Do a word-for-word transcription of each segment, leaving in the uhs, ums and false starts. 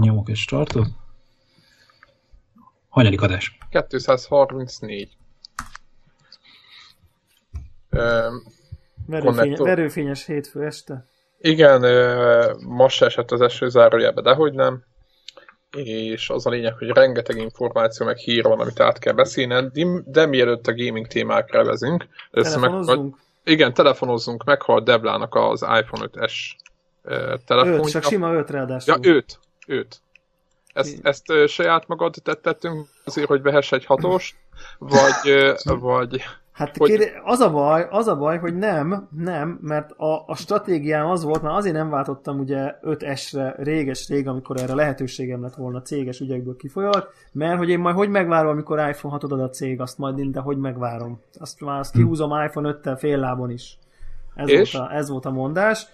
Nyomok és tartod. Hanyadik adás? kétszázharmincnégy. Öm, Verőfénye, verőfényes hétfő este. Igen, ma se esett az eső zárójelbe, dehogy nem. És az a lényeg, hogy rengeteg információ meg hír van, amit át kell beszélni, de mielőtt a gaming témákra vezünk. Telefonozzunk? Meg, igen, telefonozzunk meg, ha a Devlának az iPhone ötös telefonja. öt, csak sima öt ráadásul. Ja, öt. Ezt, ezt saját magad tettettünk azért, hogy vehess egy hatost, vagy... vagy hát hogy... kérdé, az, a baj, az a baj, hogy nem, nem, mert a, a stratégiám az volt, már azért nem váltottam ugye öt S-re réges-rég, amikor erre lehetőségem lett volna céges ügyekből kifolyalt, mert hogy én majd hogy megvárom, amikor iPhone hatot ad a cég, azt majd minden, hogy megvárom. Azt már azt kihúzom iPhone öttel fél lábon is. Ez, volt a, ez volt a mondás.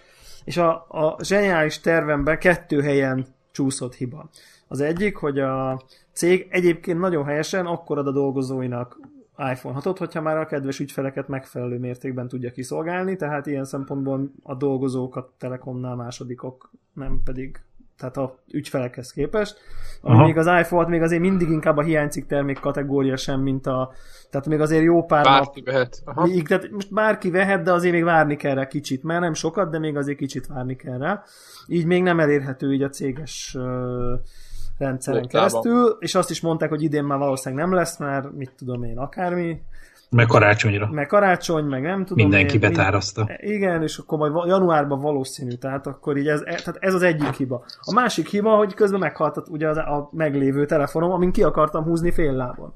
És a, a zseniális tervemben kettő helyen csúszott hiba. Az egyik, hogy a cég egyébként nagyon helyesen akkor ad a dolgozóinak iPhone hatot, hogyha már a kedves ügyfeleket megfelelő mértékben tudja kiszolgálni, tehát ilyen szempontból a dolgozókat Telekomnál másodikok, nem pedig, tehát a ügyfelekhez képest. Még az iPhone hat még azért mindig inkább a hiányzik termék kategória sem, mint a, tehát még azért jó pár bárki nap, vehet. Aha. Még, tehát most bárki vehet, de azért még várni kell rá kicsit, mert nem sokat, de még azért kicsit várni kell rá. Így még nem elérhető így a céges rendszeren Léktában. Keresztül, és azt is mondták, hogy idén már valószínűleg nem lesz, mert mit tudom én, akármi. Meg karácsonyra. Meg karácsony, meg nem tudom Mindenki én, betárazta. Mind... Igen, és akkor majd januárban valószínű, tehát akkor így ez, tehát ez az egyik hiba. A másik hiba, hogy közben meghaltott ugye az, a meglévő telefonom, amin ki akartam húzni fél lábon.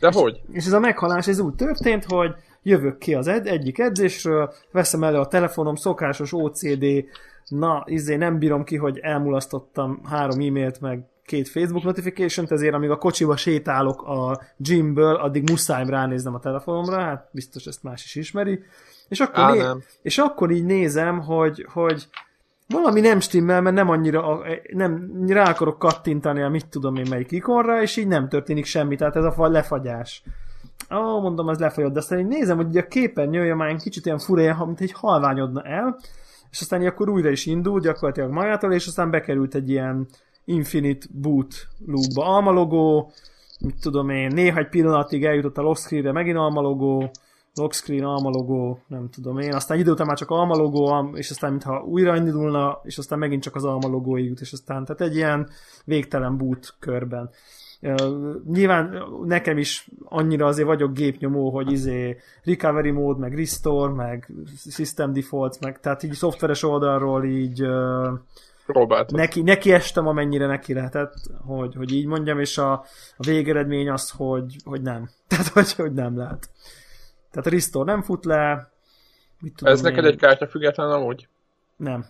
De és, hogy? És ez a meghalás ez úgy történt, hogy jövök ki az ed- egyik edzésről, veszem elő a telefonom, szokásos o cé dé, na, izé nem bírom ki, hogy elmulasztottam három e-mailt, meg két Facebook notification-t, ezért amíg a kocsiba sétálok a gymből, addig muszáj ránéznem a telefonomra, hát biztos ezt más is ismeri. És akkor, né- és akkor így nézem, hogy, hogy valami nem stimmel, mert nem annyira, nem, rá akarok kattintani a mit tudom én melyik ikonra, és így nem történik semmi, tehát ez a lefagyás. Ó, oh, mondom, ez lefagyott, de aztán így nézem, hogy a képernyője már kicsit ilyen fura, mint egy halványodna el, és aztán így akkor újra is indul gyakorlatilag magától, és aztán bekerült egy ilyen Infinite Boot loopba alma logó, mit tudom én, néhány pillanatig eljutott a lock screenre megint alma logó, lock screen alma logó, nem tudom én, aztán idő után már csak alma logó, és aztán mintha újra indulna, és aztán megint csak az alma logóig jut, és aztán, tehát egy ilyen végtelen boot körben. Nyilván nekem is annyira azért vagyok gépnyomó, hogy izé recovery mode, meg restore, meg system default, meg tehát így szoftveres oldalról így próbáltam. Neki, neki estem, amennyire neki lehetett, hogy, hogy így mondjam, és a, a végeredmény az, hogy, hogy nem. Tehát, hogy, hogy nem lehet. Tehát a restore nem fut le. Mit tudom Ez én. Neked egy kártya független amúgy? Nem.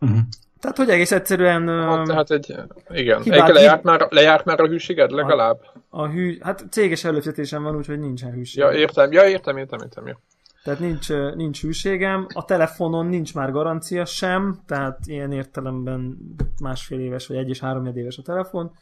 Uh-huh. Tehát, hogy egész egyszerűen... Hát, tehát egy... Igen. Hibát, egy lejárt, már, lejárt már a hűséged legalább? A, a hű... Hát céges előfizetésem van, úgyhogy nincsen hűség. Ja, értem. Ja, értem, értem, értem. Jó. Tehát nincs, nincs hűségem, a telefonon nincs már garancia sem, tehát ilyen értelemben másfél éves, vagy egy és három éves a telefon.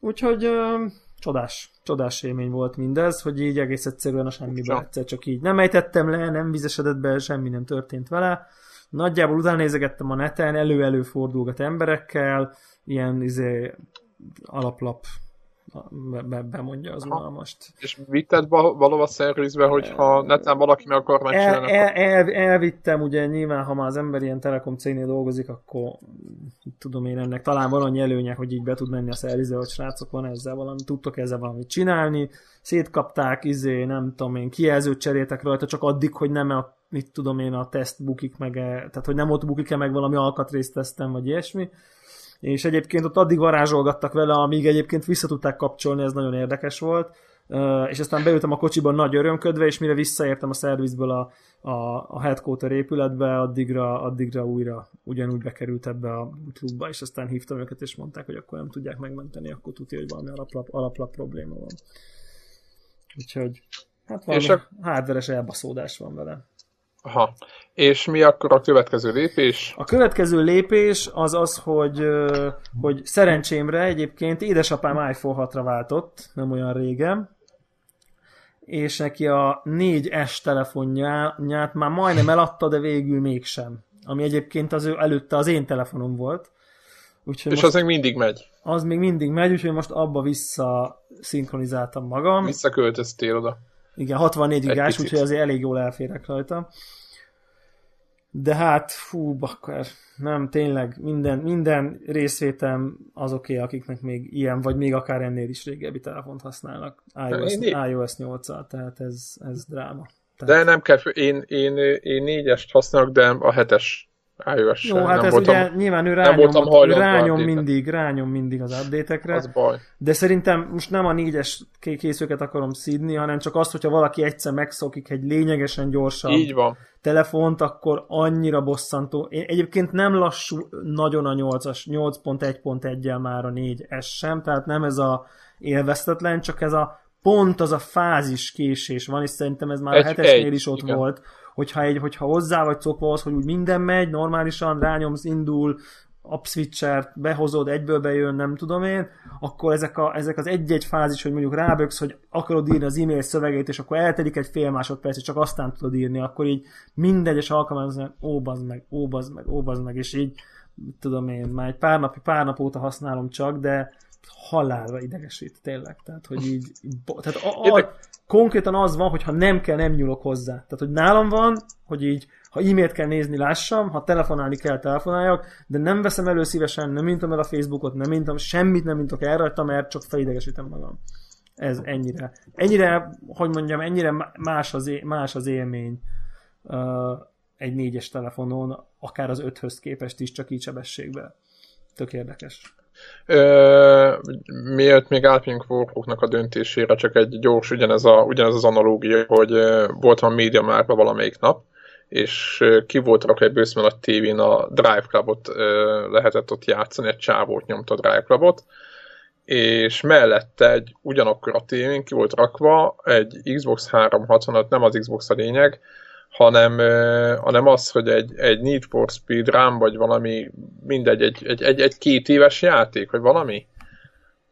Úgyhogy ö, csodás, csodás élmény volt mindez, hogy így egész egyszerűen a semmiben egyszer csak így nem ejtettem le, nem vizesedett be, semmi nem történt vele. Nagyjából utána nézegettem a neten, elő-elő fordulgat emberekkel, ilyen izé, alaplap Be, be mondja az unalmast. És vitted valóban szervizbe, hogyha netán valaki meg akar megcsinálni? El, el, el, elvittem, ugye nyilván, ha már az ember ilyen Telekom cégnél dolgozik, akkor tudom én ennek talán van annyi előnye, hogy így be tud menni a szervizbe, hogy srácok, van ezzel valami, tudtok ezzel valamit csinálni, szétkapták, izé, nem tudom én, kijelzőt cseréltek rajta, csak addig, hogy nem a, mit tudom én, a teszt bukik meg, tehát hogy nem ott bukik-e meg valami alkatrészt tesztem, vagy ilyesmi. És egyébként ott addig varázsolgattak vele, amíg egyébként vissza tudták kapcsolni, ez nagyon érdekes volt. És aztán beültem a kocsiban nagy örömködve, és mire visszaértem a szervizből a, a, a headquarter épületbe, addigra, addigra újra ugyanúgy bekerült ebbe a klubba, és aztán hívtam őket, és mondták, hogy akkor nem tudják megmenteni, akkor tudja, hogy valami alaplap, alaplap probléma van. Úgyhogy hát valami a... hardveres elbaszódás van vele. Aha. És mi akkor a következő lépés? A következő lépés az az, hogy, hogy szerencsémre egyébként édesapám iPhone hatra váltott, nem olyan régen, és neki a négy S telefonját már majdnem eladta, de végül mégsem. Ami egyébként az ő előtte az én telefonom volt. Úgyhogy és az még mindig megy. Az még mindig megy, úgyhogy most abba vissza szinkronizáltam magam. Visszaköltöztél oda. Igen, hatvannégy gigás, úgyhogy azért elég jól elférek rajta. De hát, fú, bakker, nem, tényleg, minden, minden részvétem azoké, akiknek még ilyen, vagy még akár ennél is régebbi telefont használnak. iOS nyolccal, tehát ez, ez dráma. Tehát... De nem kell, én, én, én négyest használok, de a hetes iOS. Jó, hát ez voltam, ugye nyilván ő rányom, rányom mindig, rányom mindig az update-ekre. Az baj. De szerintem most nem a négyes készülőket akarom szídni, hanem csak azt, hogyha valaki egyszer megszokik egy lényegesen gyorsabb Így van. telefont, akkor annyira bosszantó. Én egyébként nem lassú nagyon a nyolcas, nyolc pont egy pont egyel már a négyes sem, tehát nem ez a élveztetlen, csak ez a pont az a fázis késés van, és szerintem ez már egy, a hetesnél is ott igen. volt. Hogyha, egy, hogyha hozzá vagy szokva az, hogy úgy minden megy, normálisan rányomsz, indul, upswitchert behozod, egyből bejön, nem tudom én, akkor ezek, a, ezek az egy-egy fázis, hogy mondjuk ráböksz, hogy akarod írni az e-mail szövegét, és akkor eltelik egy fél másodperc, és csak aztán tudod írni, akkor így mindegyes alkalmaznak, ó, bazd meg, ó, bazd meg, ó, bazd meg, és így tudom én, már egy pár nap, pár nap óta használom csak, de halálra idegesít, tényleg. Tehát, hogy így, tehát a, a, konkrétan az van, hogyha nem kell, nem nyúlok hozzá. Tehát, hogy nálam van, hogy így, ha e-mailt kell nézni, lássam, ha telefonálni kell, telefonáljak, de nem veszem elő szívesen, nem intom el a Facebookot, nem intom, semmit nem intok el rajta, mert csak felidegesítem magam. Ez ennyire. Ennyire, hogy mondjam, ennyire más az, é- más az élmény uh, egy négyes telefonon, akár az öthöz képest is, csak így sebességben. Tök érdekes. Ö, miért még átmegyünk Warhawknak a döntésére, csak egy gyors, ugyanez, a, ugyanez az analógia, hogy voltam a média márba valamelyik nap, és ki volt akkor egy bőszben a tévén a Drive Clubot lehetett ott játszani, egy csávót nyomta a Drive Clubot, és mellette egy ugyanakkor a tévén ki volt rakva egy Xbox háromszázhatvanöt, nem az Xbox a lényeg, hanem, hanem az, hogy egy, egy Need for Speed rám, vagy valami, mindegy, egy, egy, egy, egy két éves játék, vagy valami.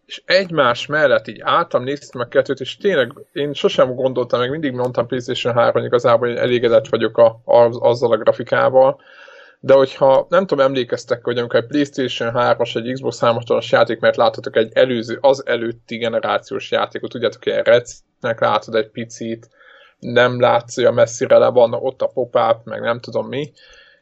És egymás mellett így álltam, néztem meg kettőt, és tényleg én sosem gondoltam, meg mindig mondtam PlayStation három, igazából én elégedett vagyok a, a, azzal a grafikával, de hogyha, nem tudom, emlékeztek, hogy amikor egy PlayStation hármas, egy Xbox háromszázhatvanas játék, mert láthatok egy előző, az előtti generációs játékot, tudjátok, ilyen recnek látod egy picit, nem látszik, a messzire le van, ott a pop-up, meg nem tudom mi,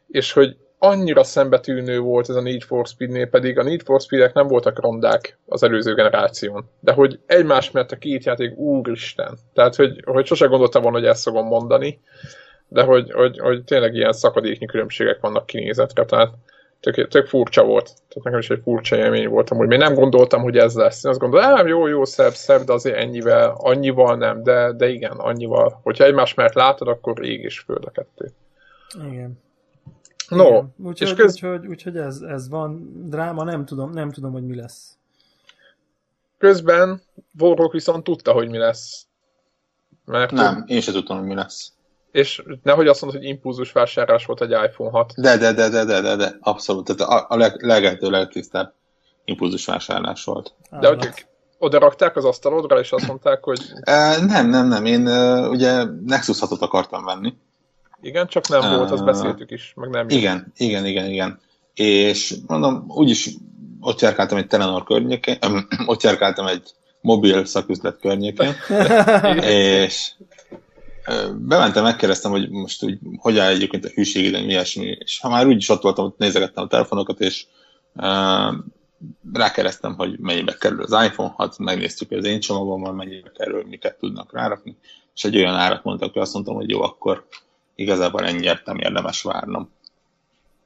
és hogy annyira szembetűnő volt ez a Need for Speed-nél, pedig a Need for Speed-ek nem voltak rondák az előző generáción, de hogy egymás mellett a két játék, úristen, tehát hogy, hogy sose gondoltam volna, hogy ezt fogom mondani, de hogy, hogy, hogy tényleg ilyen szakadéknyi különbségek vannak kinézetre, tehát tök, tök furcsa volt, tehát nekem is egy furcsa élmény volt, amúgy még nem gondoltam, hogy ez lesz. Én azt gondoltam, jó, jó, szebb, szebb, de azért ennyivel, annyival nem, de, de igen, annyival. Hogyha egymás mellett látod, akkor ég és föld a kettő. Igen. No. Úgyhogy köz... úgy, úgy, úgy, ez, ez van, dráma, nem tudom, nem tudom, hogy mi lesz. Közben Warhawk viszont tudta, hogy mi lesz. Mert nem, én sem tudtam, hogy mi lesz. És nehogy azt mondod, hogy impulzus vásárlás volt egy iPhone hat. De, de, de, de, de, de, de. Abszolút. Tehát a, a leg, legeltől legtisztább impulzus vásárlás volt. De hogy oda rakták az asztalodra, és azt mondták, hogy... E, nem, nem, nem. Én e, ugye Nexus hatot akartam venni. Igen, csak nem e, volt, azt beszéltük is. Meg nem igen, jön. igen, igen, igen. És mondom, úgyis ott járkáltam egy Telenor környékén, ö, ott járkáltam egy mobil szaküzlet környékén, és... Bementem, megkérdeztem, hogy most úgy, hogy áll egyébként a hűségid, hogy mi ilyesmi, és ha már úgyis ott voltam, ott nézegettem a telefonokat, és uh, rákérdeztem, hogy mennyibe kerül az iPhone hat, megnéztük, hogy az én csomagommal mennyibe kerül, miket tudnak rárakni, és egy olyan árat mondtak, hogy azt mondtam, hogy jó, akkor igazából ennyiért nem érdemes várnom.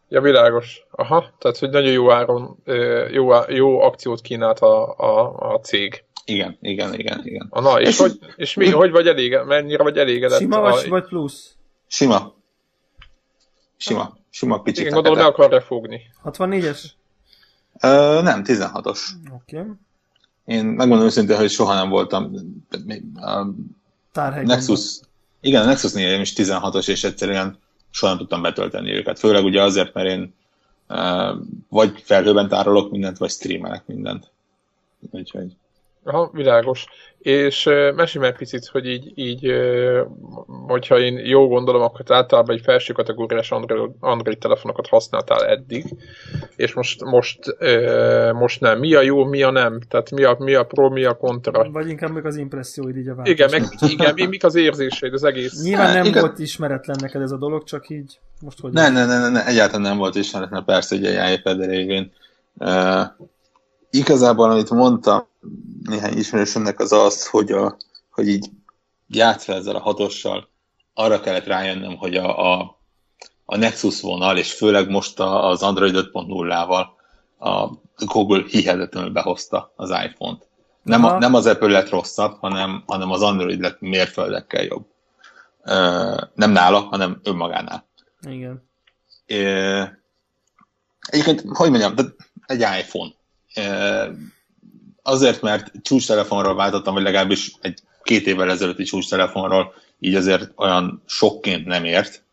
Ja, világos. Aha, tehát, hogy nagyon jó áron, jó, jó akciót kínált a, a, a cég. Igen, igen, igen, igen. Ah, na, és, és, hogy, és mi, hogy vagy elégedett? Mennyire vagy elégedett? Sima vagy, a... vagy plusz? Sima. Sima. Sima kicsit. Igen, gondolom, ne akarja fogni. hatvannégyes? Ö, nem, tizenhatos. Oké. Okay. Én megmondom őszintén, hogy soha nem voltam. Tárhely. Nexus. Igen, a Nexus négyes is tizenhatos, és egyszerűen soha nem tudtam betölteni őket. Főleg ugye azért, mert én vagy felhőben tárolok mindent, vagy streamelek mindent. Úgyhogy... Aha, világos. És uh, mesélj meg picit, hogy így, így uh, hogyha én jól gondolom, akkor általában egy felső kategóriás Android telefonokat használtál eddig, és most, most, ö, most nem. Mi a jó, mi a nem. Tehát mi a, mi a pro, mi a kontra. Vagy inkább meg az impresszióid így a változás. Igen, meg, igen, mik az érzéseid, az egész. Nyilván nem igen. volt ismeretlen neked ez a dolog, csak így most hogy... Ne, ne, ne, ne, ne, egyáltalán nem volt ismeretlen, persze, ugye iPad révén. Uh, igazából, amit mondtam néhány ismerősömnek az az, hogy, a, hogy így játszva ezzel a hatossal, arra kellett rájönnem, hogy a, a a Nexus vonal, és főleg most az Android öt pont nullával a Google hihetetlenül behozta az iPhone-t. Nem, a, nem az Apple lett rosszabb, hanem, hanem az Android lett mérföldekkel jobb. Uh, nem nála, hanem önmagánál. Igen. Uh, egyébként, hogy mondjam, de egy iPhone. Uh, azért, mert csúcstelefonról váltottam, vagy legalábbis egy két évvel ezelőtti csúcstelefonról, így azért olyan sokként nem ért.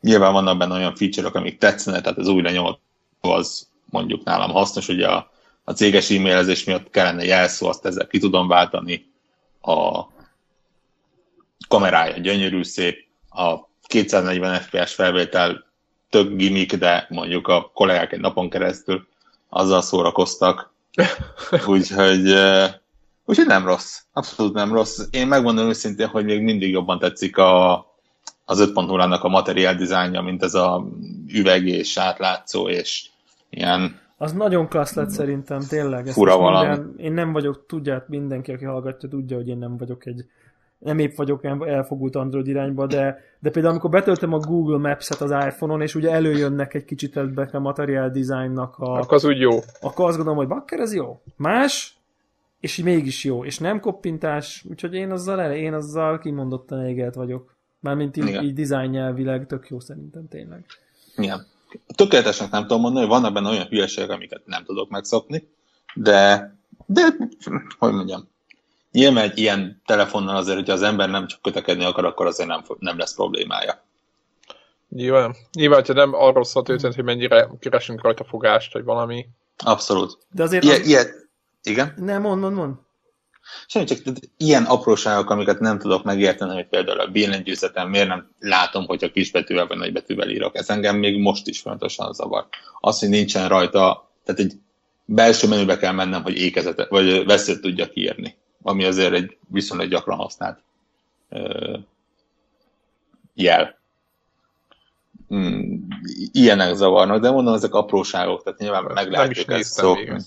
Nyilván vannak benne olyan feature-ok, amik tetszene, tehát az új lenyomható az mondjuk nálam hasznos, ugye a, a céges e-mailezés miatt kellene jelszó, azt ezzel ki tudom váltani, a kamerája gyönyörű szép, a kétszáznegyven ef pé es felvétel tök gimmick, de mondjuk a kollégák egy napon keresztül azzal szórakoztak, úgyhogy, úgyhogy nem rossz, abszolút nem rossz. Én megmondom őszintén, hogy még mindig jobban tetszik a az öt pont nullának a materiál dizájnja, mint ez a üveg és átlátszó, és ilyen... Az nagyon klassz lett szerintem, tényleg. Ezt fura valami. Én nem vagyok, tudját mindenki, aki hallgatja, tudja, hogy én nem vagyok egy... Nem épp vagyok elfogult Android irányba, de, de például amikor betöltöm a Google Maps-et az iPhone-on, és ugye előjönnek egy kicsit ebbek a materiál dizájnnak a... Akkor az úgy jó. Akkor azt gondolom, hogy bakker, ez jó. Más... És mégis jó. És nem koppintás, úgyhogy én azzal, ele, én azzal kimondottan elégelt vagyok. Mármint így, így design nyelvileg tök jó szerintem tényleg. Igen. Tökéletesnek nem tudom mondani, hogy vannak benne olyan hülyeségek, amiket nem tudok megszokni, de, de hogy mondjam, nyilván egy ilyen telefonnal azért, hogyha az ember nem csak kötekedni akar, akkor azért nem, nem lesz problémája. Nyilván. Nyilván, hogyha nem arról szólt őszint, hogy mennyire keresünk rajta fogást, vagy valami. Abszolút. De azért... Ilyen, az... ilyen... Igen? Nem, mond, mond, mond. Semmi, csak ilyen apróságok, amiket nem tudok megérteni, hogy például a billentyűzeten miért nem látom, hogyha kisbetűvel vagy nagybetűvel írok. Ez engem még most is fontosan zavar. Az, hogy nincsen rajta, tehát egy belső menübe kell mennem, hogy ékezetet, vagy veszőt tudjak írni, ami azért egy viszonylag gyakran használt ö, jel. Hmm, ilyenek zavarnak, de mondom, ezek apróságok, tehát nyilván meglátjuk ezt szokni.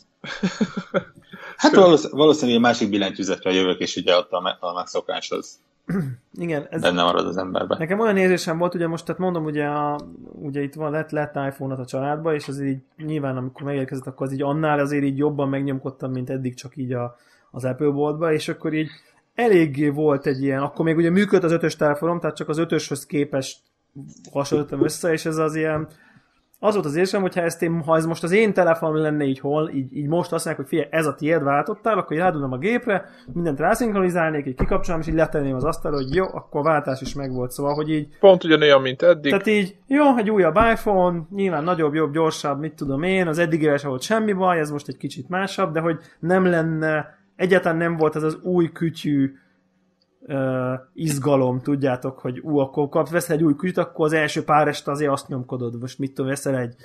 Hát valószínűleg egy másik billentyűzetre jövök, és ugye ott a, a megszokás az igen, ez benne marad az emberben. Nekem olyan érzésem volt, ugye most, tehát mondom, ugye, a, ugye itt van, lett, lett iPhone-ot a családba, és azért így nyilván, amikor megérkezett, akkor az így annál azért így jobban megnyomkodtam, mint eddig csak így a, az Apple boltba, és akkor így eléggé volt egy ilyen, akkor még ugye működt az ötös telefonom, tehát csak az ötöshöz képest hasonlítottam össze, és ez az ilyen az volt az érzem, hogyha ezt én, ha ez most az én telefonom lenne így hol, így, így most azt mondják, hogy figyelj, ez a tiéd, váltottál, akkor rádulnám a gépre, mindent rászinkronizálnék, így kikapcsolom, és így letenném az asztalra, hogy jó, akkor a váltás is megvolt, szóval, hogy így... Pont ugyanolyan, mint eddig. Tehát így, jó, egy újabb iPhone, nyilván nagyobb, jobb, gyorsabb, mit tudom én, az eddigére se volt semmi baj, ez most egy kicsit másabb, de hogy nem lenne, egyáltalán nem volt ez az új kütyű, Uh, izgalom, tudjátok, hogy ú, akkor kapsz, veszel egy új kütyüt, akkor az első pár este azért azt nyomkodod, most mit tudom, veszel egy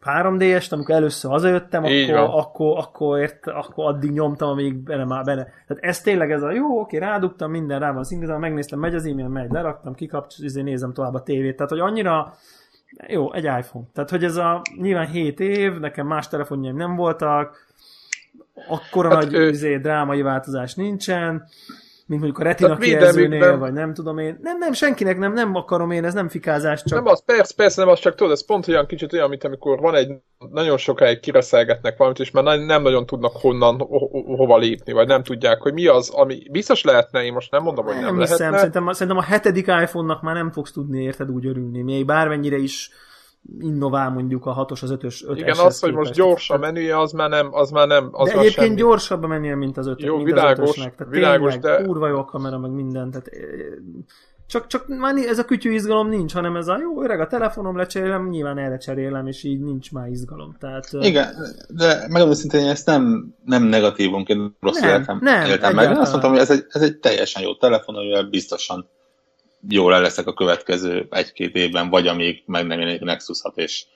három dé-est, amikor először hazajöttem, akkor, akkor, akkor, ért, akkor addig nyomtam, amíg benne már benne. Tehát ez tényleg ez a jó, oké, rádugtam, minden rá van szinkronizálva, megnéztem, megy az e-mail, megy, leraktam, kikapcsolom, nézem tovább a tévét, tehát hogy annyira jó, egy iPhone. Tehát, hogy ez a nyilván hét év, nekem más telefonjaim nem voltak, akkora hát nagy ő... izé, drámai változás nincsen, mint mondjuk a retina kijelzőnél, vagy nem tudom én. Nem, nem, senkinek nem, nem akarom én, ez nem fikázás, csak... Nem az, persze, persze, nem az, csak tudod, ez pont olyan kicsit olyan, mint amikor van egy, nagyon sokáig kireszelgetnek valamit, és már nem nagyon tudnak honnan, ho- hova lépni, vagy nem tudják, hogy mi az, ami biztos lehetne, én most nem mondom, hogy nem, nem hiszem, lehetne. Szerintem, szerintem a hetedik iPhone-nak már nem fogsz tudni, érted, úgy örülni, még bármennyire is innovál mondjuk a hatos, az ötös, ötös. Igen, az, hogy most gyors a menüje, az már nem, az már nem, az de egyébként semmi. Gyorsabb a menüje, mint az ötös. Jó, mint világos, az ötösnek. Tehát világos, tényleg, de... kurva jó a kamera, meg minden, tehát csak, csak már ez a kütyű izgalom nincs, hanem ez a jó, öreg a telefonom, lecserélem, nyilván erre cserélem, és így nincs már izgalom, tehát... Igen, de megmondom szintén, ezt nem, nem negatívunként rossz nem, életem, nem, életem meg, azt mondtam, hogy ez egy, ez egy teljesen jó telefon, amivel biztosan jól el leszek a következő egy-két évben, vagy amíg meg nem jön egy Nexus hat, és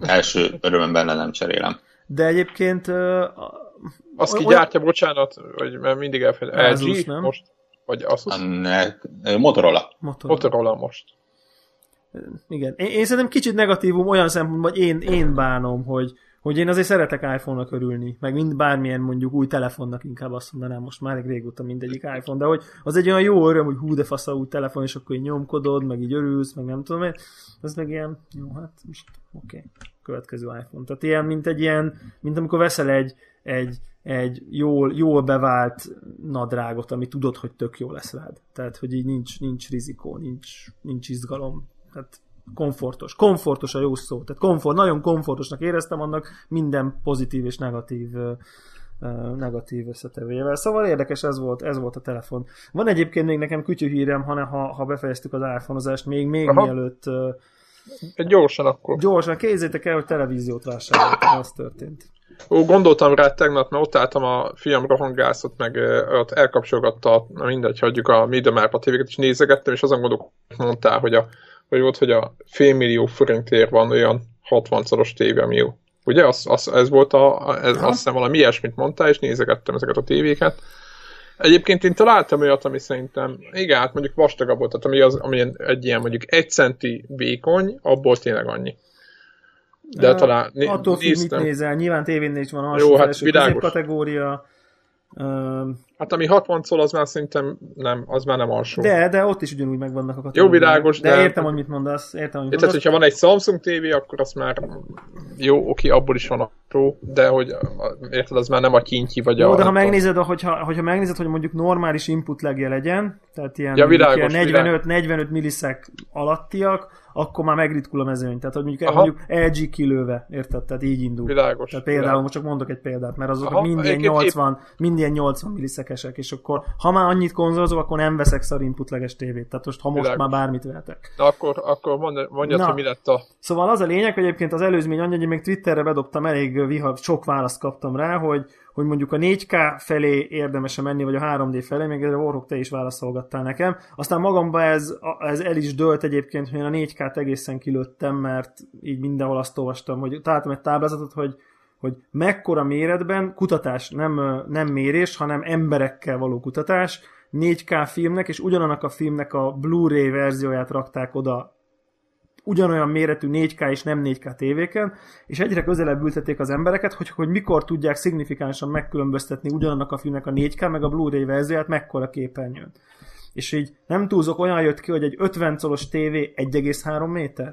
első örömömben nem cserélem. De egyébként... Uh, azt ki gyártja, olyan... bocsánat, vagy mert mindig elfelejtem. el gé nem? Most? Vagy Asus? Ne, Motorola. Motorola. Motorola most. Igen. Én, én szerintem kicsit negatívum olyan szempontból, hogy én, én bánom, hogy, hogy én azért szeretek iPhone-nak örülni, meg mind bármilyen mondjuk új telefonnak, inkább azt mondanám, most már elég régóta mindegyik iPhone, de hogy az egy olyan jó öröm, hogy hú de fasz a új telefon, és akkor így nyomkodod, meg így örülsz, meg nem tudom én, ez meg ilyen, jó hát most oké, okay. Következő iPhone. Tehát ilyen, mint egy ilyen, mint amikor veszel egy, egy egy jól, jól bevált nadrágot, ami tudod, hogy tök jó lesz rád. Tehát, hogy így nincs, nincs rizikó, nincs, nincs izgalom. Tehát komfortos. Komfortos a jó szó. Tehát komfort, nagyon komfortosnak éreztem annak minden pozitív és negatív, uh, negatív összetevőjével. Szóval érdekes, ez volt, ez volt a telefon. Van egyébként még nekem kütyű hírem, hanem ha, ha befejeztük az iPhone-ozást, még, még mielőtt... Uh, gyorsan akkor. Gyorsan. Képzeljétek el, hogy televíziót vásároltam. Az történt. Ó, gondoltam rá tegnap, mert ott álltam a fiam rohangászott, meg ott elkapcsolgatta, mindegy, hagyjuk a MediaMarkt tévéket, és nézegettem, és azon gondolok, mondtál, hogy, a, hogy volt, hogy a félmillió forintért van olyan hatvanszoros tévé, ami jó. Ugye? Az, az, ez volt a, ez, azt hiszem valami ilyesmit mondtál, és nézegettem ezeket a tévéket. Egyébként én találtam olyat, ami szerintem, igen, hát mondjuk vastagabb volt, tehát ami, az, ami egy ilyen mondjuk egy centi vékony, abból tényleg annyi. De uh, talán né- attól függ, mit nézel. Nyilván tévén is van alsó, hát felső, középkategória. Uh, hát ami hatvan col, az már szerintem nem, az már nem alsó. De, de ott is ugyanúgy megvannak a kategóriák. Jó, világos. De, de értem, hogy mit mondasz. Értem, hogy mit mondasz. Tehát, hogyha van egy Samsung tévé, akkor az már jó, oké, abból is van a Pro, de hogy érted, az már nem a kinti vagy jó, a... Jó, de ha megnézed, hogyha, hogyha megnézed, hogy mondjuk normális input legje legyen, tehát ilyen, ja, világos, ilyen negyvenöt millisek alattiak, akkor már megritkul a mezőny. Tehát, hogy mondjuk, mondjuk el gé kilőve, érted? Tehát így indul. Világos. Tehát például, világos. Most csak mondok egy példát, mert azok minden nyolcvan, minden nyolcvan millisekesek, és akkor ha már annyit konzolozok, akkor nem veszek szar inputleges tévét. Tehát most, ha most világos. Már bármit vehetek. De akkor, akkor mondjad, mondjad hogy mi lett a... Szóval az a lényeg, hogy egyébként az előzmény anyja, még Twitterre bedobtam, elég viha, sok választ kaptam rá, hogy hogy mondjuk a négy ká felé érdemes menni, vagy a három dé felé, még erre Warhawk te is válaszolgattál nekem. Aztán magamban ez, ez el is dőlt egyébként, hogy én a négy kát egészen kilőttem, mert így mindenhol azt olvastam, hogy találtam egy táblázatot, hogy, hogy mekkora méretben kutatás, nem, nem mérés, hanem emberekkel való kutatás, négy ká filmnek, és ugyanannak a filmnek a Blu-ray verzióját rakták oda, ugyanolyan méretű négy ká és nem négy ká tévéken, és egyre közelebb ültették az embereket, hogy, hogy mikor tudják szignifikánsan megkülönböztetni ugyanannak a filmnek a négy ká, meg a Blu-ray verzióját, mekkora képernyőn. És így nem túlzok, olyan jött ki, hogy egy ötven colos tévé egy egész három méter.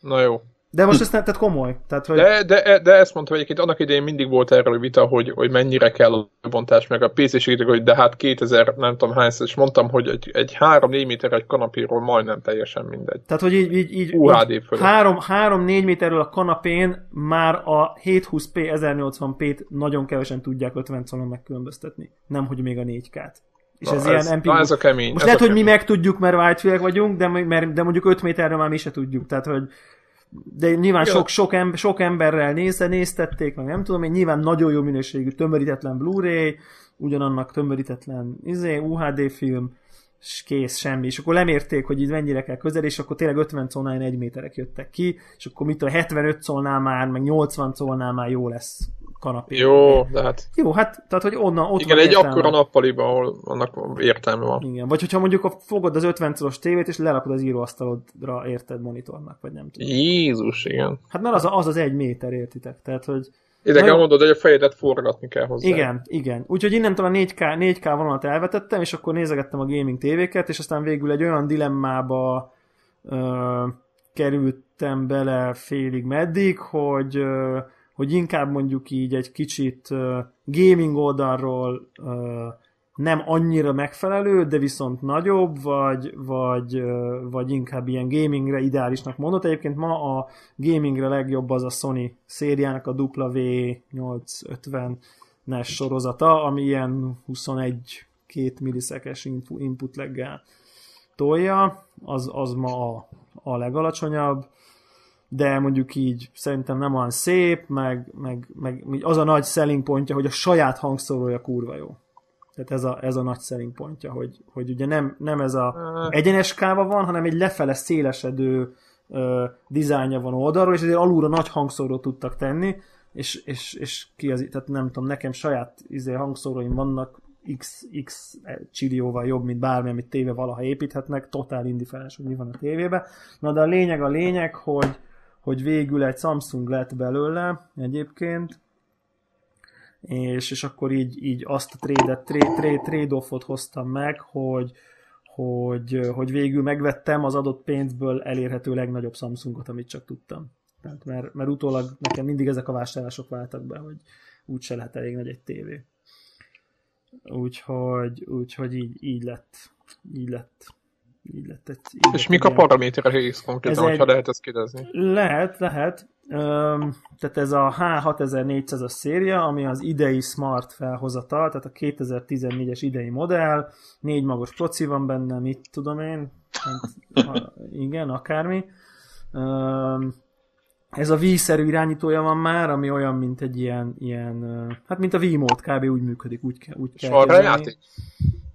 Na jó. De most ez nem, tehát komoly. Tehát, hogy... de, de, de ezt mondtam egyébként, annak idején mindig volt erről vita, hogy, hogy mennyire kell a bontás, meg a pé cé-ségítek, hogy de hát kétezer, nem tudom hányszor, és mondtam, hogy egy, egy három négy méter egy kanapéról majdnem teljesen mindegy. Tehát, hogy így, így, így három négy méterről a kanapén már a hétszázhúsz pé ezernyolcvan pét nagyon kevesen tudják ötven colon megkülönböztetni. Nem, hogy még a négy kát. És na, ez, ez ilyen em pé. Na, ez a kemény. Most lehet, hogy mi megtudjuk, mert whitefield vagyunk, de, mert, de mondjuk öt méterről már mi se tudjuk. Tehát, hogy de nyilván sok, sok, ember, sok emberrel nézte, néztették, meg nem tudom én, nyilván nagyon jó minőségű, tömörítetlen Blu-ray, ugyanannak tömörítetlen izé, u há dé film, és kész, semmi. És akkor lemérték, hogy így mennyire kell közel, és akkor tényleg ötven colnál egy méterek jöttek ki, és akkor mit tudom, hetvenöt colnál már, meg nyolcvan colnál már jó lesz kanapé. Jó, de hát... Jó, hát, tehát, hogy onnan ott igen, van egy értelme. Akkora nappaliba, ahol annak értelme van. Igen, vagy hogyha mondjuk fogod az ötven colos tévét, és lerakod az íróasztalodra, érted, monitornak, vagy nem tudom. Jézus, igen. Hát mert az a, az, az egy méter, értitek, tehát, hogy... Érdekkel nagyon... mondod, hogy a fejedet forgatni kell hozzá. Igen, igen. Úgyhogy innentől a négy ká, négy ká vonalat elvetettem, és akkor nézegettem a gaming tévéket, és aztán végül egy olyan dilemmába ö, kerültem bele félig meddig, hogy... Ö, hogy inkább mondjuk így egy kicsit uh, gaming oldalról uh, nem annyira megfelelő, de viszont nagyobb, vagy, vagy, uh, vagy inkább ilyen gamingre ideálisnak mondott. Egyébként ma a gamingre legjobb az a Sony szériának a dupla vé nyolcszázötvenes sorozata, ami ilyen huszonegy-két millisekes input leggel tolja, az, az ma a, a legalacsonyabb. De mondjuk így szerintem nem olyan szép, meg, meg, meg az a nagy selling pontja, hogy a saját hangszórója kurva jó. Tehát ez a, ez a nagy selling pontja, hogy, hogy ugye nem, nem ez a egyenes káva van, hanem egy lefele szélesedő ö, dizájnja van oldalról, és ezért alulra nagy hangszórót tudtak tenni, és, és, és ki az, tehát nem tudom, nekem saját izé hangszóróim vannak, x, x csillióval jobb, mint bármi, amit téve valaha építhetnek, totál indiferens, hogy mi van a tévében. Na de a lényeg a lényeg, hogy, hogy végül egy Samsung lett belőle egyébként, és, és akkor így, így azt a trade-et, trade, trade, trade-offot hoztam meg, hogy, hogy, hogy végül megvettem az adott pénzből elérhető legnagyobb Samsungot, amit csak tudtam. Tehát mert, mert utólag nekem mindig ezek a vásárlások váltak be, hogy úgyse lehet elég nagy egy tévé. Úgyhogy, úgyhogy így, így lett, így lett, így lett. Egy, így és mik a paraméterei konkrétan, hogyha egy... lehet ezt kérdezni? Lehet, lehet. Öm, tehát ez a H hatezer-négyszázas széria, ami az idei smart felhozatal, tehát a kétezer-tizennégyes idei modell, négy magos proci van benne, mit tudom én, hát, igen, akármi. Öm, ez a Wii-szerű irányítója van már, ami olyan, mint egy ilyen, ilyen hát mint a Wiimote, kb. Úgy működik, úgy, ke, úgy kell. És van rá játék?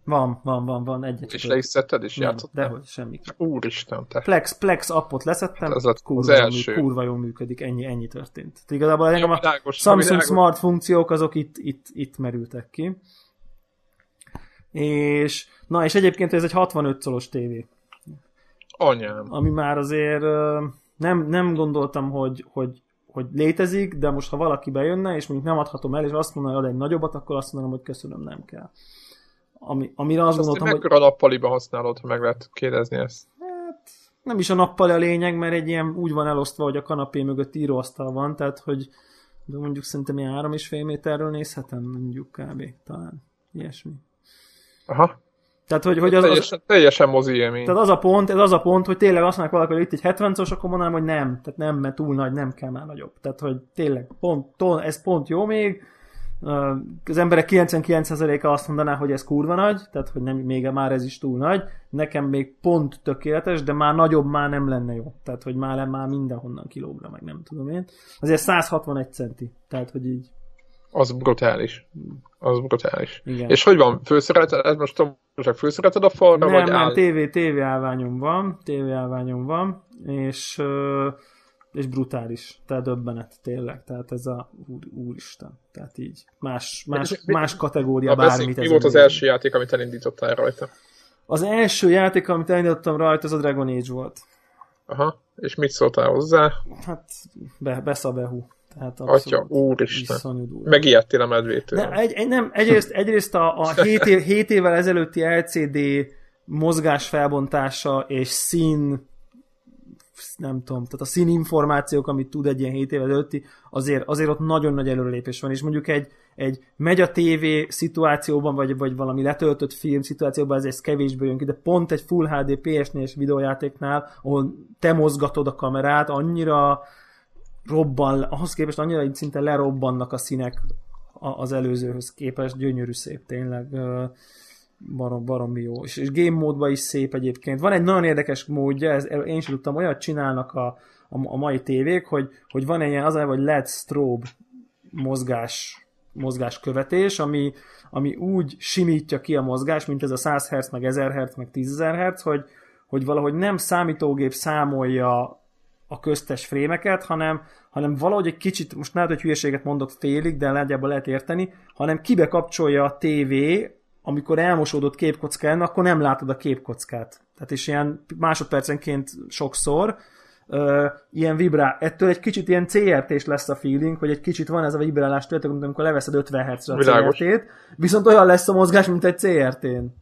Van, van, van, van. Egyet és le is szedted, és játszottál? Dehogy, semmi. Úristen, te. Plex, Plex appot leszettem, hát az az kurva, első. Jól, kurva jól működik, ennyi, ennyi történt. Tehát igazából a, a világos, Samsung világos. Smart funkciók, azok itt, itt, itt merültek ki. És, na, és egyébként ez egy hatvanöt colos tévé. Anyám. Ami már azért... Nem, nem gondoltam, hogy, hogy, hogy létezik, de most ha valaki bejönne, és mondjuk nem adhatom el, és azt mondaná, hogy ad egy nagyobbat, akkor azt mondanám, hogy köszönöm, nem kell. Ami, amire azt gondoltam, hogy... Mekkora nappaliba használod, ha meg lehet kérdezni ezt? Hát, nem is a nappali a lényeg, mert egy ilyen úgy van elosztva, hogy a kanapé mögött íróasztal van, tehát hogy de mondjuk szerintem ilyen három és fél méterről nézhetem, mondjuk kb. Talán ilyesmi. Aha. Tehát, hogy, hogy az, teljesen, az, teljesen mozi élmény. Tehát az a pont, ez az a pont, hogy tényleg azt mondják valaki, hogy itt egy hetvencös, akkor mondanám, hogy nem. Tehát nem, mert túl nagy, nem kell már nagyobb. Tehát, hogy tényleg, pont, ton, ez pont jó még. Az emberek kilencvenkilenc százaléka azt mondaná, hogy ez kurva nagy, tehát, hogy nem, még már ez is túl nagy. Nekem még pont tökéletes, de már nagyobb már nem lenne jó. Tehát, hogy már, már mindenhonnan kilógra, meg nem tudom én. Azért száz hatvanegy centi. Tehát, hogy így. Az brutális. Az brutális. Igen. És hogy van? Főszereted? Most tudom, csak főszereted a falra, nem, vagy áll? Nem, tévé, tévé állványom van. Tévé állványom van. És, és brutális. Tehát döbbenet, tényleg. Tehát ez a úr, úristen. Tehát így. Más, más, és, más kategória bármit. Mi volt az első játék, játék, amit elindítottál rajta? Az első játék, amit elindítottam rajta, az a Dragon Age volt. Aha. És mit szóltál hozzá? Hát be, beszabehu. Tehát atya, úristen. Megijedtél a medvétől. Ne, egy, egy, nem, egyrészt, egyrészt a, a hét évvel ezelőtti el cé dé mozgásfelbontása és szín, nem tudom, tehát a színinformációk, amit tud egy ilyen hét évvel előtti, azért, azért ott nagyon nagy előrelépés van, és mondjuk egy, egy megy a tévé szituációban, vagy, vagy valami letöltött film szituációban, ezért ez kevésbé jön ki, de pont egy Full há dé pé es négyes videójátéknál, ahol te mozgatod a kamerát, annyira robban, ahhoz képest annyira szinte lerobbannak a színek az előzőhöz képest, gyönyörű szép, tényleg barom, barom jó. És, és game módban is szép egyébként. Van egy nagyon érdekes módja, ez, én is tudtam, olyat csinálnak a, a, a mai tévék, hogy, hogy van egy ilyen az, hogy el í dé strobe mozgás, mozgáskövetés, ami, ami úgy simítja ki a mozgást, mint ez a száz hertz, meg ezer hertz, meg tízezer hertz, hogy, hogy valahogy nem számítógép számolja a köztes frémeket, hanem, hanem valahogy egy kicsit, most nem tudom, hogy hülyeséget mondok félig, de nagyjából lehet érteni, hanem kibe kapcsolja a tévé, amikor elmosódott képkockán, akkor nem látod a képkockát. Tehát is ilyen másodpercenként sokszor uh, ilyen vibrál. Ettől egy kicsit ilyen cé er té-s lesz a feeling, hogy egy kicsit van ez a vibrálás tőletek, amikor leveszed ötven hertzre a világos. cé er té-t, viszont olyan lesz a mozgás, mint egy cé er té-n.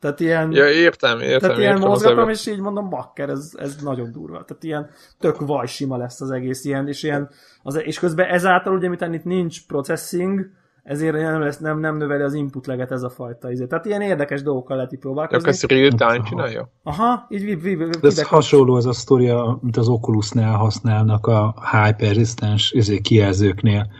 Tehát ilyen, ja, értem, értem, tehát ilyen értem mozgatom, és így mondom, bakker, ez, ez nagyon durva. Tehát ilyen tök vaj sima lesz az egész ilyen, és, ilyen, az, és közben ezáltal, ugye, miután itt nincs processing, ezért nem, lesz, nem, nem növeli az input leget ez a fajta. Ezért. Tehát ilyen érdekes dolgokkal lehet így próbálkozni. Akkor ezt real time csinálja? Aha, így vib, vib, vib, de ez hasonló ez a sztoria, mint az Oculusnál használnak a hyper resistance kijelzőknél,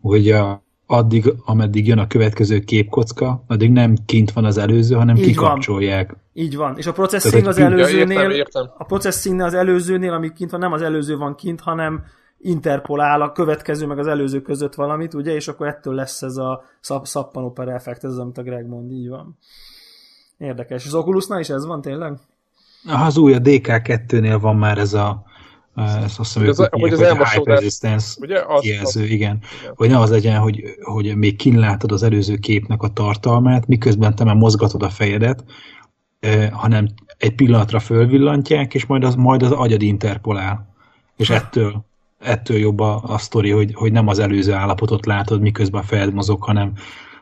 hogy a addig, ameddig jön a következő képkocka, addig nem kint van az előző, hanem így kikapcsolják. Van. Így van. És a processing az előzőnél, ja, értem, értem. A processing az előzőnél, ami kint van, nem az előző van kint, hanem interpolál a következő meg az előző között valamit, ugye, és akkor ettől lesz ez a szap- szappanopera effekt, ez az, amit a Greg mond, így van. Érdekes. Az Oculusnál is ez van tényleg? Az új, a dé ká kettőnél van már ez a Ezt azt hiszem, hogy, az, hogy az elmosódás, high resistance kijelző, igen. igen. Hogy ne az legyen, hogy, hogy még kínlátod az előző képnek a tartalmát, miközben te már mozgatod a fejedet, eh, hanem egy pillanatra fölvillantják, és majd az, majd az agyad interpolál. És ettől, ettől jobb a, a sztori, hogy, hogy nem az előző állapotot látod, miközben a fejed mozog, hanem,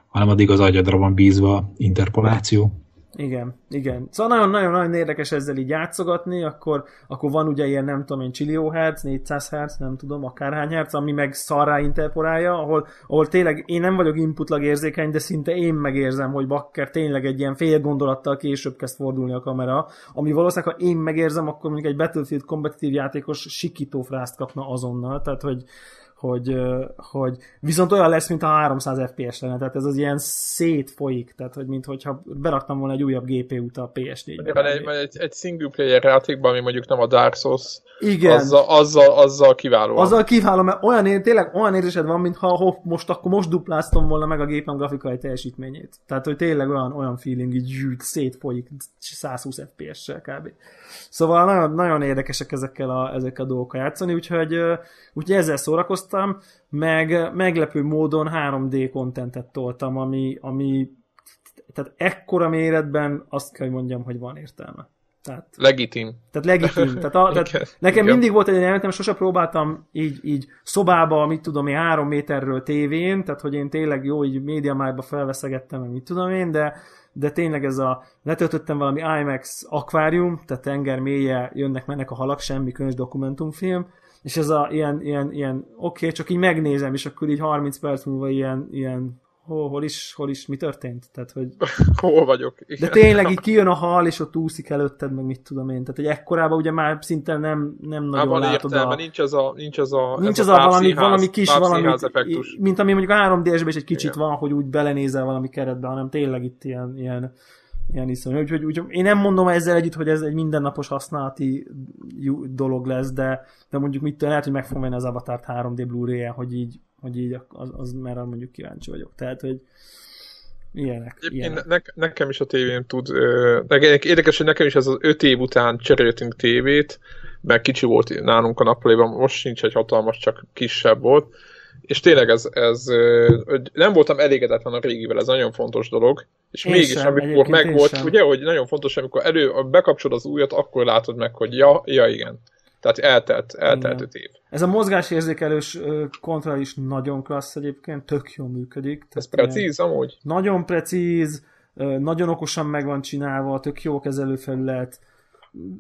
hanem addig az agyadra van bízva interpoláció. Igen, igen. Szóval nagyon-nagyon érdekes ezzel így játszogatni, akkor, akkor van ugye ilyen, nem tudom én, csillió hertz, négyszáz hertz, nem tudom, akárhány hertz, ami meg szarrá interporálja, ahol, ahol tényleg én nem vagyok inputlag érzékeny, de szinte én megérzem, hogy bakker, tényleg egy ilyen fél gondolattal később kezd fordulni a kamera, ami valószínűleg, ha én megérzem, akkor mondjuk egy Battlefield kompetitív játékos sikító frászt kapna azonnal, tehát hogy Hogy, hogy viszont olyan lesz, mint a háromszáz ef pé es lenne, tehát ez az ilyen szétfolyik, tehát hogy minthogyha beraktam volna egy újabb gé pé út a pé es négyben. Egy, egy, egy single player játékban, ami mondjuk nem a Dark Souls, igen. Azzal, azzal, azzal kiváló. Azzal kiváló, mert olyan ér, tényleg olyan érzésed van, mintha hopp, most, akkor most dupláztam volna meg a gépen grafikai teljesítményét. Tehát, hogy tényleg olyan, olyan feeling, így gyűjt, szétfolyik száz húsz ef pé essel kb. Szóval nagyon, nagyon érdekesek ezekkel a, ezekkel a dolgokkal játszani, úgyhogy, úgyhogy ezzel szórakoztam, meg meglepő módon három dé kontentet toltam, ami, ami tehát ekkora méretben azt kell, hogy mondjam, hogy van értelme. Tehát, legitim. Tehát legitim. Tehát a, tehát igen, nekem igen. mindig volt egy elmentem, sose próbáltam így, így szobába, mit tudom én, három méterről tévén, tehát hogy én tényleg jó, így MediaMarktba felveszegettem, mit tudom én, de de tényleg ez a, letöltöttem valami IMAX akvárium, tehát tenger mélye, jönnek, mennek a halak, semmi könyv dokumentumfilm, és ez a ilyen, ilyen, ilyen oké, okay, csak így megnézem, és akkor így harminc perc múlva ilyen, ilyen hol, hol is, hol is, mi történt? Tehát, hogy... hol vagyok? Igen. De tényleg így kijön a hal, és ott úszik előtted, meg mit tudom én. Tehát, hogy ekkorában ugye már szinte nem, nem nagyon van látod értelme, a... nincs az a... Nincs az a, nincs ez az a valami, ház, valami kis valami, mint ami mondjuk a három dé-esben is egy kicsit igen. van, hogy úgy belenézel valami keretbe, hanem tényleg itt ilyen... ilyen ilyen iszonyú. Úgyhogy úgy, én nem mondom ezzel együtt, hogy ez egy mindennapos használati dolog lesz, de, de mondjuk mit lehet, hogy meg fogom venni az Avatárt három dé Blu-ray-en, hogy így, hogy így az, az már mondjuk kíváncsi vagyok. Tehát, hogy ilyenek. ilyenek. Ne, nekem is a tévém tud... Nekem, érdekes, hogy nekem is ez az öt év után cseréltünk tévét, mert kicsi volt nálunk a nappaliban, most nincs egy hatalmas, csak kisebb volt. És tényleg ez, ez, nem voltam elégedetlen a régivel, ez nagyon fontos dolog, és én mégis sem, amikor megvolt, ugye, hogy nagyon fontos, amikor elő, bekapcsolod az újat, akkor látod meg, hogy ja, ja igen. Tehát eltelt, eltelt öt év. Ez a mozgásérzékelős kontroll is nagyon klassz egyébként, tök jól működik. Ez precíz amúgy? Nagyon precíz, nagyon okosan meg van csinálva, tök jó kezelőfelület.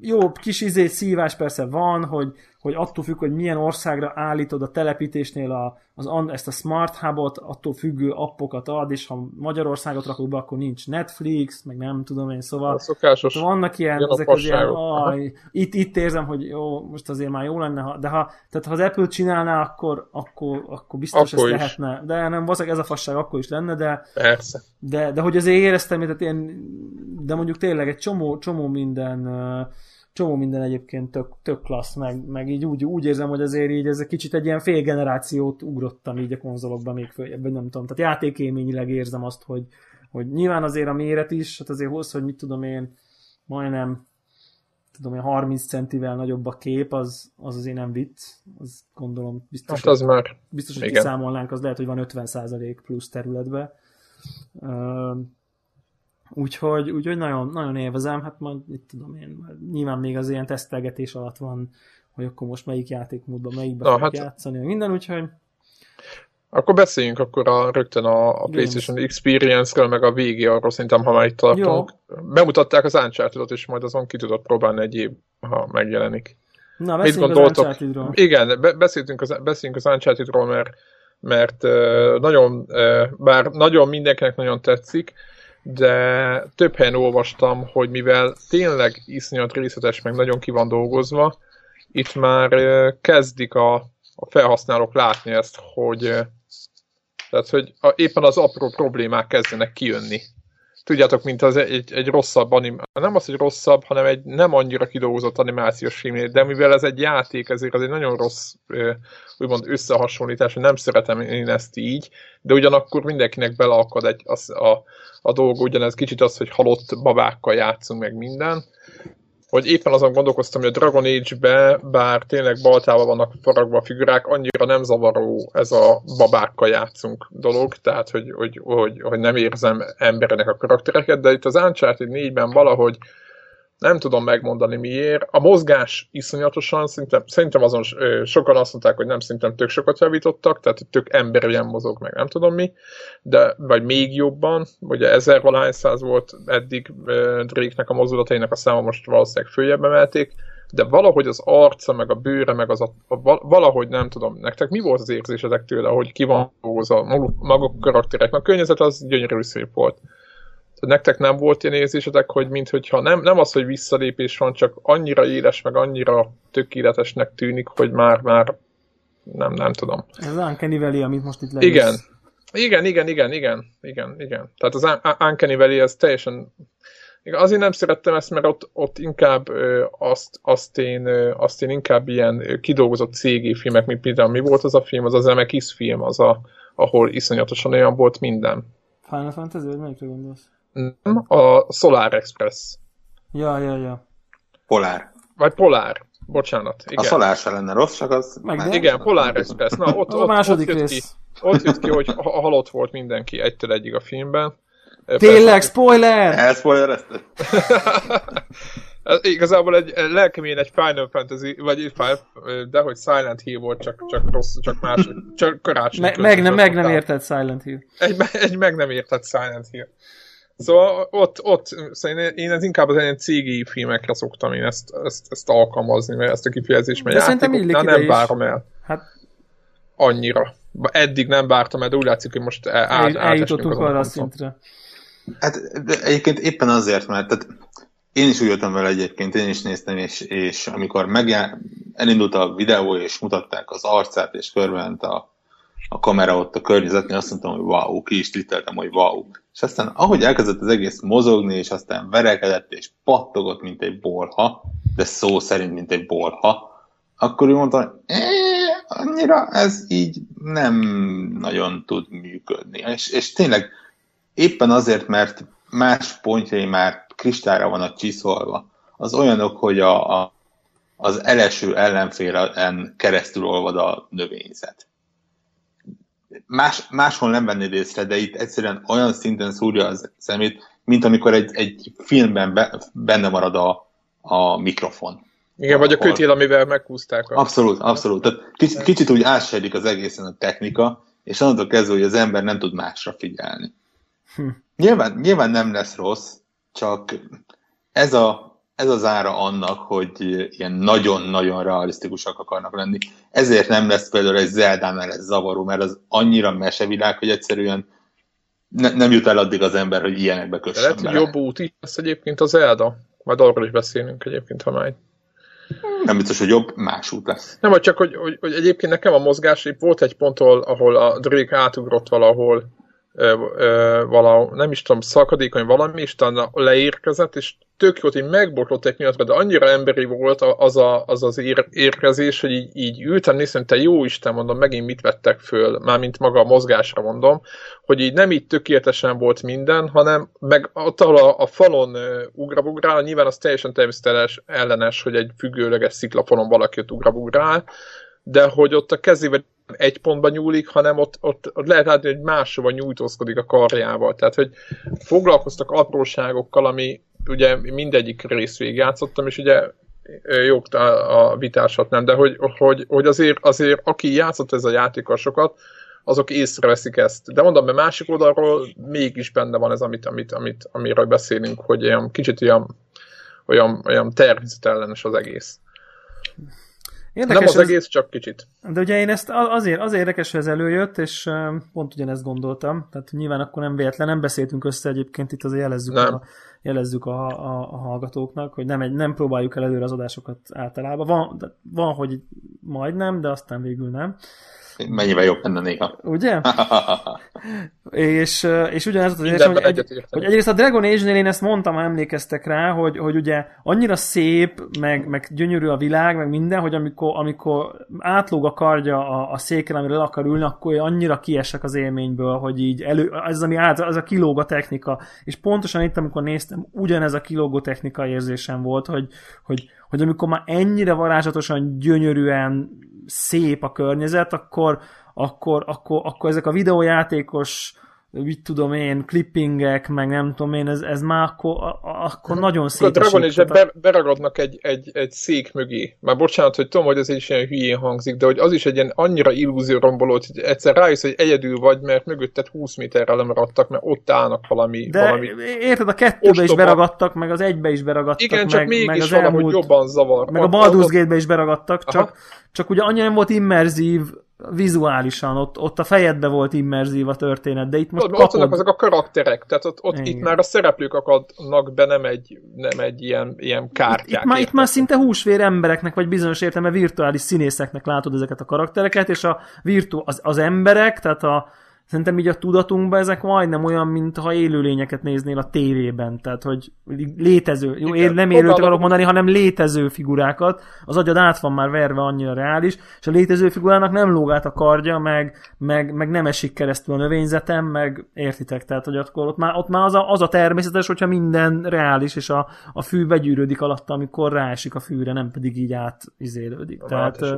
Jó, kis izé szívás persze van, hogy, hogy attól függ, hogy milyen országra állítod a telepítésnél a, az, ezt a Smart Hub-ot, attól függő appokat ad, és ha Magyarországot rakok be, akkor nincs Netflix, meg nem tudom én, szóval vannak ilyen, ezek az ilyen, aj, itt, itt érzem, hogy jó, most azért már jó lenne, ha, de ha, tehát ha az Apple csinálná, akkor, akkor, akkor biztos akkor ezt is lehetne, de nem, valószínűleg ez a fasság akkor is lenne, de persze. De, de hogy azért éreztem, tehát én, de mondjuk tényleg egy csomó, csomó minden csomó minden egyébként tök, tök klassz, meg, meg így úgy, úgy érzem, hogy azért így ez egy kicsit egy ilyen fél generációt ugrottam így a konzolokban még följebb, nem tudom, tehát játékélményileg érzem azt, hogy, hogy nyilván azért a méret is, hát azért hoz, hogy mit tudom én, majdnem tudom én, harminc centivel nagyobb a kép, az, az azért nem vicc, az gondolom biztos, most az már, biztos hogy kiszámolnánk, az lehet, hogy van ötven százalék plusz területbe. Uh, Úgyhogy, úgyhogy nagyon, nagyon élvezem, hát majd mit tudom én, nyilván még az ilyen tesztelgetés alatt van, hogy akkor most melyik játékmódban, melyikben kell hát játszani, minden, úgyhogy... Akkor beszéljünk akkor a, rögtön a, a PlayStation Experience-ről, meg a végéről, szerintem, ha már itt tartunk. Jó. Bemutatták az Uncharted-ot, és majd azon ki tudod próbálni egy év, ha megjelenik. Na, beszéljünk az Uncharted-ról. Igen, be, beszéltünk az, beszéljünk az Uncharted-ról, mert, mert nagyon, bár nagyon mindenkinek nagyon tetszik, de több helyen olvastam, hogy mivel tényleg iszonyat részletes, meg nagyon ki van dolgozva, itt már kezdik a, a felhasználók látni ezt, hogy, tehát, hogy a, éppen az apró problémák kezdenek kijönni. Tudjátok, mint az egy, egy rosszabb anim, nem az, hogy rosszabb, hanem egy nem annyira kidolgozott animációs film, de mivel ez egy játék, ezért az egy nagyon rossz úgymond összehasonlítás, hogy nem szeretem én ezt így, de ugyanakkor mindenkinek beleakad egy, az, a, a dolga, ugyanez kicsit az, hogy halott babákkal játszunk meg minden, hogy éppen azon gondolkoztam, hogy a Dragon Age-be, bár tényleg baltával vannak faragva a figurák, annyira nem zavaró ez a babákkal játszunk dolog, tehát hogy, hogy, hogy, hogy nem érzem embernek a karaktereket, de itt az Uncharted négyben valahogy nem tudom megmondani miért. A mozgás iszonyatosan, szinte, szerintem azon sokan azt mondták, hogy nem, szerintem tök sokat javítottak, tehát tök emberien mozog, meg nem tudom mi, de vagy még jobban, ugye ezer valahány száz volt eddig Drake-nek a mozdulatainak a száma, most valószínűleg följebb emelték, de valahogy az arca, meg a bőre, meg az a, a, valahogy nem tudom, nektek mi volt az érzésetek tőle, hogy ki van az a maguk karakterek, a környezet az gyönyörű szép volt. Nektek nem volt ilyen érzésetek, hogy minthogyha nem, nem az, hogy visszalépés van, csak annyira éles, meg annyira tökéletesnek tűnik, hogy már, már nem, nem tudom. Ez az Uncanny Valley, amit most itt lejössz. Igen. Igen, igen, igen, igen, igen, igen. Tehát az Uncanny Valley, ez teljesen... Azért nem szerettem ezt, mert ott, ott inkább azt, azt, én, azt én inkább ilyen kidolgozott cé gé filmek, mint például mi volt az a film, az az em iksz film, az a, ahol iszonyatosan olyan volt minden. Final Fantasy, vagy melyikre gondolsz? Nem, a Solar Express. Ja, ja, ja. Polar. Vagy Polar, bocsánat. Igen. A Solar se lenne rossz, csak az... Meg igen, Polar Express. Na, ott, a ott, második ott jött rész. Ki, ott jött ki, hogy ha halott volt mindenki egytől egyig a filmben. Tényleg, persze, spoiler! Elspoilerezted. Igazából egy lelkemén egy Final Fantasy, vagy egy Final, de hogy Silent Hill volt, csak, csak rossz, csak más, csak karácsony. Me, meg nem, meg nem értett Silent Hill. Egy, egy meg nem értett Silent Hill. Szóval ott, ott szóval én ez inkább az ilyen cé gé i filmekre szoktam én ezt, ezt, ezt alkalmazni, mert ezt a kifejezést meg játékoknál nem várom el. Hát... Annyira. Eddig nem vártam el, de úgy látszik, hogy most át, eljutottunk arra a szintre. Hát egyébként éppen azért, mert tehát én is úgy jöttem vele egyébként, én is néztem, és, és amikor megjá... elindult a videó, és mutatták az arcát, és körülment a a kamera ott a környezetnél, azt mondtam, hogy wow, ki is titeltem, hogy wow. És aztán ahogy elkezdett az egész mozogni, és aztán verekedett, és pattogott, mint egy bolha, de szó szerint, mint egy bolha, akkor úgy mondtam, hogy annyira ez így nem nagyon tud működni. És, és tényleg éppen azért, mert más pontjai már kristályra vannak csiszolva. Az olyanok, hogy a, a, az eleső ellenfélen keresztül olvad a növényzet. Más, máshol nem vennéd észre, de itt egyszerűen olyan szinten szúrja az szemét, mint amikor egy, egy filmben be, benne marad a, a mikrofon. Igen, vagy a kötél, amivel meghúzták. A... Abszolút, abszolút. Tehát kicsit, kicsit úgy ássejlik az egészen a technika, és onnantól kezdve, hogy az ember nem tud másra figyelni. Hm. Nyilván, nyilván nem lesz rossz, csak ez a Ez az ára annak, hogy ilyen nagyon-nagyon realisztikusak akarnak lenni. Ezért nem lesz például egy Zeldánál ez zavaró, mert az annyira mesevilág, hogy egyszerűen ne, nem jut el addig az ember, hogy ilyenekbe kössön bele. Lehet, hogy jobb út így lesz egyébként a Zelda. Majd arról is beszélünk egyébként, ha már. Nem biztos, hogy jobb, más út lesz. Nem, vagy csak, hogy, hogy, hogy egyébként nekem a mozgás, volt egy ponttól, ahol a Drake átugrott valahol, Ö, ö, vala, nem is tudom, szakadékony valami, és talán leérkezett, és tök jót, hogy megbotlott egy miatt, de annyira emberi volt az a, az, az ér, érkezés, hogy így, így ültem, néztem, te jó Isten, mondom, megint mit vettek föl, mármint maga a mozgásra mondom, hogy így nem így tökéletesen volt minden, hanem meg ott, ahol a, a falon ugrabugrál, nyilván az teljesen természetes ellenes, hogy egy függőleges sziklafalon valaki ott ugrabugrál, de hogy ott a kezével egy pontban nyúlik, hanem ott, ott, ott lehet látni, hogy máshova nyújtózkodik a karjával. Tehát, hogy foglalkoztak apróságokkal, ami ugye mindegyik rész végig játszottam, és ugye jó a vitásat nem, de hogy, hogy, hogy azért, azért aki játszott ez a játékkal sokat, azok észreveszik ezt. De mondom, mert másik oldalról mégis benne van ez, amit, amit, amit, amiről beszélünk, hogy olyan, kicsit olyan, olyan, olyan természetellenes az egész. Érdekes, nem az, az egész, csak kicsit. De ugye én ezt azért, azért érdekes, hogy ez előjött, és pont ugyanezt gondoltam. Tehát nyilván akkor nem véletlen, nem beszéltünk össze egyébként, itt azért jelezzük, a, jelezzük a, a, a hallgatóknak, hogy nem, egy, nem próbáljuk el előre az adásokat általában. Van, van, hogy majdnem, de aztán végül nem. Mennyivel jobb lenne néha. Ugye? És, és ugyanez az érzem, hogy, egy, hogy egyrészt a Dragon Age-nél én ezt mondtam, ha emlékeztek rá, hogy, hogy ugye annyira szép, meg, meg gyönyörű a világ, meg minden, hogy amikor, amikor átlóg a kardja a, a széken, amire le akar ülni, akkor annyira kiesek az élményből, hogy így elő, ez, ami át, ez a kilóg a technika. És pontosan itt, amikor néztem, ugyanez a kilógó technika érzésem volt, hogy, hogy, hogy amikor már ennyire varázsatosan, gyönyörűen szép a környezet, akkor Akkor, akkor, akkor ezek a videójátékos, mit tudom én, klippingek, meg nem tudom én, ez, ez már akkor, akkor nagyon szétesik. A Dragon Age-re be, beragadnak egy, egy, egy szék mögé. Már bocsánat, hogy tudom, hogy ez is ilyen hülyén hangzik, de hogy az is egy ilyen annyira illúzió romboló, hogy egyszer rájössz, hogy egyedül vagy, mert mögötted húsz méterrel lemaradtak, mert ott állnak valami... De valami érted, a kettőbe ostoba. Is beragadtak, meg az egybe is beragadtak. Igen, meg, csak mégis valahogy elmúlt, jobban zavar. Meg a Baldur's Gate-be is beragadtak, csak, csak ugye annyira nem volt immerzív, vizuálisan, ott, ott a fejedbe volt immerzív a történet, de itt most kapod. Ott vannak azok a karakterek, tehát ott, ott itt már a szereplők akadnak be, nem egy, nem egy ilyen, ilyen kártyák. Itt, itt, már, itt már szinte húsvér embereknek, vagy bizonyos értelme virtuális színészeknek látod ezeket a karaktereket, és a virtu, az, az emberek, tehát a szerintem így a tudatunkban ezek majdnem olyan, mintha élőlényeket néznél a tévében. Tehát, hogy létező, jó, igen, nem élőt akarok mondani, hanem létező figurákat. Az agyad át van már verve, annyira reális, és a létező figurának nem lóg át a kardja, meg, meg, meg nem esik keresztül a növényzetem, meg értitek, tehát, hogy akkor ott már, ott már az, a, az a természetes, hogyha minden reális, és a, a fű begyűrődik alatta, amikor ráesik a fűre, nem pedig így átizélődik. Tehát, uh,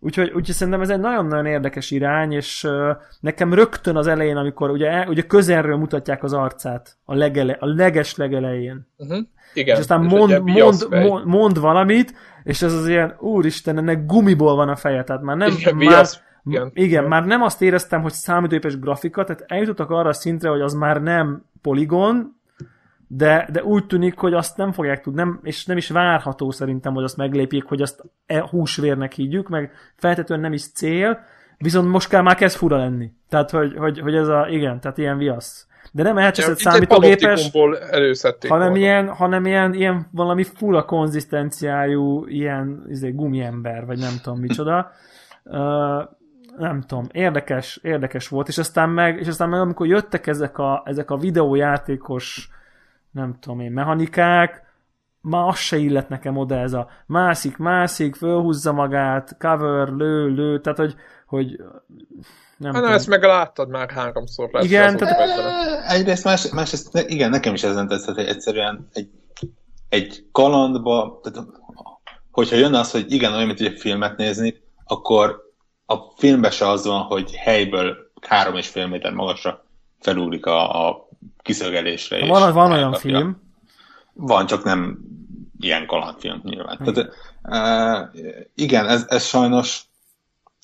úgyhogy, úgyhogy szerintem ez egy nagyon-nagyon érdekes irány, és uh, nekem rögtön az elején, amikor ugye, ugye közelről mutatják az arcát, a, legele, a leges legelején. Uh-huh. Igen. És aztán mond, mond, mond, mond valamit, és ez az ilyen, úristen, ennek gumiból van a feje, tehát már nem... Igen, már, igen. igen, már nem azt éreztem, hogy számítógépes grafika, tehát eljutottak arra a szintre, hogy az már nem poligon, de, de úgy tűnik, hogy azt nem fogják tudni, nem, és nem is várható szerintem, hogy azt meglépjék, hogy azt húsvérnek hívjuk, meg feltétlenül nem is cél. Viszont most kell már kezd fura lenni. Tehát, hogy, hogy, hogy ez a, igen, tehát ilyen viasz. De nem elcseszett számítógépes, hanem, ilyen, hanem ilyen, ilyen valami fura konzisztenciájú, ilyen izé, gumiember, vagy nem tudom micsoda. uh, nem tudom, érdekes, érdekes volt. És aztán meg, és aztán meg amikor jöttek ezek a, ezek a videójátékos, nem tudom én, mechanikák, már az se illet nekem oda, ez a mászik, mászik, fölhúzza magát, cover, lő, lő, tehát, hogy hogy nem hát, ezt meg láttad már háromszor. Lesz igen, tehát... Egyrészt más, másrészt, igen, nekem is ezen tetszett, hogy egyszerűen egy, egy kalandba, tehát, hogyha jön az, hogy igen, olyan, mint ugye filmet nézni, akkor a filmben se az van, hogy helyből három és fél méter magasra felúlik a, a kiszögelésre. És van, van olyan film. Van, csak nem ilyen kalandfilm nyilván. Igen, tehát, uh, igen ez, ez sajnos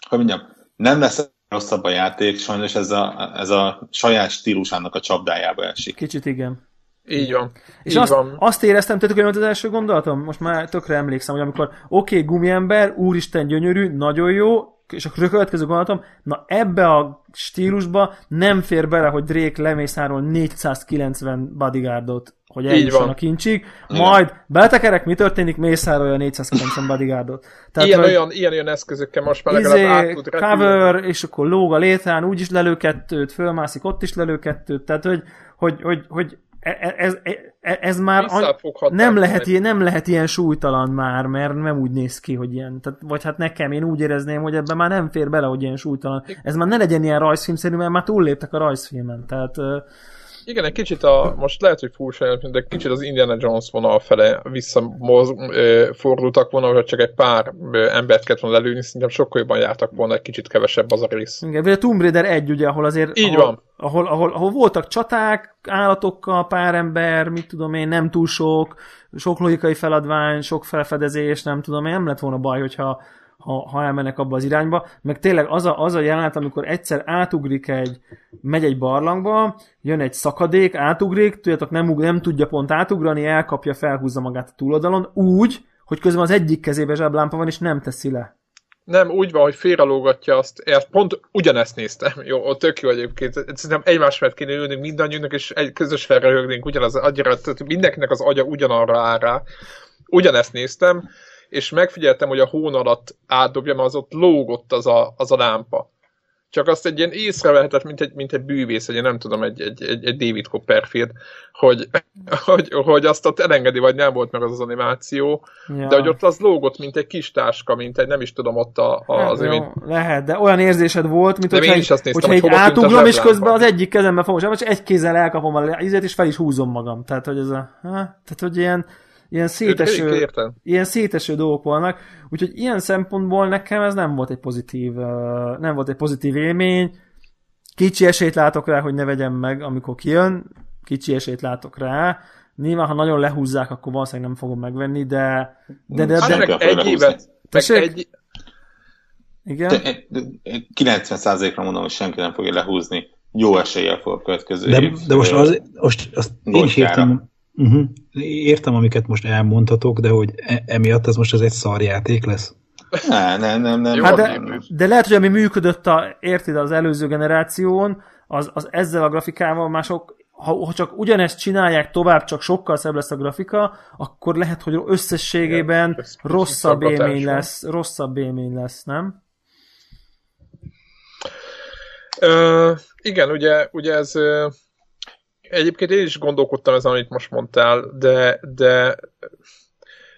hogy mondjam, nem lesz rosszabb a játék, sajnos ez a, ez a saját stílusának a csapdájába esik. Kicsit igen. Így van. És így azt, van. Azt éreztem, tehát hogy az első gondolatom? Most már tökre emlékszem, hogy amikor oké, okay, gumiember, úristen gyönyörű, nagyon jó, és a következő gondolatom, na ebbe a stílusba nem fér bele, hogy Drake lemészárol négyszázkilencven bodyguardot, hogy eljusson a kincsig, majd beltekerek, mi történik, mészárolja a négyszázkilencven bodyguardot. Tehát, ilyen, hogy, olyan, ilyen olyan eszközökkel most már legalább izé, át tud repülni. Cover, és akkor lóg a létrán, úgy is lelő kettőt, fölmászik, ott is lelő kettőt, tehát hogy, hogy, hogy, hogy ez, ez, ez már an... nem, lehet ilyen, nem lehet ilyen súlytalan már, mert nem úgy néz ki, hogy ilyen, tehát, vagy hát nekem, én úgy érezném, hogy ebben már nem fér bele, hogy ilyen súlytalan. Ez már ne legyen ilyen rajzfilmszerű, mert már túlléptek a rajzfilmen, tehát... Igen, egy kicsit a, most lehet, hogy furcsa, de kicsit az Indiana Jones vonal fele visszafordultak volna, hogyha csak egy pár embert kellett volna lelőni, szerintem sokkal jobban jártak volna, egy kicsit kevesebb az a rész. Igen, vagy a Tomb Raider egy, ugye, ahol azért... Így ahol, van. Ahol, ahol, ahol voltak csaták, állatokkal, pár ember, mit tudom én, nem túl sok, sok logikai feladvány, sok felfedezés, nem tudom én, nem lett volna baj, hogyha ha, ha elmennek abba az irányba, meg tényleg az a, az a jelenet, amikor egyszer átugrik egy, megy egy barlangba, jön egy szakadék, átugrik, tudjátok, nem, nem tudja pont átugrani, elkapja, felhúzza magát a túloldalon, úgy, hogy közben az egyik kezébe zseblámpa van, és nem teszi le. Nem, úgy van, hogy félrelógatja azt, ezt pont ugyanezt néztem, jó, tök jó egyébként, szerintem egymás mellett kéne ülni mindannyiunknak, és egy, közös felröhögnénk ugyanaz agyra, mindenkinek az agya ugyanarra áll rá, ugyanezt néztem, és megfigyeltem, hogy a hón alatt átdobja, mert az ott lógott az a, az a lámpa. Csak azt egy ilyen észrevehetett, mint egy, mint egy bűvész, egy, nem tudom, egy, egy, egy David Copperfield, hogy, hogy, hogy azt ott elengedi, vagy nem volt meg az az animáció, ja. De hogy ott az lógott, mint egy kis táska, mint egy, nem is tudom, ott a, a, hát, az... Jó, mint... Lehet, de olyan érzésed volt, mint hogyha egy, néztem, hogyha hogy egy átuglom, és közben az egyik kezemben fogom, és egy kézzel elkapom a ízét, és fel is húzom magam. Tehát, hogy ez a... Ha? Tehát, hogy ilyen... Ilyen széteső, ilyen széteső dolgok vannak, úgyhogy ilyen szempontból nekem ez nem volt egy pozitív, nem volt egy pozitív élmény. Kicsi esélyt látok rá, hogy ne vegyem meg, amikor kijön. Kicsi esélyt látok rá. Nyilván, ha nagyon lehúzzák, akkor valószínűleg nem fogom megvenni, de... de, de, de, de... Egy évet. Egy... Igen? kilencven százalékra mondom, hogy senki nem fogja lehúzni. Jó eséllyel fog a következő de, év. De most, az, most azt én is értem. Uh-huh. Értem, amiket most elmondhatok, de hogy e- emiatt ez most ez egy szarjáték lesz. Ne, nem, nem, nem. Hát de, de lehet, hogy ami működött a, érted, az előző generáción, az, az ezzel a grafikával mások, ha, ha csak ugyanezt csinálják tovább, csak sokkal szebb lesz a grafika, akkor lehet, hogy összességében ja, rosszabb élmény lesz, rosszabb élmény lesz, nem? Ö, igen, ugye, ugye ez... Egyébként én is gondolkodtam ezen, amit most mondtál, de, de,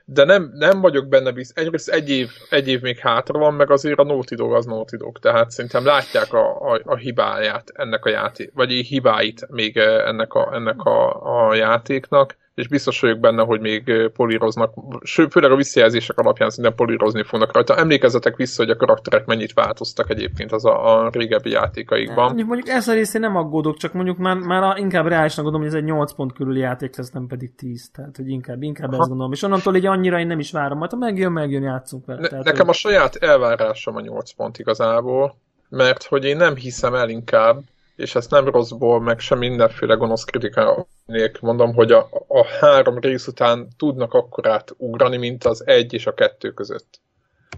de nem, nem vagyok benne biztos. Egyrészt egy év, egy év még hátra van, meg azért a Naughty Dog az Naughty Dog. Tehát szerintem látják a, a, a hibáját ennek a játék, vagy a hibáit még ennek, a, ennek a, a játéknak, és biztos vagyok benne, hogy még políroznak, sőt, főleg a visszajelzések alapján szerintem polírozni fognak rajta. Emlékezzetek vissza, hogy a karakterek mennyit változtak egyébként az a, a régebbi játékaikban. Mondjuk, mondjuk ezt a részén nem aggódok, csak mondjuk már, már inkább reálisnak gondolom, hogy ez egy nyolc pont körüli játék lesz, nem pedig tíz. Tehát, hogy inkább, inkább ezt gondolom. És onnantól így annyira én nem is várom. Majd ha megjön, megjön, játszunk vele. Ne, tehát, nekem a saját elvárásom a nyolc pont igazából, mert hogy én nem hiszem el inkább, és ezt nem rosszból, meg sem mindenféle gonosz kritikán nélkül mondom, hogy a, a három rész után tudnak akkorát ugrani, mint az egy és a kettő között.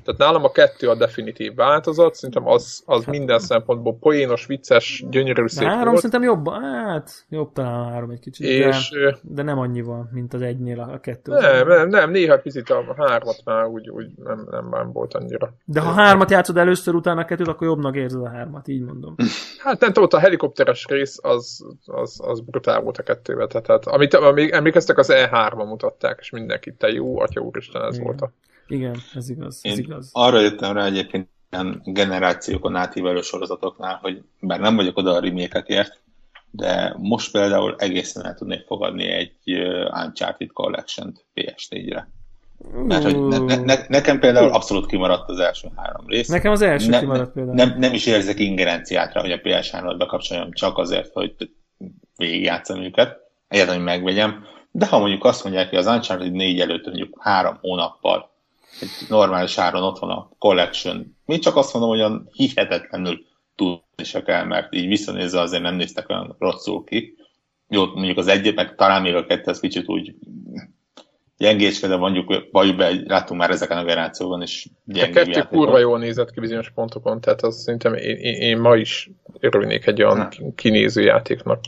Tehát nálam a kettő a definitív változat, szerintem az, az minden szempontból poénos, vicces, gyönyörű szép volt. Három szerintem jobb, hát jobb talán a három egy kicsit, és, de, de nem annyival, mint az egynél a kettő. Nem, nem, nem, néha picit a hármat már úgy, úgy nem, nem már volt annyira. De ha hármat játszod először, utána a kettőt, akkor jobbnak érzed a hármat, így mondom. Hát nem tudom, a helikopteres rész az, az, az brutál volt a kettővel, tehát amit emlékeztek, az E háromon mutatták, és mindenki, te jó, atya úristen, ez igen. Volt a... Igen, ez igaz, ez igaz. Arra jöttem rá egyébként ilyen generációkon átívelő sorozatoknál, hogy bár nem vagyok oda a remake-ekért, de most például egészen el tudnék fogadni egy Uncharted Collection-t pé es négyre. Mert hogy ne, ne, ne, nekem például abszolút kimaradt az első három rész. Nekem az első ne, kimaradt például. Nem, nem is érzek ingerenciát rá, hogy a pé es hármat bekapcsoljam csak azért, hogy végigjátszom őket. Egyáltalán, hogy megvegyem. De ha mondjuk azt mondják, hogy az Uncharted négy előtt mondjuk három hónappal egy normális áron ott van a collection. Még csak azt mondom, olyan hihetetlenül tudni se kell, mert így visszanézve azért nem néztek olyan rosszul ki. Jó, mondjuk az egyet, meg talán még a kettő, az kicsit úgy gyengécskedve, mondjuk bajba láttunk már ezeken a generációban is gyengébb játékban. A kettő kurva jól nézett ki bizonyos pontokon, tehát az szerintem én, én, én ma is örülnék egy olyan ha. kinéző játéknak.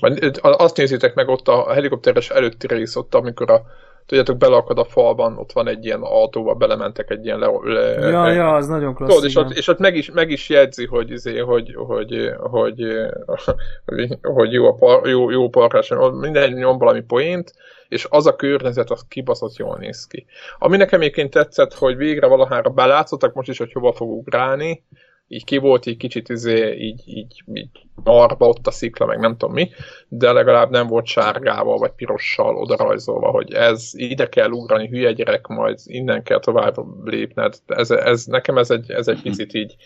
Azt nézitek meg ott a helikopteres előtti rész, ott amikor a tudjátok, beleakad a falban, ott van egy ilyen autóba, belementek egy ilyen le... le ja, le, ja, az nagyon klassz. Tudod, és ott, és ott meg, is, meg is jegyzi, hogy, izé, hogy, hogy, hogy, hogy, hogy jó, par, jó, jó parkás, minden nyom valami poént, és az a környezet, az kibaszott jól néz ki. Ami nekem egyébként tetszett, hogy végre valahára belátszottak most is, hogy hova fog ugrálni, így ki volt, így kicsit izé, így, így, így arba ott a szikla, meg nem tudom mi, de legalább nem volt sárgával, vagy pirossal odarajzolva, hogy ez ide kell ugrani, hülye gyerek, majd innen kell tovább lépned. Ez, ez, nekem ez egy, ez egy picit így,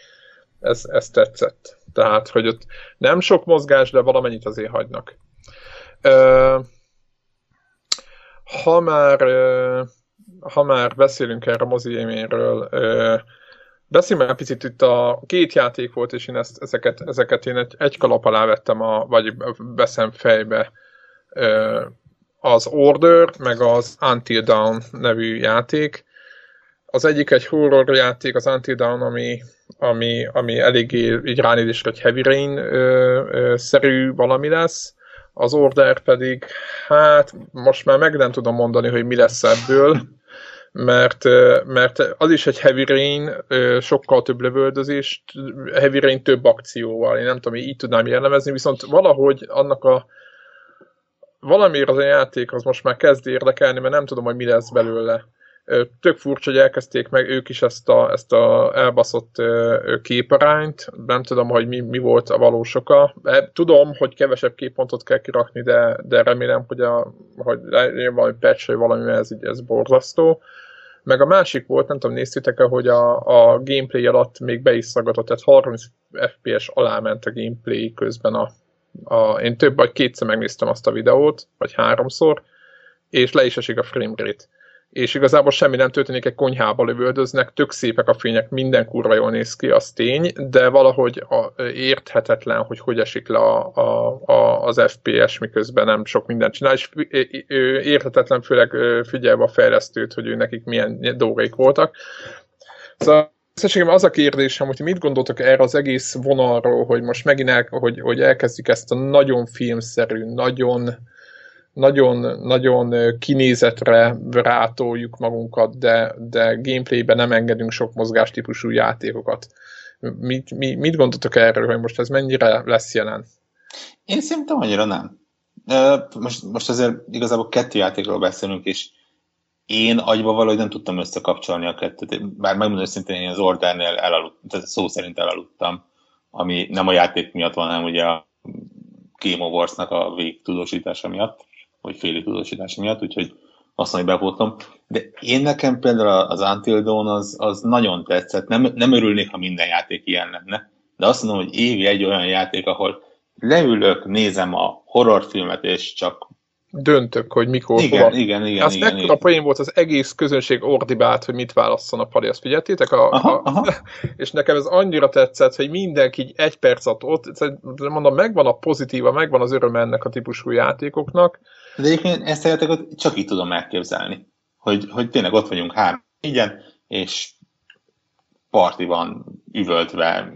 ez, ez tetszett. Tehát, hogy ott nem sok mozgás, de valamennyit azért hagynak. Ö, ha már, ha már beszélünk erre a mozi élményről, beszéljünk egy picit, itt a két játék volt, és én ezt, ezeket, ezeket én egy, egy kalap alá vettem, a, vagy veszem fejbe az Order, meg az Until Dawn nevű játék. Az egyik egy horror játék, az Until Dawn, ami, ami, ami eléggé így ránézésre egy Heavy Rain-szerű valami lesz. Az Order pedig, hát most már meg nem tudom mondani, hogy mi lesz ebből. mert, mert az is egy Heavy Rain, sokkal több lövöldözés, Heavy Rain több akcióval, én nem tudom, így tudnám jellemezni, viszont valahogy annak a valamiért az a játék az most már kezd érdekelni, mert nem tudom, hogy mi lesz belőle. Tök furcsa, hogy elkezdték meg ők is ezt a, ezt a elbaszott képarányt. Nem tudom, hogy mi, mi volt a valós oka. Tudom, hogy kevesebb képpontot kell kirakni, de, de remélem, hogy, a, hogy valami patch, vagy valami, ez, ez borzasztó. Meg a másik volt, nem tudom, néztétek-e, hogy a, a gameplay alatt még be is szagadott, tehát harminc ef pé es alá ment a gameplay közben a A, én több vagy kétszer megnéztem azt a videót, vagy háromszor, és le is esik a frame rate. És igazából semmi nem történik, egy konyhába lövöldöznek, tök szépek a fények, minden kurva jól néz ki, az tény, de valahogy a, érthetetlen, hogy hogy esik le a, a, a, az ef pé es, miközben nem sok mindent csinál, és érthetetlen, főleg figyelve a fejlesztőt, hogy ő nekik milyen dolgaik voltak. Szóval összességében az a kérdésem, hogy mit gondoltok erre az egész vonalról, hogy most megint el, hogy, hogy elkezdik ezt a nagyon filmszerű, nagyon, nagyon, nagyon kinézetre rátoljuk magunkat, de, de gameplayben nem engedünk sok mozgástípusú játékokat. Mit, mi, mit gondoltok erről, hogy most ez mennyire lesz jelen? Én szerintem annyira nem. Most, most azért igazából kettő játékról beszélünk, és én agyba valahogy nem tudtam összekapcsolni a kettőt. Bár megmondom szintén, én az Ordernél elaludtam, szó szerint elaludtam, ami nem a játék miatt van, hanem ugye a Game of Wars-nak a végtudósítása miatt, vagy félig tudósítása miatt, úgyhogy azt mondom, hogy bepótlom. De én nekem például az Until Dawn az, az nagyon tetszett. Nem, nem örülnék, ha minden játék ilyen lenne, de azt mondom, hogy évi egy olyan játék, ahol leülök, nézem a horrorfilmet, és csak döntök, hogy mikor, igen, hova. Igen, igen, azt igen. Azt a poén volt, az egész közönség ordibált, hogy mit válasszon a pali, azt figyeltétek? A, aha, a, aha. És nekem ez annyira tetszett, hogy mindenki így egy percet ott, mondom, megvan a pozitíva, megvan az öröm ennek a típusú játékoknak. De egyébként ezt a játékot csak így tudom elképzelni, hogy, hogy tényleg ott vagyunk három, igen, és parti van, üvöltve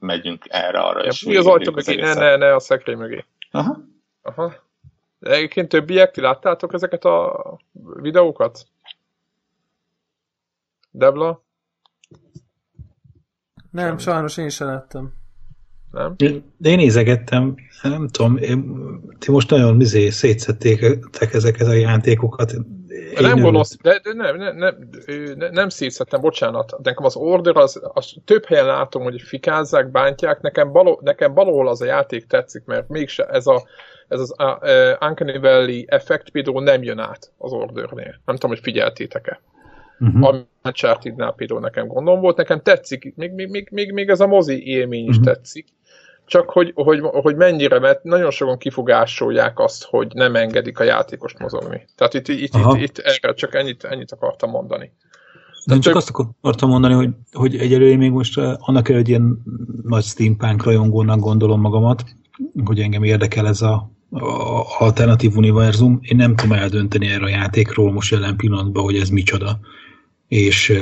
megyünk erre-arra. Ja, mi az ajtó mögé? Ne, ne, ne, a szekrény mögé. Aha. Aha. Egyébként többiek, ti láttátok ezeket a videókat? Debla? Nem, sajnos én sem láttam. Nem? De én nézegettem, nem tudom, én, ti most nagyon mizé szétszedtétek ezeket a játékokat. Én nem gonosz, de, de nem, nem, nem, nem, nem szétszettem, bocsánat. Nekem az Order, az, az több helyen látom, hogy fikázzák, bántják, nekem, balo, nekem balhol az a játék tetszik, mert mégse ez a ez az uh, Uncanny Valley effekt például nem jön át az Ordernél. Nem tudom, hogy figyeltétek-e. Uh-huh. A Unchartednál például nekem gondom volt, nekem tetszik, még, még, még, még ez a mozi élmény is uh-huh. tetszik. Csak hogy, hogy, hogy mennyire, mert nagyon sokan kifogásolják azt, hogy nem engedik a játékost mozogni. Tehát itt, itt, itt, itt erre csak ennyit, ennyit akartam mondani. De én csak azt akartam mondani, hogy, hogy egyelőre még most annak előtt ilyen nagy steampunk rajongónak gondolom magamat, hogy engem érdekel ez a alternatív univerzum, én nem tudom eldönteni erre a játékról most jelen pillanatban, hogy ez micsoda, és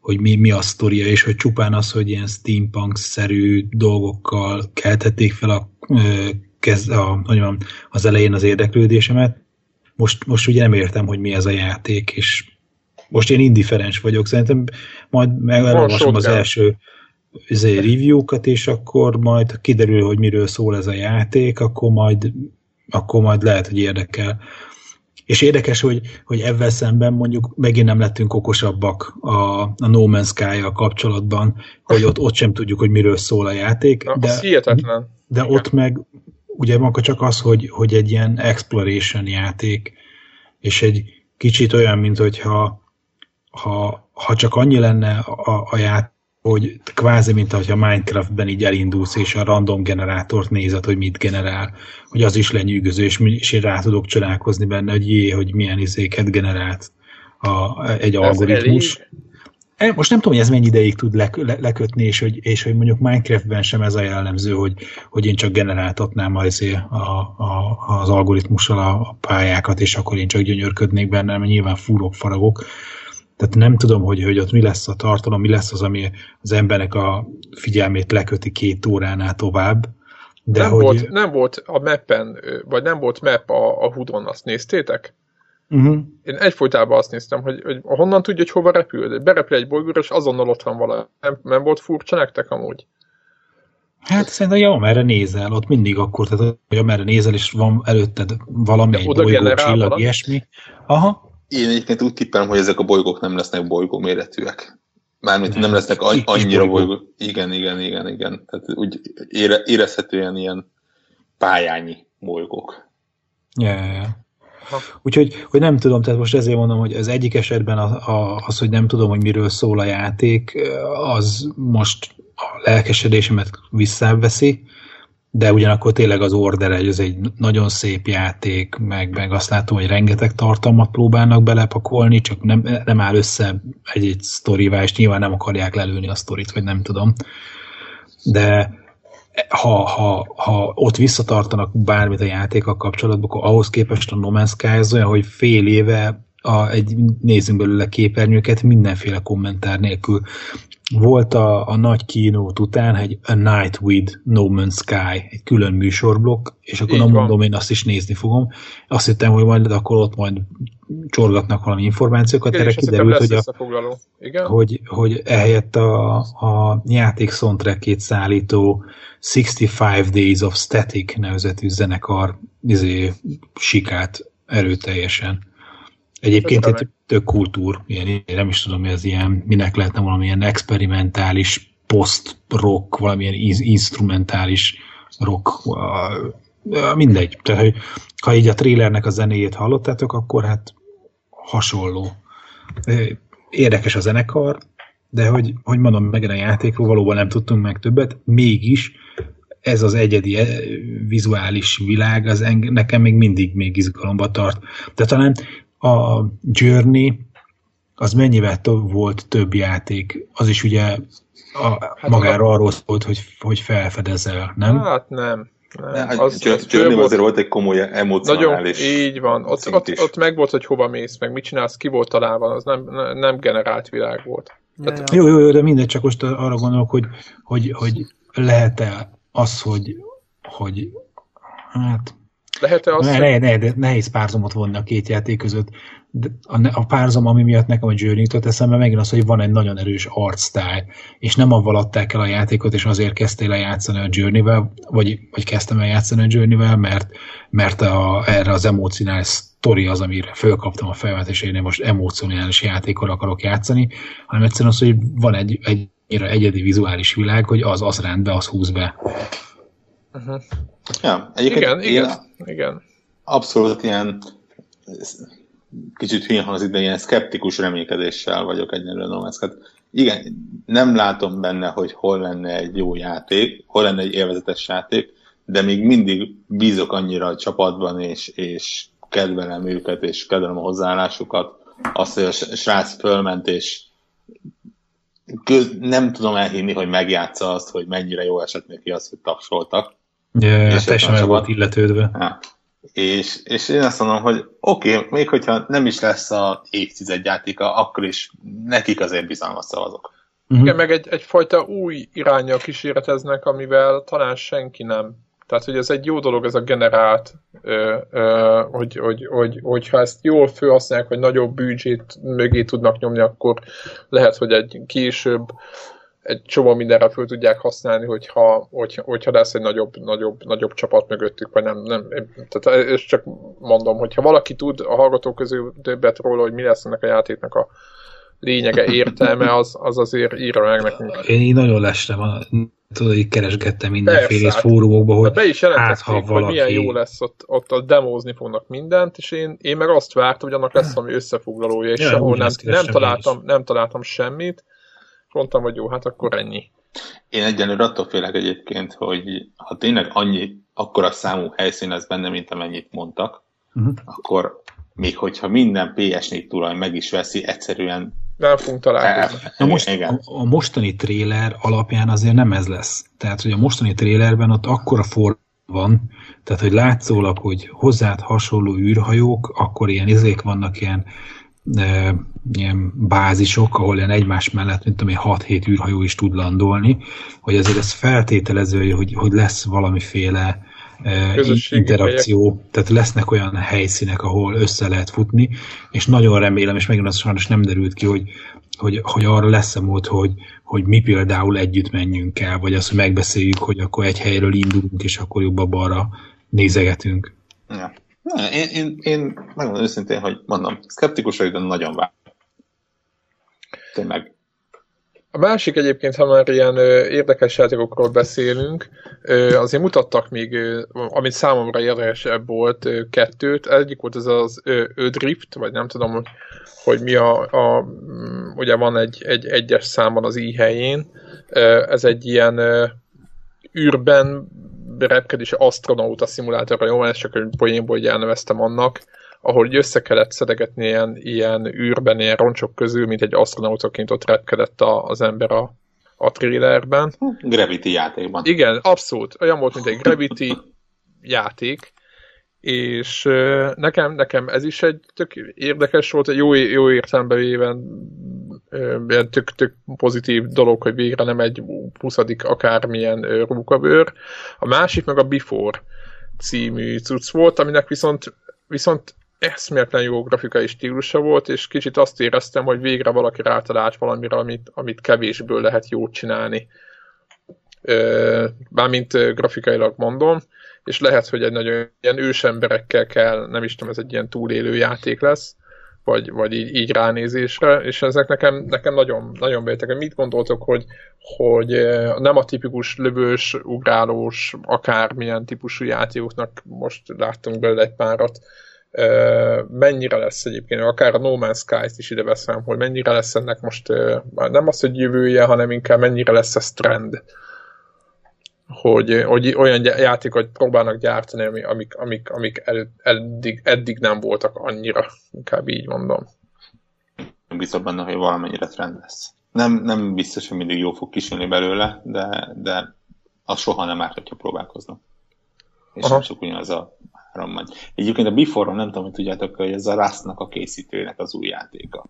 hogy mi, mi a sztoria, és hogy csupán az, hogy ilyen steampunk-szerű dolgokkal keltették fel a, kez, a, mondjam, az elején az érdeklődésemet. Most, most ugye nem értem, hogy mi ez a játék, és most én indiferens vagyok, szerintem majd megolvasom az első review-kat, és akkor majd kiderül, hogy miről szól ez a játék, akkor majd akkor majd lehet, hogy érdekel. És érdekes, hogy, hogy ebben szemben mondjuk megint nem lettünk okosabbak a, a No Man's Sky-jal kapcsolatban, hogy ott, ott sem tudjuk, hogy miről szól a játék. Na, de hihetetlen. De igen. Ott meg ugye maga csak az, hogy, hogy egy ilyen exploration játék, és egy kicsit olyan, mint hogyha ha, ha csak annyi lenne a, a játék, hogy kvázi, mint ahogy a Minecraftben így elindulsz, és a random generátort nézed, hogy mit generál, hogy az is lenyűgöző, és én rá tudok csodálkozni benne, hogy jé, hogy milyen izéket generált a, egy ez algoritmus. Elég. Most nem tudom, hogy ez mennyi ideig tud le, le, lekötni, és hogy, és hogy mondjuk Minecraftben sem ez a jellemző, hogy, hogy én csak generáltatnám az, a, a, az algoritmussal a, a pályákat, és akkor én csak gyönyörködnék benne, mert nyilván fúrok, faragok. Tehát nem tudom, hogy, hogy ott mi lesz a tartalom, mi lesz az, ami az embernek a figyelmét leköti két óránál tovább. De nem, hogy... volt, nem volt a mappen, vagy nem volt map a, a hudon, azt néztétek? Uh-huh. Én egyfolytában azt néztem, hogy, hogy honnan tudja, hogy hova repül. Berepül egy bolygóra, és azonnal ott van valami. Nem, nem volt furcsa nektek amúgy? Hát szerintem, ja, amerre nézel, ott mindig akkor, tehát, hogy amerre nézel, és van előtted valami, egy bolygó, csillag, ilyesmi. Aha. Én egyébként úgy tippelem, hogy ezek a bolygók nem lesznek bolygó méretűek. Mármint nem, nem lesznek a, annyira bolygó. bolygó. Igen, igen, igen, igen. Tehát úgy ére, érezhetően ilyen pályányi bolygók. Ja, ja, ja. Úgyhogy hogy nem tudom, tehát most ezért mondom, hogy az egyik esetben a, a, az, hogy nem tudom, hogy miről szól a játék, az most a lelkesedésemet visszaveszi, de ugyanakkor tényleg az Order egy, az egy nagyon szép játék, meg, meg azt látom, hogy rengeteg tartalmat próbálnak belepakolni, csak nem, nem áll össze egy-egy sztorivá, és nyilván nem akarják lelőni a sztorit, vagy nem tudom. De ha, ha, ha ott visszatartanak bármit a játékkal kapcsolatban, akkor ahhoz képest a No Man's Sky az olyan, hogy fél éve a, egy, nézzünk belőle képernyőket mindenféle kommentár nélkül. Volt a, a nagy kínót után egy A Night with No Man's Sky, egy külön műsorblokk, és akkor nem mondom, én azt is nézni fogom. Azt hittem, hogy majd akkor ott majd csorgatnak valami információkat, igen, erre kiderült, hogy, a, igen? Hogy, hogy ehelyett a, a játék soundtrackét szállító hatvanöt Days of Static nevezetű zenekar izé, sikát erőteljesen. Egyébként egy tök kultúr, ilyen, nem is tudom, hogy ez ilyen, minek lehetne valamilyen experimentális post-rock, valamilyen iz- instrumentális rock, mindegy. Tehát, hogy ha így a trailernek a zenéjét hallottátok, akkor hát hasonló. Érdekes a zenekar, de hogy, hogy mondom, meg a játékról valóban nem tudtunk meg többet, mégis ez az egyedi vizuális világ, az enge- nekem még mindig még izgalomba tart. De talán a Journey az mennyivel több volt több játék? Az is ugye a, hát magára a... arról szólt, hogy, hogy felfedezel, nem? Hát nem. nem. Ne, hát az, Journey, az Journey volt, azért volt egy komoly emocionális. Nagyon, így van. Ott, ott, ott meg volt, hogy hova mész, meg mit csinálsz, ki volt találva, az nem, nem generált világ volt. Tehát... Jó, jó, jó, de mindegy, csak most arra gondolok, hogy, hogy, hogy lehet-e az, hogy, hogy hát... Lehet-e azt, ne, ne, ne, de nehéz párzomot vonni a két játék között. De a, a párzom, ami miatt nekem a Journey jutott eszembe, megint az, hogy van egy nagyon erős art style, és nem avval adták el a játékot, és azért kezdtél el játszani a Journey-vel, vagy, vagy kezdtem el játszani a Journey-vel, mert, mert a, erre az emocionális sztori az, amire fölkaptam a fejemet, és én most emocionális játékon akarok játszani, hanem egyszerűen az, hogy van egy, egy egyedi vizuális világ, hogy az, az rendbe, az húz be. Uh-huh. Ja, igen, igen, igen. Abszolút ilyen kicsit hülyen hangzik, de ilyen szkeptikus reménykedéssel vagyok egyenlően a Man's Sky-t. Igen, nem látom benne, hogy hol lenne egy jó játék, hol lenne egy élvezetes játék, de még mindig bízok annyira a csapatban, és, és kedvelem őket, és kedvelem a hozzáállásukat. Azt, hogy a srác fölment, és köz, nem tudom elhinni, hogy megjátsza azt, hogy mennyire jó esett neki az, hogy tapsoltak. Yeah, és teljesen meg volt illetődve. Ja. És, és én azt mondom, hogy oké, okay, még hogyha nem is lesz a évtized játéka, akkor is nekik azért bizalmat szavazok. Mm-hmm. Igen, meg egy, egyfajta új irányjal kísérleteznek, amivel talán senki nem. Tehát, hogy ez egy jó dolog, ez a generált, ö, ö, hogy, hogy, hogy, hogyha ezt jól fölhasználják, vagy nagyobb büdzsét mögé tudnak nyomni, akkor lehet, hogy egy később egy csomó mindenre föl tudják használni, hogyha, hogyha, hogyha lesz egy nagyobb, nagyobb, nagyobb csapat mögöttük, vagy nem, nem. Tehát ezt csak mondom, hogyha valaki tud a hallgatók közül többet róla, hogy mi lesz ennek a játéknak a lényege, értelme, az, az azért írja meg nekünk. Én így nagyon lestem, tudod, így keresgettem mindenféle fórumokba, hogy be is jelentették, hát, valaki... hogy milyen jó lesz, ott, ott, ott demózni fognak mindent, és én, én meg azt vártam, hogy annak lesz ami összefoglalója, és ja, sehol nem, nem, találtam, nem találtam semmit, mondtam, hogy jó, hát akkor ennyi. Én egyenlőre attól félek egyébként, hogy ha tényleg annyi, akkora számú helyszín lesz benne, mint amennyit mondtak, uh-huh. akkor még hogyha minden pé es négy tulaj meg is veszi, egyszerűen nem fogunk találkozni. Na most, a, a mostani tréler alapján azért nem ez lesz. Tehát, hogy a mostani trélerben ott akkora forró van, tehát, hogy látszólag, hogy hozzád hasonló űrhajók, akkor ilyen izék vannak, ilyen E, ilyen bázisok, ahol ilyen egymás mellett, mint amely hat-hét űrhajó is tud landolni, hogy azért ez feltételező, hogy, hogy lesz valamiféle interakció, helyek. Tehát lesznek olyan helyszínek, ahol össze lehet futni, és nagyon remélem, és megint az sajnos nem derült ki, hogy, hogy, hogy arra lesz a mód, hogy, hogy mi például együtt menjünk el, vagy azt, hogy megbeszéljük, hogy akkor egy helyről indulunk, és akkor jobb-balra nézegetünk. Ja. Na, én, én, én megmondom őszintén, hogy mondom, szkeptikus vagyok, de nagyon vár. Tényleg. A másik egyébként, ha már ilyen ö, érdekes játékokról beszélünk, ö, azért mutattak még, ö, amit számomra érdekesebb volt, ö, kettőt. Egyik volt ez az Adr one ft, vagy nem tudom, hogy, hogy mi a, a... Ugye van egy, egy egyes számban az i helyén. Ö, ez egy ilyen ö, űrben repkedés asztronauta szimulátorra, jó, ez csak egy poénból, hogy elneveztem annak, ahol össze kellett szedegetni ilyen, ilyen űrben, ilyen roncsok közül, mint egy asztronautaként ott repkedett a, az ember a, a trailerben. Gravity játékban. Igen, abszolút. Olyan volt, mint egy Gravity játék, és nekem, nekem ez is egy tök érdekes volt, jó, jó értelemben véve ilyen tök, tök pozitív dolog, hogy végre nem egy huszadik akármilyen rúgabőr. A másik meg a Before című cucc volt, aminek viszont viszont eszméletlen jó grafikai stílusa volt, és kicsit azt éreztem, hogy végre valaki rátalált valamire, amit, amit kevésből lehet jót csinálni. Mármint grafikailag mondom, és lehet, hogy egy nagyon ilyen ősemberekkel kell, nem is tudom, ez egy ilyen túlélő játék lesz, vagy, vagy így, így ránézésre, és ezek nekem, nekem nagyon, nagyon bejöttek. Mit gondoltok, hogy, hogy nem a tipikus lövős, ugrálós, akármilyen típusú játékoknak, most láttunk belőle egy párat, mennyire lesz egyébként, akár a No Man's Sky-t is ide veszem, hogy mennyire lesz ennek most, nem az, hogy jövője, hanem inkább mennyire lesz ez trend, hogy, hogy olyan játékot próbálnak gyártani, amik, amik, amik eddig, eddig nem voltak annyira, inkább így mondom. Biztos benne, hogy valamennyire trend lesz. Nem, nem biztos, hogy mindig jó fog kisülni belőle, de, de az soha nem árt, hogyha próbálkoznak. És aha. Nem sok ugyanaz a három majd. Egyébként a Before, nem tudom, hogy tudjátok, hogy ez a Rust-nak a készítőnek az új játéka.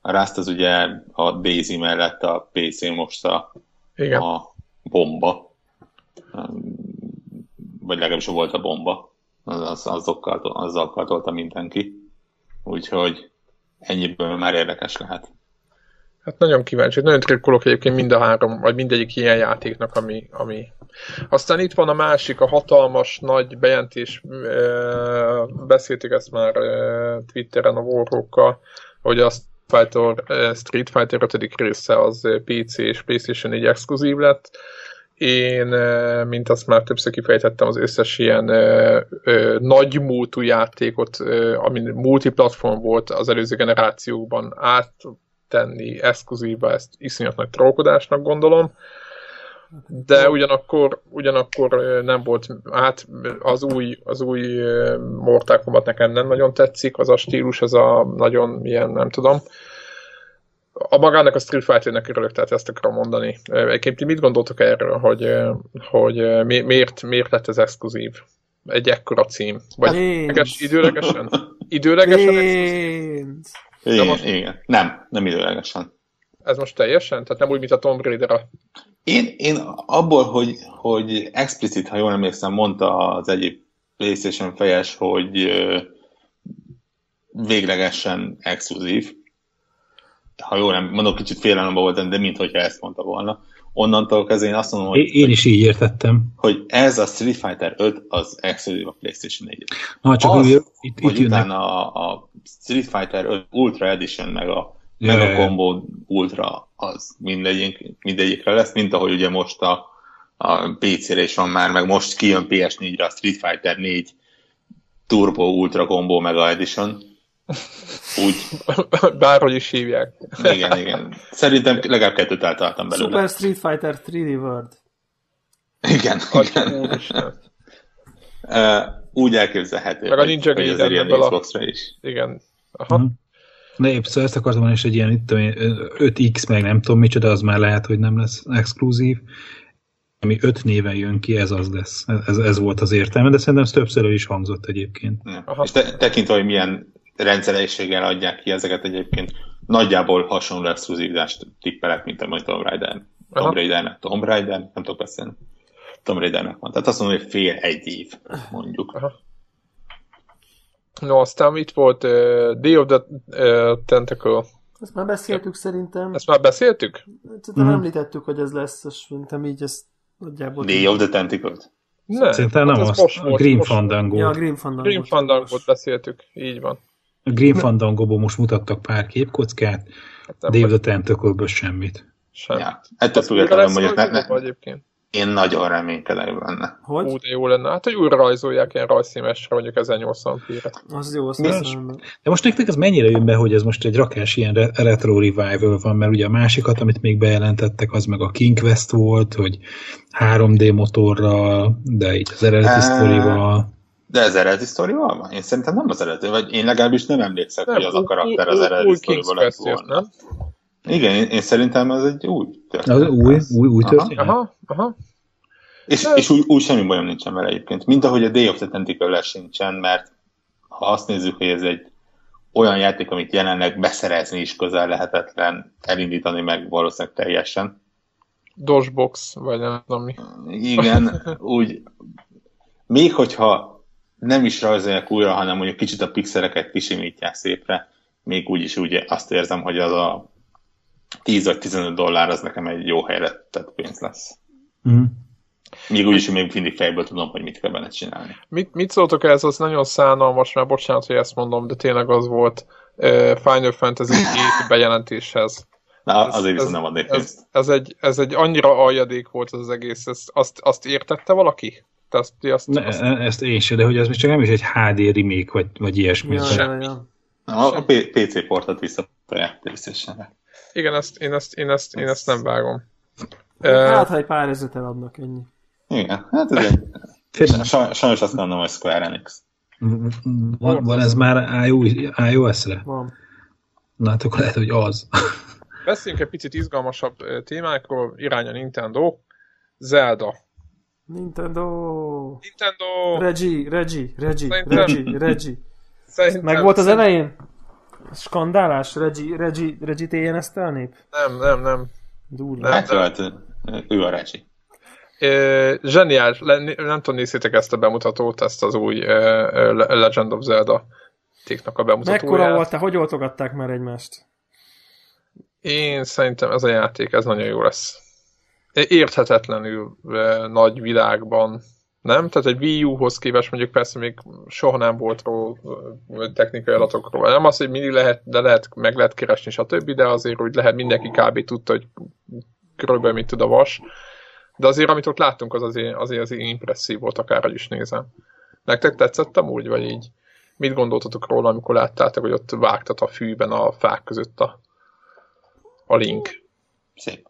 A Rust az ugye a Daisy mellett a pé cé most a, a bomba. Vagy legalábbis volt a bomba, az, az, azokkal, azzal kartolta mindenki, úgyhogy ennyiből már érdekes lehet. Hát nagyon kíváncsi, nagyon trükkolok egyébként mind a három, vagy mindegyik ilyen játéknak, ami, ami... Aztán itt van a másik, a hatalmas nagy bejelentés, beszéltük ezt már Twitteren a Warhawkkal, hogy a Street Fighter ötödik része az pé cé és PlayStation négy exkluzív lett. Én, mint azt már többször kifejtettem, az összes ilyen ö, ö, nagy múltú játékot, ö, ami multiplatform volt az előző generációkban áttenni exkluzívba, ezt iszonyat nagy trollkodásnak gondolom. De ugyanakkor, ugyanakkor nem volt, hát az új, az új Mortal Kombat nekem nem nagyon tetszik, az a stílus, az a nagyon ilyen, nem tudom. A magának a Street Fighter-nek örülök, tehát ezt akarom mondani. Egyébként mit gondoltok erről, hogy, hogy mi, miért, miért lett ez exkluzív? Egy ekkora cím. Vagy időleges, időlegesen? Időlegesen exkluzív? Igen, most... igen. Nem, nem időlegesen. Ez most teljesen? Tehát nem úgy, mint a Tomb Raider-a? Én, én abból, hogy, hogy explicit, ha jól emlékszem, mondta az egyik PlayStation fejes, hogy véglegesen exkluzív. Ha jól nem, mondok, kicsit félelemben voltam, de minthogyha ezt mondta volna. Onnantól kezdve én azt mondom, hogy... Én is így értettem. Hogy ez a Street Fighter öt az exkluzív a PlayStation négy. Na, csak az, itt, hogy itt utána a, a Street Fighter öt Ultra Edition, meg a, meg a Combo Ultra, az mindegyik, mindegyikre lesz, mint ahogy ugye most a, a pé cére is van már, meg most kijön pé es négyre a Street Fighter négy Turbo Ultra Combo Mega Edition. Úgy. Bárhogy is hívják. Igen, igen. Szerintem legalább kettőt eltaláltam belőle. Super Street Fighter három dé World. Igen. igen. Úgy elképzelhető. Meg a Ninja Gaiden a... Xboxra is. Igen. Aha. De épp szóval ezt akartam, és egy ilyen itt, öt iksz meg nem tudom micsoda, az már lehet, hogy nem lesz exkluzív. Ami öt néven jön ki, ez az lesz. Ez, ez volt az értelme, de szerintem ez többször is hangzott egyébként. Aha. És te, tekintve, hogy milyen rendszerességgel adják ki ezeket egyébként. Nagyjából hasonló exkluzívást tippelek, mint a Tomb Raider. Tomb Raider, Tomb Raider, nem tudok beszélni. Tomb Raidernek van. Tehát azt mondom, hogy fél egy év, mondjuk. Aha. No, aztán itt volt uh, Day of the uh, Tentacle. Ezt már beszéltük szerintem. Ezt már beszéltük? Szerintem mm-hmm. említettük, hogy ez lesz, és szerintem így ezt nagyjából... Day of the Tentacle-t? Ne, szerintem nem azt. Most, a Green Fandango. Ja, a Green Fandango. Green Fandango-t beszéltük, így van. A Green Fandango-ból most mutattak pár képkockát, hát Day of the Tentacle-ből semmit. Semmit. Ja. Ettől függetlenül mondjuk ne... ne. Egyébként. Én nagyon reménykedem benne. Hogy? Úgy jó lenne. Hát, hogy újra rajzolják ilyen rajzszínesre, mondjuk ezernyolcvan pé-re. Az jó, azt hiszem. De most nektek ez mennyire jön be, hogy ez most egy rakás ilyen retro revival van, mert ugye a másikat, amit még bejelentettek, az meg a King Quest volt, hogy három dé motorral, de így az eredeti sztorival. De az eredeti sztorival van? Én szerintem nem az eredeti, vagy én legalábbis nem emlékszem, hogy az a karakter az eredeti sztorival lett volna. Igen, én, én szerintem ez egy új történet. Az új, új, új történet? Aha, aha, aha. És, de... és úgy, úgy semmi bajom nincsen vele egyébként. Mint ahogy a Day of the Tentacle sincsen, mert ha azt nézzük, hogy ez egy olyan játék, amit jelenleg beszerezni is közel lehetetlen, elindítani meg valószínűleg teljesen. Dosbox, vagy nem tudom mi. Igen, úgy, még hogyha nem is rajzolják újra, hanem mondjuk kicsit a pixeleket kisimítják szépre, még úgyis úgy azt érzem, hogy az a tíz vagy tizenöt dollár az nekem egy jó helyre tett pénz lesz. Mm. Még úgyis, hogy még mindig fejből tudom, hogy mit kell benne csinálni. Mit, mit szóltok ehhez? Az nagyon szánalmas, mert bocsánat, hogy ezt mondom, de tényleg az volt uh, Final Fantasy hét bejelentéshez. Na, ez, azért viszont nem adnék pénzt. Ez, ez, egy, ez egy annyira aljadék volt az, az egész. Ez, azt, azt értette valaki? Azt, azt, ne, azt... Ezt én sem, de hogy ez még csak nem is egy há dé remake, vagy, vagy ilyesmi. Ja, ja, ja. Na, a pé cé portot visszapolják PlayStation-re. Igen, ezt, én, ezt, én, ezt, én ezt nem vágom. Hát, ha egy pár ezőt eladnak, ennyi. Igen, hát ez egy... Sajnos azt mondom, hogy Square Enix. Van, van ez már iOS-re? Van. Na, hát akkor lehet, hogy az. Beszéljünk egy picit izgalmasabb témákról, irány a Nintendo. Zelda. Nintendo! Nintendo! Reggie, Reggie, Reggie, Szerintem... Reggie, Reggie. Szerintem... Meg volt az elején? Skandálás? Reggie, Reggie, Reggie téljen ezt el nép? Nem, nem, nem. Durva. Hát, hát ő a Reggie. E, zseniális. Le, nem tudom, nézzétek ezt a bemutatót, ezt az új uh, Legend of Zelda téknak a bemutatóját. Mekkora volt te? Hogy oltogatták már egymást? Én szerintem ez a játék, ez nagyon jó lesz. Érthetetlenül uh, nagy világban. Nem? Tehát egy Wii U-hoz képest mondjuk persze még soha nem volt ró technikai adatokról. Nem az, hogy mindig lehet, de lehet, meg lehet keresni, stb. De azért, hogy lehet, mindenki kb. Tudta, hogy körülbelül mit tud a vas. De azért, amit ott láttunk, az azért, azért, azért impresszív volt, akárhogy is nézem. Nektek tetszett amúgy, vagy így? Mit gondoltatok róla, amikor láttátok, hogy ott vágtat a fűben a fák között a, a Link? Szép.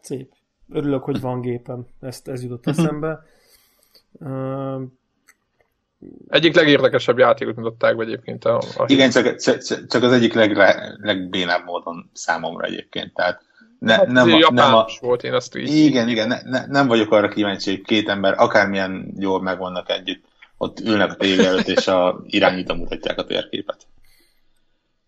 Szép. Örülök, hogy van gépem. Ezt, ez jutott eszembe. Uh, egyik legérdekesebb játékot mutatták be egyébként a, a igen, csak, csak, csak az egyik leg, legbénább módon számomra egyébként, tehát ne, hát nem, a, nem a, volt, én azt így igen, igen, ne, ne, nem vagyok arra kíváncsi, hogy két ember akármilyen jól megvannak együtt, ott ülnek a tévé előtt és a irányító mutatják a térképet.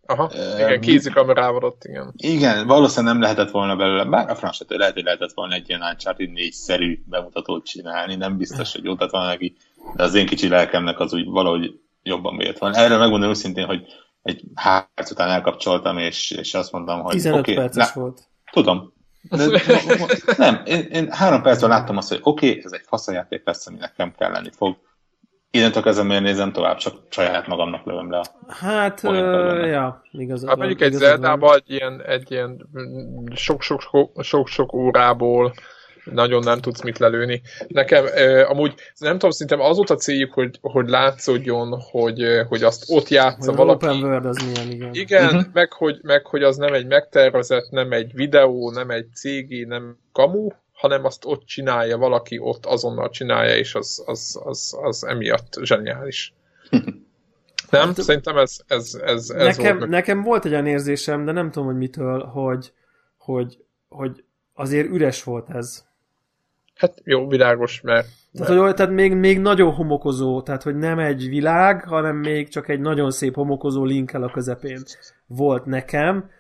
Aha, uh, igen, kézikamerával ott, igen. Igen, valószínűleg nem lehetett volna belőle, bár a francsetől lehet, hogy lehetett volna egy ilyen Uncharted négy-szerű bemutatót csinálni, nem biztos, hogy jót lett volna neki, de az én kicsi lelkemnek az úgy valahogy jobban bejött volna. Erről megmondom őszintén, hogy egy három perc után elkapcsoltam, és, és azt mondtam, hogy tizenöt okay, perces lá- volt. Tudom. De, nem, én, én három percben láttam azt, hogy oké, okay, ez egy faszajáték lesz, aminek nem kell lenni fog. Innentől kezdem, miért nézem tovább, csak saját magamnak lövöm le a... Hát, uh, ja, igazad. Hát mondjuk egy Zeldában egy ilyen, egy ilyen sok-sok órából nagyon nem tudsz mit lelőni. Nekem uh, amúgy, nem tudom, szerintem az volt a céljuk, hogy, hogy látszódjon, hogy, hogy azt ott játsza hogy valaki. Open World az milyen, igen. Igen, uh-huh. meg, hogy, meg hogy az nem egy megtervezett, nem egy videó, nem egy cégé, nem kamu, hanem azt ott csinálja, valaki ott azonnal csinálja, és az, az, az, az emiatt zseniális. Nem? Szerintem ez, ez, ez, ez nekem, volt. Nekem volt egy olyan érzésem, de nem tudom, hogy mitől, hogy, hogy, hogy azért üres volt ez. Hát jó, világos, mert... mert... Tehát, hogy, tehát még, még nagyon homokozó, tehát hogy nem egy világ, hanem még csak egy nagyon szép homokozó linkkel a közepén volt nekem.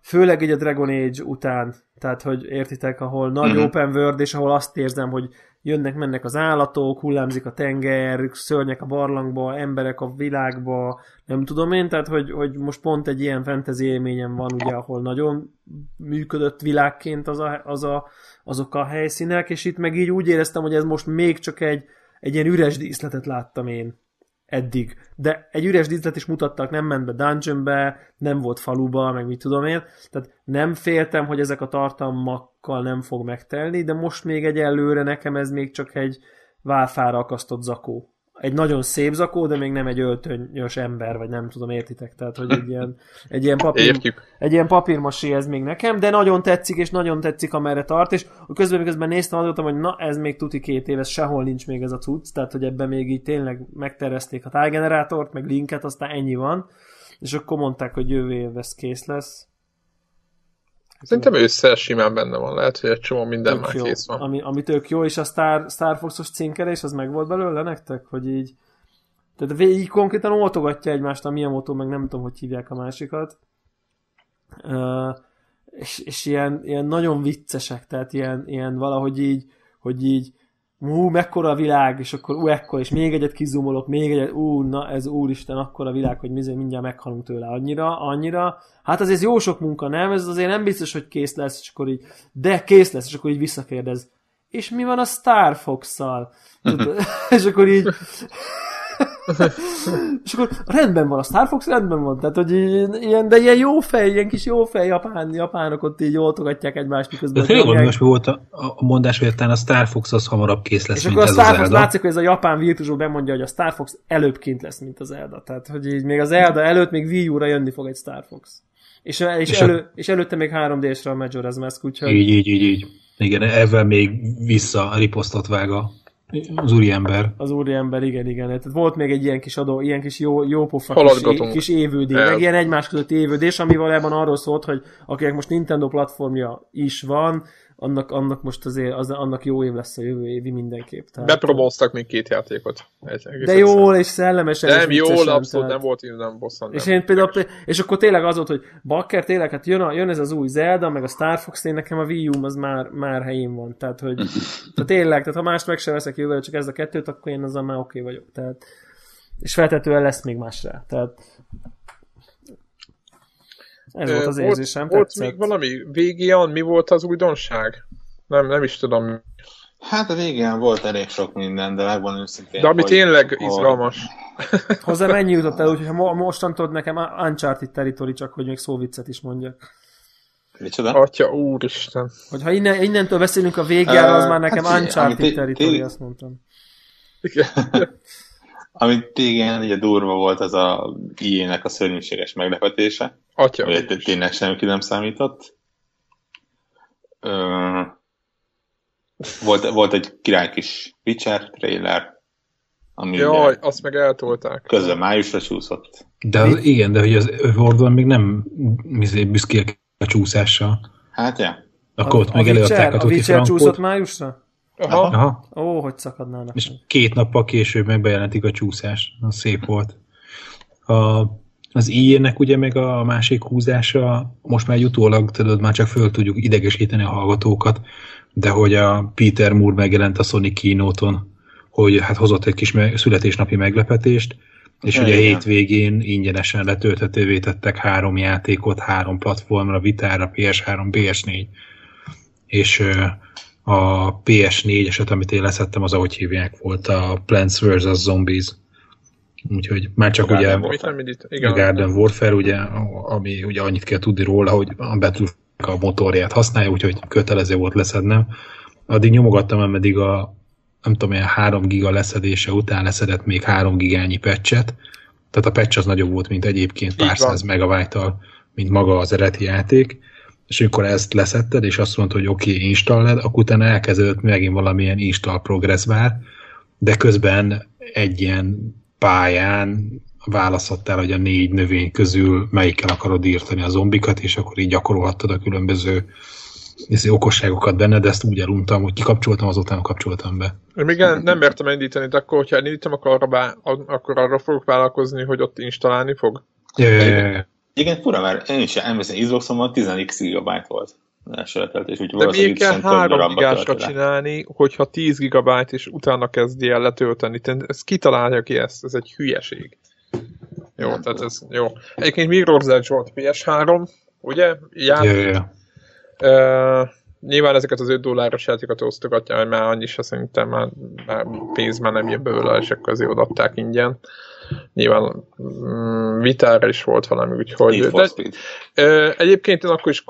Főleg így a Dragon Age után, tehát hogy értitek, ahol nagy uh-huh. open world, és ahol azt érzem, hogy jönnek-mennek az állatok, hullámzik a tenger, szörnyek a barlangba, emberek a világba, nem tudom én, tehát hogy, hogy most pont egy ilyen fantasy élményem van, ugye, ahol nagyon működött világként az a, az a, azok a helyszínek, és itt meg így úgy éreztem, hogy ez most még csak egy, egy ilyen üres díszletet láttam én eddig. De egy üres díszlet is mutattak, nem ment be dungeonbe, nem volt faluba, meg mit tudom én. Tehát nem féltem, hogy ezek a tartalmakkal nem fog megtelni, de most még egyelőre nekem ez még csak egy válfára akasztott zakó. Egy nagyon szép zakó, de még nem egy öltönyös ember, vagy nem tudom, értitek? Tehát, hogy egy ilyen, egy ilyen, papír, egy ilyen papírmasé ez még nekem, de nagyon tetszik, és nagyon tetszik, amerre tart, és közben miközben néztem, azt mondtam, hogy na, ez még tuti két éves, sehol nincs még ez a cucc, tehát, hogy ebben még így tényleg megtervezték a tájgenerátort, meg linket, aztán ennyi van, és akkor mondták, hogy jövő év ez kész lesz. Szerintem ősszel simán benne van, lehet, hogy egy csomó minden tök már jó. Kész van. Ami, ami tök jó, és a Star, Star Fox-os cinkelés, az meg volt belőle nektek? Hogy így, tehát így konkrétan oltogatja egymást a Miyamoto, meg nem tudom, hogy hívják a másikat. Uh, és és ilyen, ilyen nagyon viccesek, tehát ilyen, ilyen valahogy így, hogy így hú, mekkora a világ, és akkor ú, ekkor, és még egyet kizumolok, még egyet, ú, na ez úristen, akkora a világ, hogy mizé, mindjárt meghalunk tőle annyira, annyira. Hát azért jó sok munka, nem? Ez azért nem biztos, hogy kész lesz, és akkor így, de kész lesz, és akkor így visszakérdez. És mi van a Star Fox-szal? És akkor így... és akkor rendben van, a Star Fox rendben van, tehát, hogy ilyen, de ilyen jó fej, ilyen kis jó fej japán, japánok ott így oltogatják egymást, miközben. Jó, hogy most volt a, a mondás, hogy a Star Fox az hamarabb kész lesz, és mint akkor a Star Fox látszik, hogy ez a japán virtusó bemondja, hogy a Star Fox előbb kint lesz, mint az Zelda, tehát, hogy így még az Zelda előtt még Wii U-ra jönni fog egy Star Fox. És, és, és, elő, és előtte még három dé-sre a Majora's Mask, úgyhogy... Így, így, így, így. Igen, ezzel még vissza riposztot vága. Az úriember. Az úriember, igen, igen. Tehát volt még egy ilyen kis adó, ilyen kis jó, jó pofa kis, kis évődés, meg ilyen egymás közötti évődés, ami valójában arról szólt, hogy akinek most Nintendo platformja is van, annak, annak most azért, az, annak jó év lesz a jövő évi mindenképp. Tehát... Bepróbáltak még két játékot. Egy, de jól és szellemesen. Nem és jól, abszolút tehát... nem volt nem bosszant. És, én például, és akkor tényleg az volt, hogy bakker, tényleg, hát jön, a, jön ez az új Zelda, meg a Star Fox, én nekem a Wii U az már, már helyén van. Tehát, hogy tehát tényleg, tehát ha mást meg sem veszek jövőre, csak ez a kettőt, akkor én azzal már oké okay vagyok. Tehát, és feltetően lesz még más rá. Tehát... Ez volt az érzésem, volt, tetszett. Volt még valami végén, mi volt az újdonság? Nem, nem is tudom. Hát a végén volt elég sok minden, de megvan őszintén. De ami tényleg hol... izgalmas. Hozzá mennyi jutott el, úgyhogy mostantól nekem Uncharted territory, csak hogy még szóviccet is mondjak. Micsoda? Atya, úristen. Hogyha innen, innentől beszélünk a végén, az már nekem hát, Uncharted territory, azt mondtam. Igen. Ami igen, ugye durva volt az a i á-nek a szörnyűséges meglepetése. Atya. Ugye tényleg semmi nem számított. Ö, volt, volt egy király kis Witcher trailer. Ami jaj, azt meg eltolták. Közben májusra csúszott. De az, igen, de hogy az Wordon még nem büszkélkedik a csúszással. Hát ja. Akkor ott meg előadták a Tuti Frankot. A Witcher csúszott májusra? Aha. Aha. Ó, hogy szakadnának. És két nappal később meg bejelentik a csúszás. Az szép volt. A, az i á-nek ugye meg a másik húzása, most már utólag, tudod, már csak föl tudjuk idegesíteni a hallgatókat, de hogy a Peter Moore megjelent a Sony kínóton, hogy hát hozott egy kis me- születésnapi meglepetést, és ugye hétvégén ingyenesen letölthetővé tettek három játékot, három platformra, Vitára, pé es három, pé es négy. És... a pé es négy-eset, amit én leszettem, az ahogy hívják volt, a Plants versus. Zombies. Úgyhogy már csak a ugye a Garden Warfare, ugye, ami ugye annyit kell tudni róla, hogy a Battlefield a motorját használja, úgyhogy kötelező volt leszednem. Addig nyomogattam, ameddig a nem tudom, ilyen három giga leszedése után leszedett még három gigányi patchet. Tehát a patch az nagyobb volt, mint egyébként pár száz megabyte-tal, mint maga az eredeti játék. És amikor ezt leszetted, és azt mondta, hogy oké, okay, installed, akkor utána elkezdődött megint valamilyen install progress bar, de közben egy ilyen pályán választottál, hogy a négy növény közül melyikkel akarod írtani a zombikat, és akkor így gyakorolhattad a különböző okosságokat benne, de ezt úgy eluntam, hogy kikapcsoltam, azután kapcsoltam be. Én még nem mertem indítani, de akkor, hogyha elindítom, akkor arra, bá, akkor arra fogok vállalkozni, hogy ott installálni fog. Yeah. Igen, fura, mert én is emlékszem, Xboxomban tíz gigabájt volt. Eltelt, úgy de miért kell három gigásra csinálni, hogyha tíz gigabájt és utána kezdi el letölteni? Ezt kitalálja ki ezt, ez egy hülyeség. Jó, nem, tehát ez jó. Egyébként Microsoft volt pé es három, ugye? Jár... Yeah, yeah. Uh, nyilván ezeket az öt dolláros játékokat osztogatja, mert már annyi se szerintem már, már pénz már nem jön bőle, és akkor azért odaadták ingyen. Nyilván mm, vitára is volt valami, úgyhogy... De, ö, egyébként én akkor is,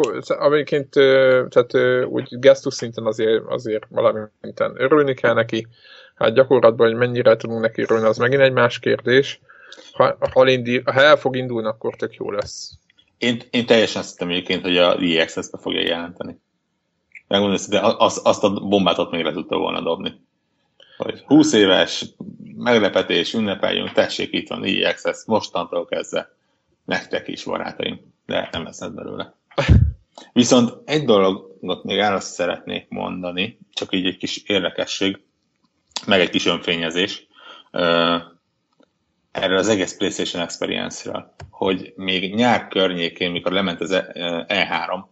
egyébként, ö, tehát ö, úgy gesztus szinten azért, azért valami szinten örülni kell neki. Hát gyakorlatban, hogy mennyire tudunk neki örülni, az megint egy más kérdés. Ha, ha, indí, ha el fog indulni, akkor tök jó lesz. Én, én teljesen szültem egyébként, hogy a E-Access-be fogja jelenteni. Megmondom, hogy az, azt a bombát ott még le tudta volna dobni. Hogy húsz éves meglepetés, ünnepeljünk, tessék, itt van E-Access, mostantól kezdve nektek is, barátaim, de nem lesz belőle. Viszont egy dologot még el azt szeretnék mondani, csak így egy kis érdekesség, meg egy kis önfényezés, erről az egész PlayStation Experience-ről, hogy még nyár környékén, mikor lement az E három,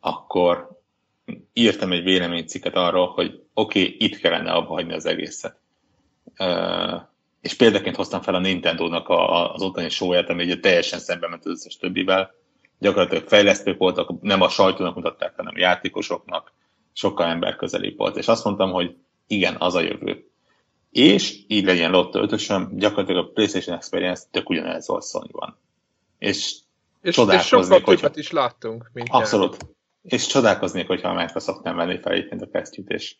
akkor írtam egy véleménycikket arról, hogy oké, okay, itt kellene abbahagyni az egészet. És példaként hoztam fel a Nintendo-nak az ottani showját, ami ugye teljesen szembe ment az összes többivel. Gyakorlatilag fejlesztők voltak, nem a sajtónak mutatták, hanem játékosoknak, sokkal ember közelébb volt. És azt mondtam, hogy igen, az a jövő. És így legyen Lotto ötösöm, gyakorlatilag a PlayStation Experience tök ugyanez volt Sonyban. És, és csodálkoznék, hogy... is láttunk. Abszolút. Jár. És csodálkoznék, hogyha a Microsoft nem venné fel egyébként a kesztyűt, és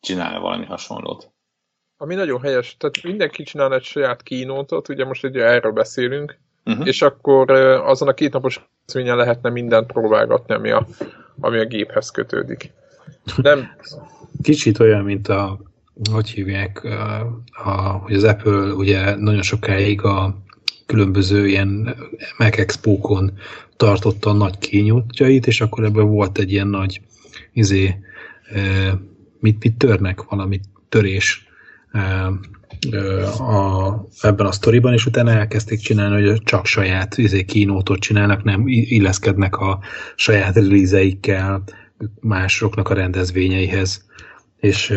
csinál valami hasonlót. Ami nagyon helyes. Tehát mindenki csinál egy saját kínótot, ugye most ugye erről beszélünk, uh-huh. és akkor azon a két napos közvényen lehetne mindent próbálgatni, ami a, ami a géphez kötődik. Nem... Kicsit olyan, mint a hogy hívják, a, hogy az Apple ugye nagyon sokáig a különböző ilyen Mac Expo-kon tartotta a nagy kényútjait, és akkor ebben volt egy ilyen nagy izé, mit, mit törnek, valami törés a, ebben a sztoriban, és utána elkezdték csinálni, hogy csak saját izé, kínótot csinálnak, nem illeszkednek a saját release-eikkel másoknak a rendezvényeihez. És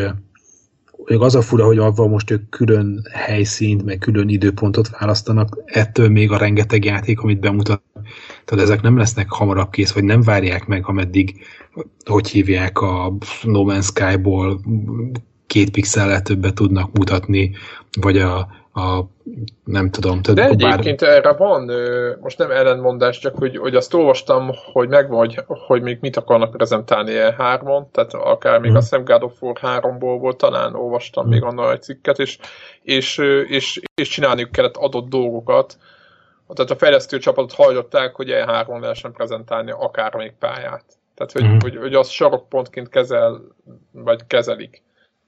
az a fura, hogy avval most ők külön helyszínt, meg külön időpontot választanak, ettől még a rengeteg játék, amit bemutatnak. Tehát ezek nem lesznek hamarabb kész, vagy nem várják meg, ameddig, hogy hívják, a No Man's Sky-ból két pixellel többet tudnak mutatni, vagy a, a nem tudom. Tehát de egyébként bár... erre van, most nem ellentmondás, csak hogy, hogy azt olvastam, hogy megvan, hogy, hogy még mit akarnak prezentálni E hármon, tehát akár még hmm. azt hiszem God of War háromból volt, talán olvastam hmm. még annál egy cikket, és, és, és, és csinálniuk kellett adott dolgokat, tehát a fejlesztő csapatot hajlották, hogy E hármon lehessen prezentálni akár még pályát. Tehát, hogy, hmm. hogy, hogy az sarokpontként kezel, vagy kezelik.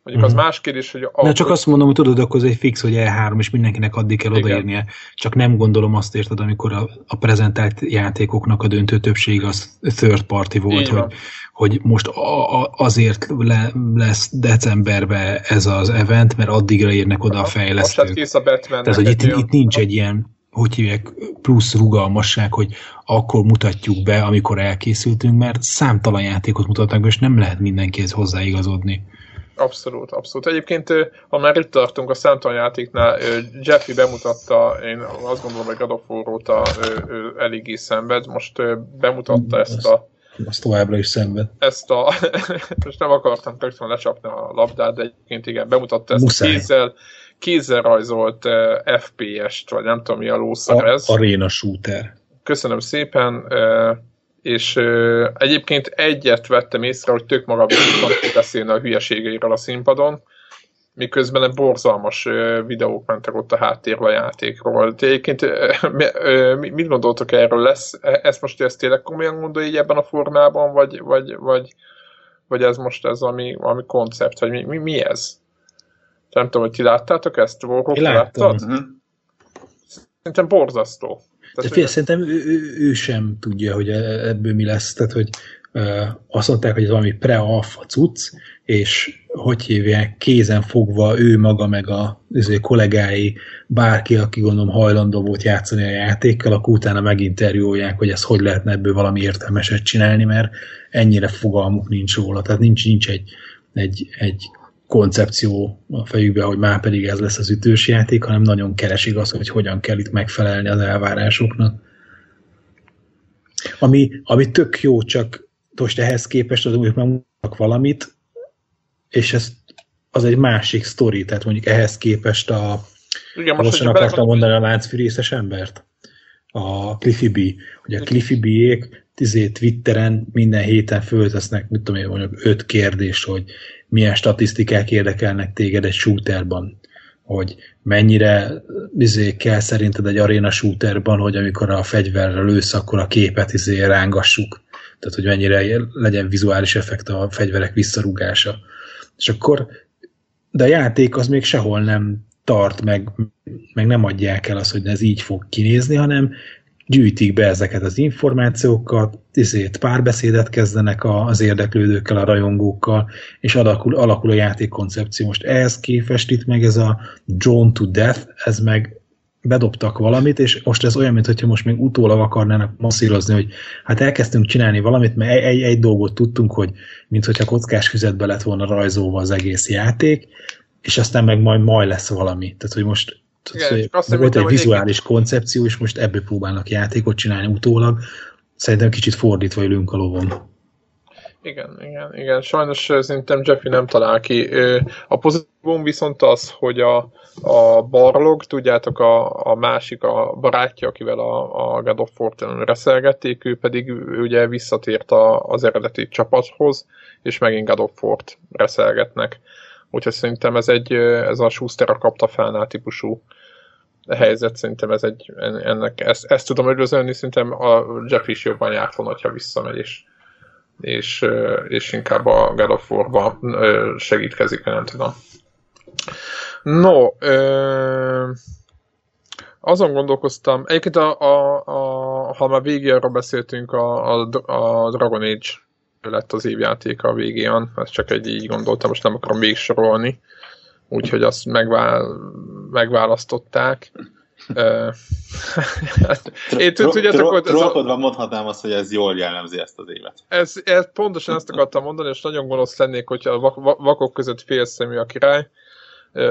Mondjuk az mm. más kérdés, hogy... Ahogy... De csak azt mondom, hogy tudod, akkor ez egy fix, hogy E három, és mindenkinek addig kell odaérnie. Csak nem gondolom azt érted, amikor a, a prezentált játékoknak a döntő többség az third party volt, hogy, hogy most a, a, azért le, lesz decemberben ez az event, mert addigra érnek oda a fejlesztők. Most hát kész a Batman. Tehát, hogy itt, itt nincs egy ilyen, hogy hívják, plusz rugalmasság, hogy akkor mutatjuk be, amikor elkészültünk, mert számtalan játékot mutatnak be, és nem lehet mindenkihez hozzáigazodni. Abszolút, abszolút. Egyébként, ha már itt tartunk a számtalan játéknál, Jeffy bemutatta, én azt gondolom, hogy God of War-ot eléggé szenved, most bemutatta ezt, ezt a... Ezt továbbra is szenved. Ezt a... Most nem akartam rögtön lecsapni a labdát, de egyébként igen, bemutatta ezt Muszáj. a kézzel, kézzel rajzolt ef pé est, vagy nem tudom, mi a lószak ez. Arena shooter. Köszönöm szépen. És ö, egyébként egyet vettem észre, hogy tök maga biztosan beszélne a hülyeségeiről a színpadon, miközben egy borzalmas ö, videók mentek ott a háttérbe a játékról. De egyébként ö, ö, mit gondoltok erről lesz? Ezt most ezt tényleg komolyan gondolja így ebben a formában, vagy, vagy, vagy, vagy ez most ez ami, ami koncept, vagy mi, mi, mi ez? Nem tudom, hogy ti láttátok ezt? Volkok, láttad? Uh-huh. Szerintem borzasztó. Tehát, tehát, fél, szerintem ő, ő, ő sem tudja, hogy ebből mi lesz. Tehát, hogy azt mondták, hogy ez valami pre-alfa cucc, és hogy hívják, kézen fogva ő maga meg a az ő kollégái, bárki, aki gondolom hajlandó volt játszani a játékkal, akkor utána meginterjúolják, hogy ez hogy lehetne ebből valami értelmeset csinálni, mert ennyire fogalmuk nincs róla. Tehát nincs, nincs egy, egy, egy koncepció a fejükben, hogy már pedig ez lesz az ütős játék, hanem nagyon keresik azt, hogy hogyan kell itt megfelelni az elvárásoknak. Ami, ami tök jó, csak most ehhez képest az újok megmutatnak valamit, és ez az egy másik sztori, tehát mondjuk ehhez képest a... Igen, most akartam belefog... mondani a láncfűrészes embert, a Cliffy B. Ugye a Cliffy B-ék tizé Twitteren minden héten föltesznek, mit tudom én, mondjuk öt kérdés, hogy milyen statisztikák érdekelnek téged egy shooterban, hogy mennyire izé kell szerinted egy aréna shooterban, hogy amikor a fegyverre lősz, akkor a képet izé rángassuk. Tehát, hogy mennyire legyen vizuális effekt a fegyverek visszarúgása. És akkor, de a játék az még sehol nem tart, meg, meg nem adják el azt, hogy ez így fog kinézni, hanem gyűjtik be ezeket az információkat, ezért párbeszédet kezdenek az érdeklődőkkel, a rajongókkal, és alakul, alakul a játékkoncepció. Most ehhez képest itt meg ez a Drawn to Death, ez meg bedobtak valamit, és most ez olyan, mintha most még utólag akarnának masszírozni, hogy hát elkezdtünk csinálni valamit, mert egy, egy, egy dolgot tudtunk, hogy mintha kockás füzetbe lett volna rajzolva az egész játék, és aztán meg majd majd lesz valami. Tehát, hogy most igen, tehát, hogy volt mondtam, egy vizuális ég... koncepció, és most ebből próbálnak játékot csinálni utólag. Szerintem kicsit fordítva ülünk a lovon. Igen, igen, igen. Sajnos szerintem Jeffy nem talál ki. A pozitívum viszont az, hogy a, a Barlog, tudjátok, a, a másik, a barátja, akivel a, a God of Fortune-on reszelgették, ő pedig ugye visszatért a, az eredeti csapathoz, és megint God of Fort reszelgetnek. Úgyhogy szerintem ez, egy, ez a Schuster a kapta fánál típusú helyzet, szerintem ez egy, ennek, ezt, ezt tudom örülni, szerintem a Jeffy is jobban járt volna, ha visszamegy is. És, és inkább a God of War-ba segítkezik, nem tudom. No, ö, azon gondolkoztam, egyébként a, a, a, ha már végéről beszéltünk, a, a, a Dragon Age lett az évjátéka a végén, ezt csak egy így gondoltam, most nem akarom végsorolni, úgyhogy azt megvál, megválasztották. Én trollkodva mondhatnám azt, hogy ez jól jellemzi ezt az évet. Ez, ez, pontosan ezt akartam mondani, és nagyon gonosz lennék, hogyha a vak, vakok között félszemű a király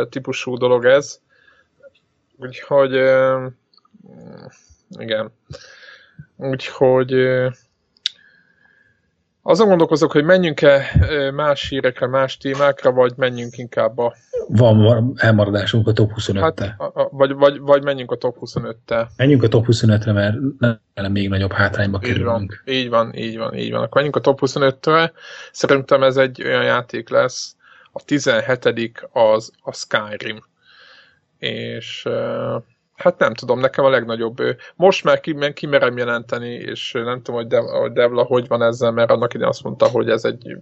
típusú dolog ez. Úgyhogy igen. Úgyhogy azon gondolkozok, hogy menjünk-e más hírekre, más témákra, vagy menjünk inkább a... Van elmaradásunk a top huszonöttel. Hát, a, a, vagy, vagy, vagy menjünk a top huszonöttel. Menjünk a top huszonötre, mert nem még nagyobb hátrányba kerülünk. Így van, így van, így van. Akkor menjünk a top huszonötre. Szerintem ez egy olyan játék lesz. A tizenhetedik az a Skyrim. És... hát nem tudom, nekem a legnagyobb. Most már kimerem jelenteni, és nem tudom, hogy, De- hogy Devla hogy van ezzel, mert annak idején azt mondta, hogy ez egy,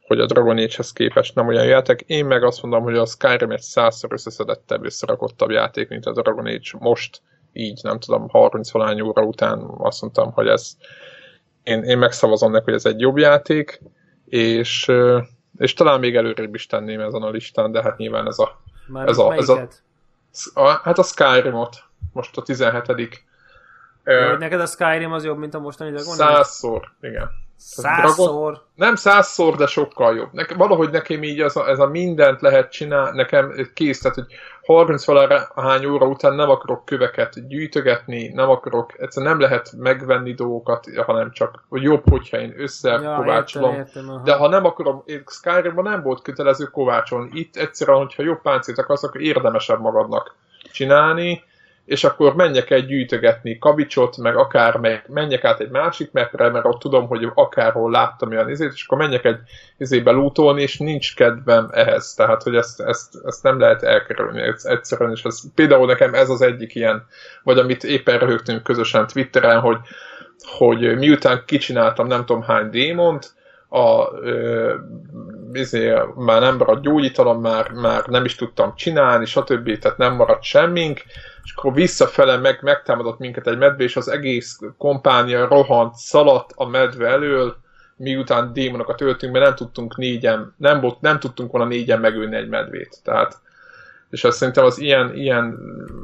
hogy a Dragon Age-hez képest nem olyan játék. Én meg azt mondom, hogy a Skyrim egy százszor összeszedettebb, összerakottabb játék, mint a Dragon Age most. Így, nem tudom, harminc-valány óra után azt mondtam, hogy ez... Én, én megszavazom neki, hogy ez egy jobb játék, és, és talán még előrébb is tenném ezen a listán, de hát nyilván ez a... Már ez a, ez a A, hát a Skyrimot, most a tizenhetedik. De, uh, neked a Skyrim az jobb, mint a mostani Dragon Age? Százszor, igen. Százszor? Dragon... Nem százszor, de sokkal jobb. Nekem, valahogy nekem így az a, ez a mindent lehet csinálni, nekem kész, tehát hogy harminc-valahány óra után nem akarok köveket gyűjtögetni, nem akarok, egyszerűen nem lehet megvenni dolgokat, hanem csak hogy jobb, hogyha én összekovácsolom. Ja, értem, értem, de ha nem akarom, Skyrimban nem volt kötelező kovácsolni. Itt egyszerűen, hogyha jobb páncélt akarsz, akkor érdemesebb magadnak csinálni, és akkor menjek el gyűjtögetni kavicsot, meg akár meg, menjek át egy másik mapre, mert ott tudom, hogy akárhol láttam ilyen izét, és akkor menjek egy izébe lootolni, és nincs kedvem ehhez. Tehát, hogy ezt, ezt, ezt nem lehet elkerülni ezt egyszerűen, és ez, például nekem ez az egyik ilyen, vagy amit éppen röhögtünk közösen Twitteren, hogy, hogy miután kicsináltam nem tudom hány démont, a, ö, izé, már nem maradt gyógyítalom, már, már nem is tudtam csinálni, stb. Tehát nem maradt semmink, és akkor visszafele meg, megtámadott minket egy medve, és az egész kompánia rohant, szaladt a medve elől, miután démonokat öltünk, mert nem tudtunk négyen, nem, volt, nem tudtunk volna négyen megölni egy medvét. Tehát, és azt szerintem az ilyen, ilyen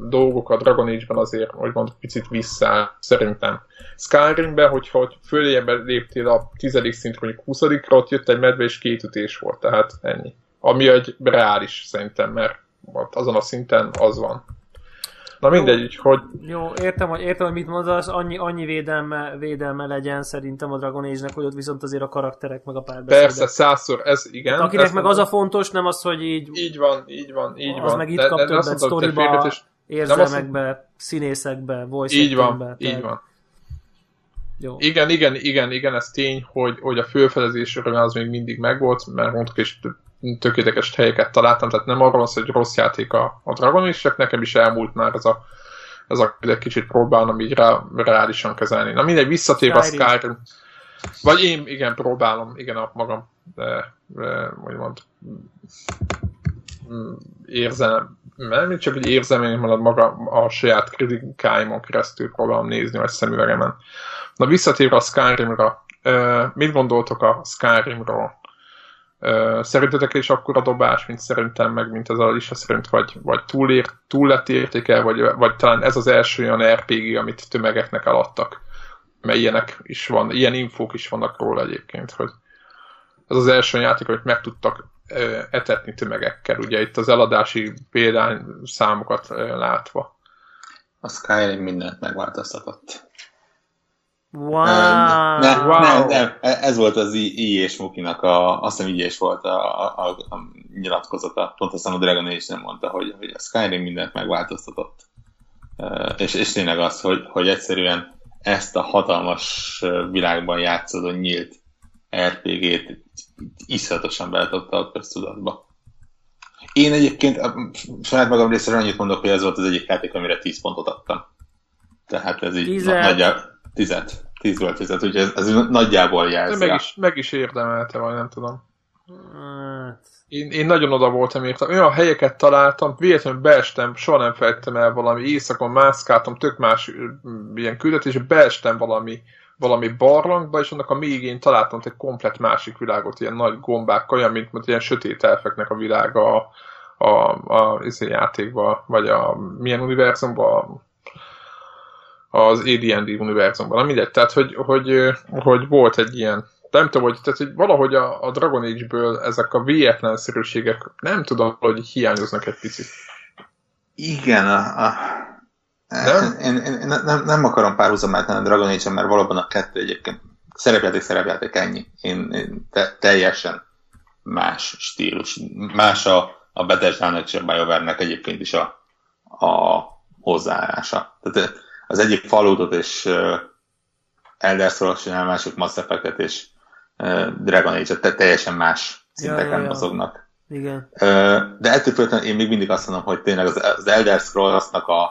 dolgok a Dragon Age-ben azért, hogy mondok, picit vissza, szerintem. Skyrimben, hogyha hogy följebben léptél a tizedik szintre, mondjuk huszadikra, ott jött egy medve, és két ütés volt, tehát ennyi. Ami egy reális szerintem, mert azon a szinten az van. Na mindegy, jó, hogy... Jó, értem, hogy, értem, hogy mit mondasz, annyi, annyi védelme, védelme legyen szerintem a Dragon Age-nek, hogy ott viszont azért a karakterek meg a párbeszédek. Persze, százszor, ez igen. Akinek meg mondom, az a fontos, nem az, hogy így... Így van, így van, így az van. Az meg itt de, kap de, többet sztoriba, érzelmekbe, színészekbe, voice actingbe. Így van, tehát... így van. Jó. Igen, igen, igen, igen, ez tény, hogy, hogy a fölfedezés öröme az még mindig megvolt, mert mondtuk is... tök érdekes helyeket találtam, tehát nem arról az, hogy rossz játék a, a Dragon is, csak nekem is elmúlt már ez a, ez a kicsit próbálnom így rá, reálisan kezelni. Na mindegy, visszatérve a Skyrim. Vagy én, igen, próbálom, igen, a magam de, de, úgymond érzem, nem csak egy érzelmény, hanem maga a saját kritikáimon keresztül próbálom nézni, vagy szemüvegemen. Na visszatérve a Skyrimra, mit gondoltok a Skyrimról? Szerintetek is akkora dobás, mint szerintem, meg mint ez a lista szerint, vagy, vagy túlér, túl lett értéke, vagy, vagy talán ez az első olyan er pé gé, amit tömegeknek eladtak. Mert ilyenek is van, ilyen infók is vannak róla egyébként, hogy ez az első játék, amit meg tudtak ö, etetni tömegekkel. Ugye itt az eladási példányszámokat ö, látva. A Skyrim mindent megváltoztatott. Wow. Nem, nem, wow. nem, nem, ez volt az i és Mukinak, a, azt hiszem így volt a, a, a nyilatkozata, pont aztán a Dragon Age nem mondta, hogy, hogy a Skyrim mindent megváltoztatott. És, és tényleg az, hogy, hogy egyszerűen ezt a hatalmas világban játszódó nyílt er pé gét iszatosan beletopta a köztudatba. Én egyébként a saját magam részéről annyit mondok, hogy ez volt az egyik játék, amire tíz pontot adtam. Tehát ez így nagyjából... Tizet. Tíz volt tizet, úgyhogy ez, ez nagyjából jelzi. Meg is, meg is érdemelte, vagy nem tudom. Én, én nagyon oda voltam értem. Olyan helyeket találtam, véletlenül beestem, soha nem fejtem el valami éjszakon, mászkáltam, tök más ilyen küldetés, beestem valami, valami barlangba, és annak a mélyén találtam egy komplet másik világot, ilyen nagy gombákkal, olyan, mint, mint ilyen sötét elfeknek a világa a, a, a, a játékban, vagy a milyen univerzumban, az á dé és dé univerzumban, nem mindegy, tehát hogy, hogy, hogy volt egy ilyen, nem tudom, hogy, tehát, hogy valahogy a, a Dragon Age-ből ezek a véletlenszerűségek, nem tudom, hogy hiányoznak egy picit. Igen, a, a... Nem? Én, én, én nem, nem akarom párhuzamát tenni a Dragon Age-en, mert valóban a kettő egyébként szerepjáték-szerepjáték ennyi. Én, én te, teljesen más stílus, más a, a Bethesda-nak és a BioWare-nek egyébként is a, a hozzáállása. Tehát az egyik Falloutot és uh, Elder Scrolls csinál, másik Mass Effect-et és uh, Dragon Age-et, tehát teljesen más szinteken ja, ja, ja. mozognak. Igen. Uh, de ettől függetlenül én még mindig azt mondom, hogy tényleg az, az Elder Scrolls-nak a,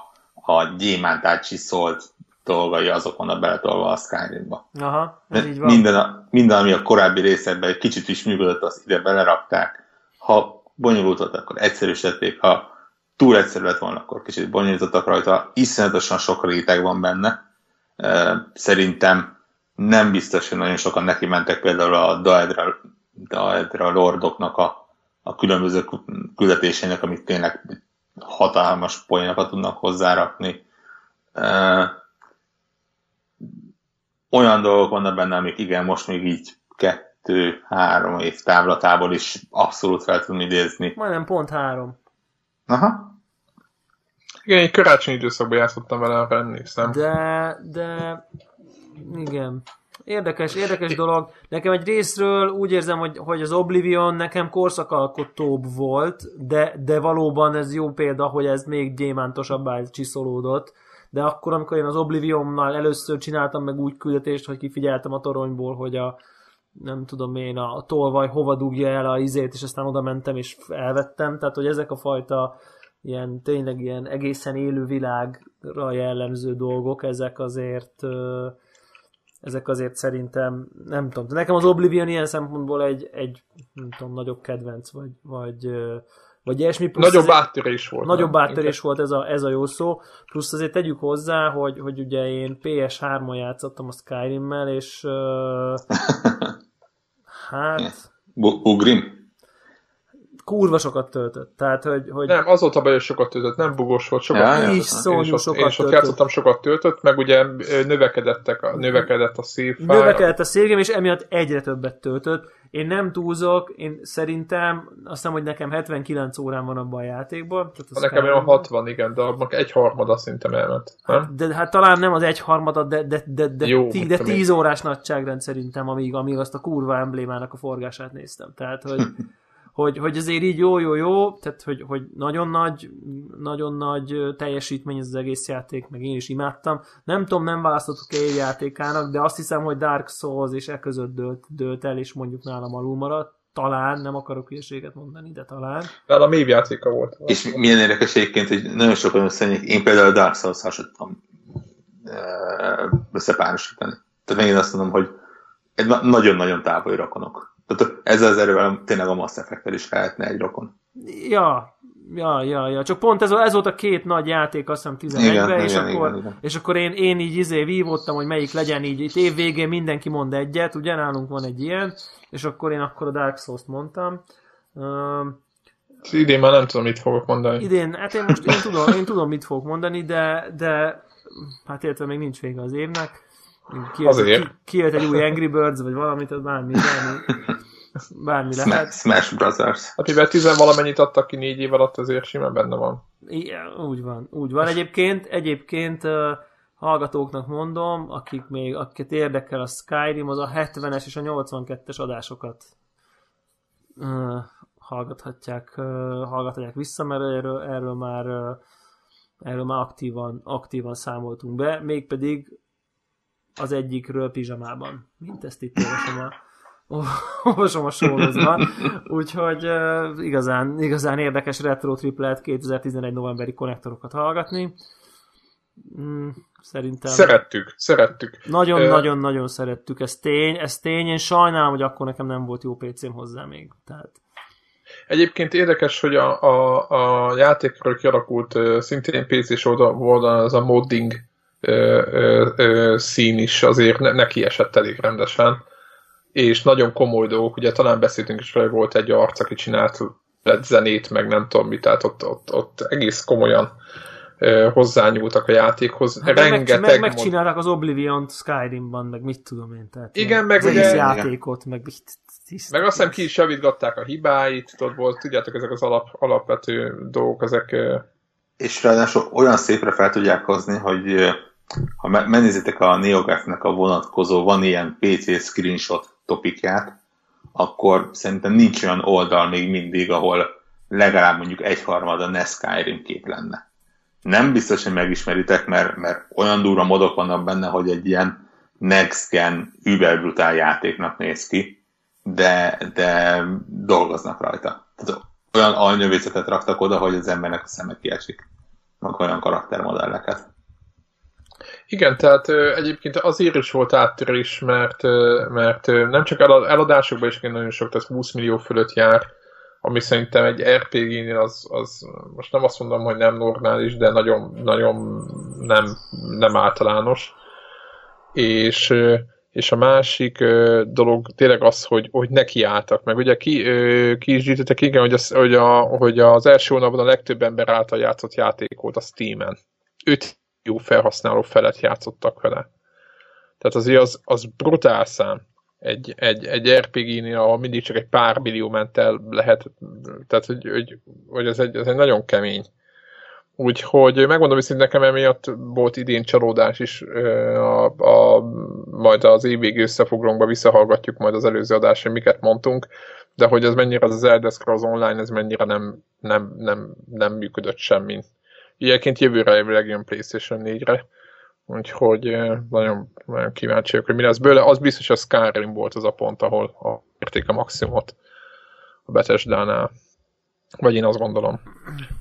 a gyémántát csiszolt dolgai azok vannak beletolva a Skyrimba. Aha, ez így van. Minden, a, minden, ami a korábbi részekben egy kicsit is működött, azt ide belerakták. Ha bonyolult volt, akkor egyszerűsítették, ha túl egyszerű lett volna, akkor kicsit bonyolítottak rajta, iszonyatosan sok réteg van benne. Szerintem nem biztos, hogy nagyon sokan neki mentek például a Daedra, Daedra lordoknak a, a különböző küldetésének, amit tényleg hatalmas poénokat tudnak hozzárakni. Olyan dolgok vannak benne, amik igen, most még így kettő-három év távlatából is abszolút fel tudom idézni. Majdnem pont három. Aha. Igen, egy karácsonyi időszakban játszottam vele, arra emlékszem. De, de, igen. Érdekes, érdekes é. dolog. Nekem egy részről úgy érzem, hogy, hogy az Oblivion nekem korszakalkotóbb volt, de, de valóban ez jó példa, hogy ez még gyémántosabbá csiszolódott. De akkor, amikor én az Oblivionnal először csináltam meg úgy küldetést, hogy kifigyeltem a toronyból, hogy a nem tudom én, a tolvaj hova dugja el a izét, és aztán oda mentem, és elvettem. Tehát, hogy ezek a fajta ilyen, tényleg ilyen egészen élő világra jellemző dolgok, ezek azért ezek azért szerintem, nem tudom, nekem az Oblivion ilyen szempontból egy, egy nem tudom, nagyobb kedvenc, vagy, vagy, vagy ilyesmi. Plusz nagyobb áttörés volt. Nagyobb áttörés volt, ez a, ez a jó szó. Plusz azért tegyük hozzá, hogy, hogy ugye én pé es hármon játszottam a Skyrimmel, és hát... Ugrim? Kurva sokat töltött. Tehát, hogy, hogy... Nem, azóta belül sokat töltött, nem bugos volt, sokat ja, töltött. Is szóljú sokat töltött. Én is ott játszottam, sokat töltött, meg ugye növekedettek a, növekedett a save-file. Növekedett a save-game, és emiatt egyre többet töltött. Én nem túlzok, én szerintem, azt hiszem, hogy nekem hetvenkilenc órán van abban a játékban. Nekem olyan hatvan, igen, de abban egy harmada szintem elment. Nem? De hát talán nem az egy harmada, de, de, de, de, jó, tí, de tíz órás nagyságrend szerintem, amíg, amíg azt a kurva emblémának a forgását néztem. Tehát, hogy Hogy, hogy azért így jó-jó-jó, tehát hogy, hogy nagyon nagy, nagyon nagy teljesítmény ez az egész játék, meg én is imádtam. Nem tudom, nem választottuk egy játékának, de azt hiszem, hogy Dark Souls és e között dőlt, dőlt el, és mondjuk nálam alul maradt. Talán, nem akarok hülyeséget mondani, de talán. Nálam év játéka volt. És milyen érdekes egyébként, hogy nagyon sokan összenjük, én például Dark Souls-szal sem tudtam összepárosítani. Tehát megint azt mondom, hogy nagyon-nagyon távoli rakonok. Tehát ezzel az erővel tényleg a Mass Effect-tel is lehetne egy rokon. Ja, ja, ja, ja. Csak pont ez, ez volt a két nagy játék, azt hiszem tizenegyben, és, és akkor én, én így izé vívottam, hogy melyik legyen így. Itt év végén mindenki mond egyet, ugye nálunk van egy ilyen, és akkor én akkor a Dark Souls-t mondtam. Um, idén már nem tudom, mit fogok mondani. Idén, hát én most én tudom, én tudom, mit fogok mondani, de, de hát értve még nincs vége az évnek. Kijött egy új Angry Birds, vagy valamit, az bármi, bármi, bármi lehet. Smash Brothers. Akivel tizen valamennyit adtak ki négy év alatt, azért simán benne van. Igen, úgy van, úgy van. Egyébként, egyébként uh, hallgatóknak mondom, akik még, akiket érdekel a Skyrim, az a hetvenes és a nyolcvankettes adásokat uh, hallgathatják, uh, hallgathatják vissza, mert erről, erről már, uh, erről már aktívan, aktívan számoltunk be, mégpedig az egyikről pizsamában. Mint ezt itt olvasom a, olvasom a sorozban. Úgyhogy uh, igazán, igazán érdekes retro triplet kétezer-tizenegy novemberi konnektorokat hallgatni. Mm, szerintem... Szerettük, szerettük. Nagyon-nagyon-nagyon uh, nagyon szerettük. Ez tény, ez tény. Én sajnálom, hogy akkor nekem nem volt jó pé cém hozzá még. Tehát... Egyébként érdekes, hogy a, a, a játékről kialakult uh, szintén pé cés oldalon az a modding Ö, ö, ö, szín is azért ne, neki esett elég rendesen, és nagyon komoly dolgok, ugye talán beszéltünk is, hogy volt egy arc, aki csinált lett zenét, meg nem tudom mit, tehát ott, ott, ott egész komolyan ö, hozzányúltak a játékhoz. Hát rengeteg meg, meg, megcsinálták az Oblivion-t Skyrimban, meg mit tudom én, tehát igen, meg az ugye, játékot, meg mit tisztítás. Meg azt hiszem ki is javítgatták a hibáit, ott volt, tudjátok, ezek az alap, alapvető dolgok, ezek... És ráadásul olyan szépre fel tudják hozni, hogy ha megnézitek a NeoGAF-nek a vonatkozó, van ilyen pé cé screenshot topikját, akkor szerintem nincs olyan oldal még mindig, ahol legalább mondjuk egyharmada ne Skyrim kép lenne. Nem biztos, hogy megismeritek, mert, mert olyan durva modok vannak benne, hogy egy ilyen next-gen überbrutál játéknak néz ki, de, de dolgoznak rajta. Tehát olyan aljnövészetet raktak oda, hogy az embernek a szeme kiesik. Meg olyan karaktermodelleket. Igen, tehát ö, egyébként azért is volt áttörés, mert, ö, mert ö, nem csak eladásokban is nagyon sok, tehát húsz millió fölött jár, ami szerintem egy er pé gé-nél az, az, most nem azt mondom, hogy nem normális, de nagyon, nagyon nem, nem általános. És, ö, és a másik ö, dolog tényleg az, hogy, hogy nekiálltak meg. Ugye ki, ö, ki is gyűjtöttek, igen, hogy, az, hogy, a, hogy az első hónapban a legtöbb ember által játszott játék volt a Steam-en. Öt jó felhasználó felett játszottak vele. Tehát azért az, az brutál szám. Egy, egy, egy er pé gé-nél, ahol mindig csak egy pár millió ment el lehet, tehát hogy, hogy, hogy ez, egy, ez egy nagyon kemény. Úgyhogy megmondom, hogy nekem emiatt volt idén csalódás is, a, a, majd az évvégi összefoglalónkba visszahallgatjuk majd az előző adásra, miket mondtunk, de hogy ez mennyire az Elder Scrolls Online, ez mennyire nem, nem, nem, nem működött semmin. Ilyenként jövőre jövőleg jön PlayStation négyre, úgyhogy nagyon, nagyon kíváncsi vagyok, hogy mi lesz bőle. Az biztos, hogy a Skyrim volt az a pont, ahol a érték a maximumot a Bethesdánál. Vagy én azt gondolom.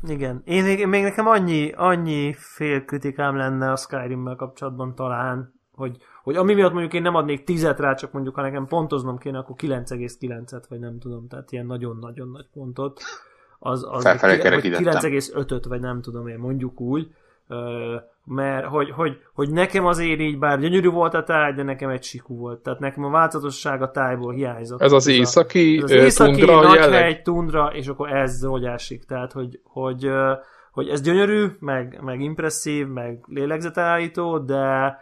Igen. Én még nekem annyi, annyi fél kritikám lenne a Skyrimmel kapcsolatban talán, Hogy, hogy ami miatt mondjuk én nem adnék tízet rá, csak mondjuk ha nekem pontoznom kéne, akkor kilenc egész kilencet, vagy nem tudom, tehát ilyen nagyon-nagyon nagy pontot. Az, az kilenc egész ötöt, vagy nem tudom én, mondjuk úgy. Mert hogy, hogy, hogy nekem azért így, bár gyönyörű volt a táj, de nekem egy sikú volt. Tehát nekem a változatosság a tájból hiányzott. Ez az északi, ez az északi tundra jelleg. Tundra, és akkor ez rogyásik. Tehát, hogy, hogy, hogy ez gyönyörű, meg, meg impresszív, meg lélegzetelállító, de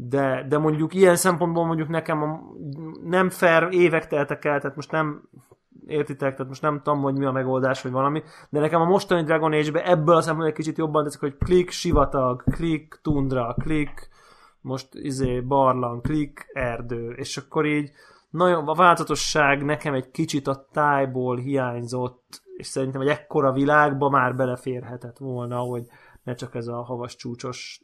De, de mondjuk ilyen szempontból mondjuk nekem a, nem fair, évek teltek el, tehát most nem értitek, tehát most nem tudom, hogy mi a megoldás, vagy valami, de nekem a mostani Dragon Age-ben ebből a szempontból egy kicsit jobban tetszik, hogy klik sivatag, klik tundra, klik most izé barlang, klik erdő, és akkor így nagyon, a változatosság nekem egy kicsit a tájból hiányzott, és szerintem egy ekkora világba már beleférhetett volna, hogy ne csak ez a havas csúcsos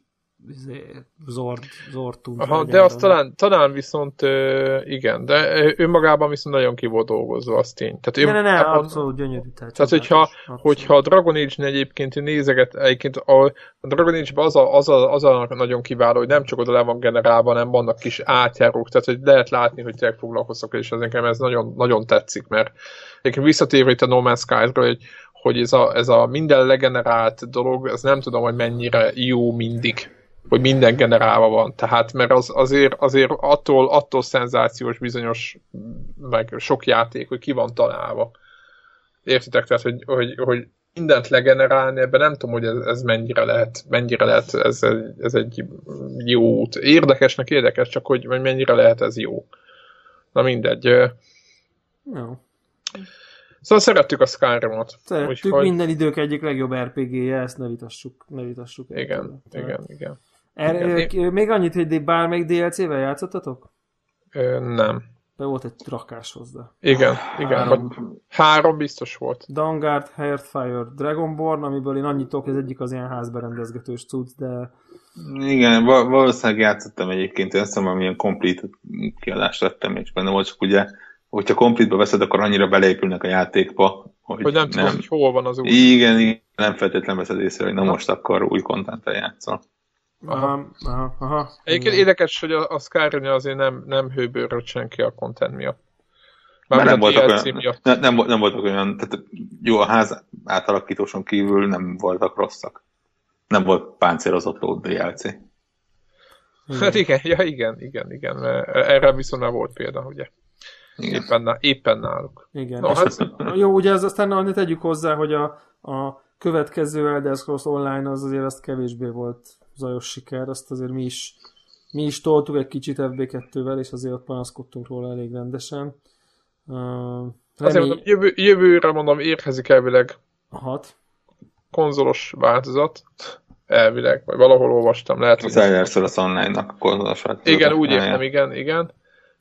Zord, Zordtunk. Aha, de azt talán, talán viszont ö, igen, de önmagában viszont nagyon ki volt dolgozva, az tény. Tehát ne, ön, ne, ne, abban, abszolút gyönyörű. Tehát, tehát hogyha, hogyha a Dragon Age-nél egyébként nézeget, egyébként a Dragon Age-ben az a, az, a, az a nagyon kiváló, hogy nem csak oda le van generálva, hanem vannak kis átjárók, tehát hogy lehet látni, hogy tényleg foglalkoztak, és az nekem ez nagyon, nagyon tetszik, mert egyébként visszatérve itt a No Man's Sky-ról, hogy hogy ez a, ez a minden legenerált dolog, ez nem tudom, hogy mennyire jó mindig, hogy minden generálva van. Tehát, mert az, azért, azért attól, attól szenzációs bizonyos, meg sok játék, hogy ki van találva. Értitek? Tehát, hogy, hogy, hogy mindent legenerálni, ebben nem tudom, hogy ez, ez mennyire lehet, mennyire lehet ez, ez egy jó út. Érdekesnek érdekes, csak hogy mennyire lehet ez jó. Na mindegy. No. Szóval szerettük a Skyrimot. Szerettük, úgyhogy... minden idők egyik legjobb er pé gé-je, ezt ne vitassuk. Ne vitassuk igen, igen, igen, igen. Er, igen. Én... Még annyit, hogy bármelyik dé el cé-vel játszottatok? Ö, nem. De volt egy rakás hozzá. Igen, igen. Három, három biztos volt. Dawnguard, Hearthfire, Dragonborn, amiből én annyit tudok, ez egyik az ilyen házberendezgetős cucc, de... Igen, val- valószínűleg játszottam egyébként, én azt mondom, ilyen complete kiadást vettem, és benne volt, csak ugye... hogyha kompletbe veszed, akkor annyira beleépülnek a játékba, hogy, hogy nem tudod, hogy hol van az új. Igen, igen, nem feltétlenül veszed észre, hogy na most akkor új kontenttel játszol. Aha, aha, aha. Egyébként érdekes, hogy a, a Skyrim azért nem, nem hőbőrölt senki a kontent miatt. Már nem voltak, olyan, miatt. Ne, nem, nem voltak olyan, tehát jó, a ház átalakítóson kívül nem voltak rosszak. Nem volt páncélozott ló dé el cé. Igen. Hát igen, ja, igen, igen, igen. Erre viszont nem volt példa, ugye. Éppen, éppen náluk. Igen. No, hát... Jó, ugye ez aztán ne tegyük hozzá, hogy a, a következő Elder Scrolls Online az azért azt kevésbé volt zajos siker, azt azért mi is mi is toltuk egy kicsit ef bé kettővel, és azért ott panaszkodtunk róla elég rendesen. Uh, azért mondom, jövő, jövőre mondom, érkezik elvileg hat konzolos változat. Elvileg, vagy valahol olvastam. Lehet, az Elder Scrolls Online-nak a konzolos változat. Igen, úgy értem, igen, igen.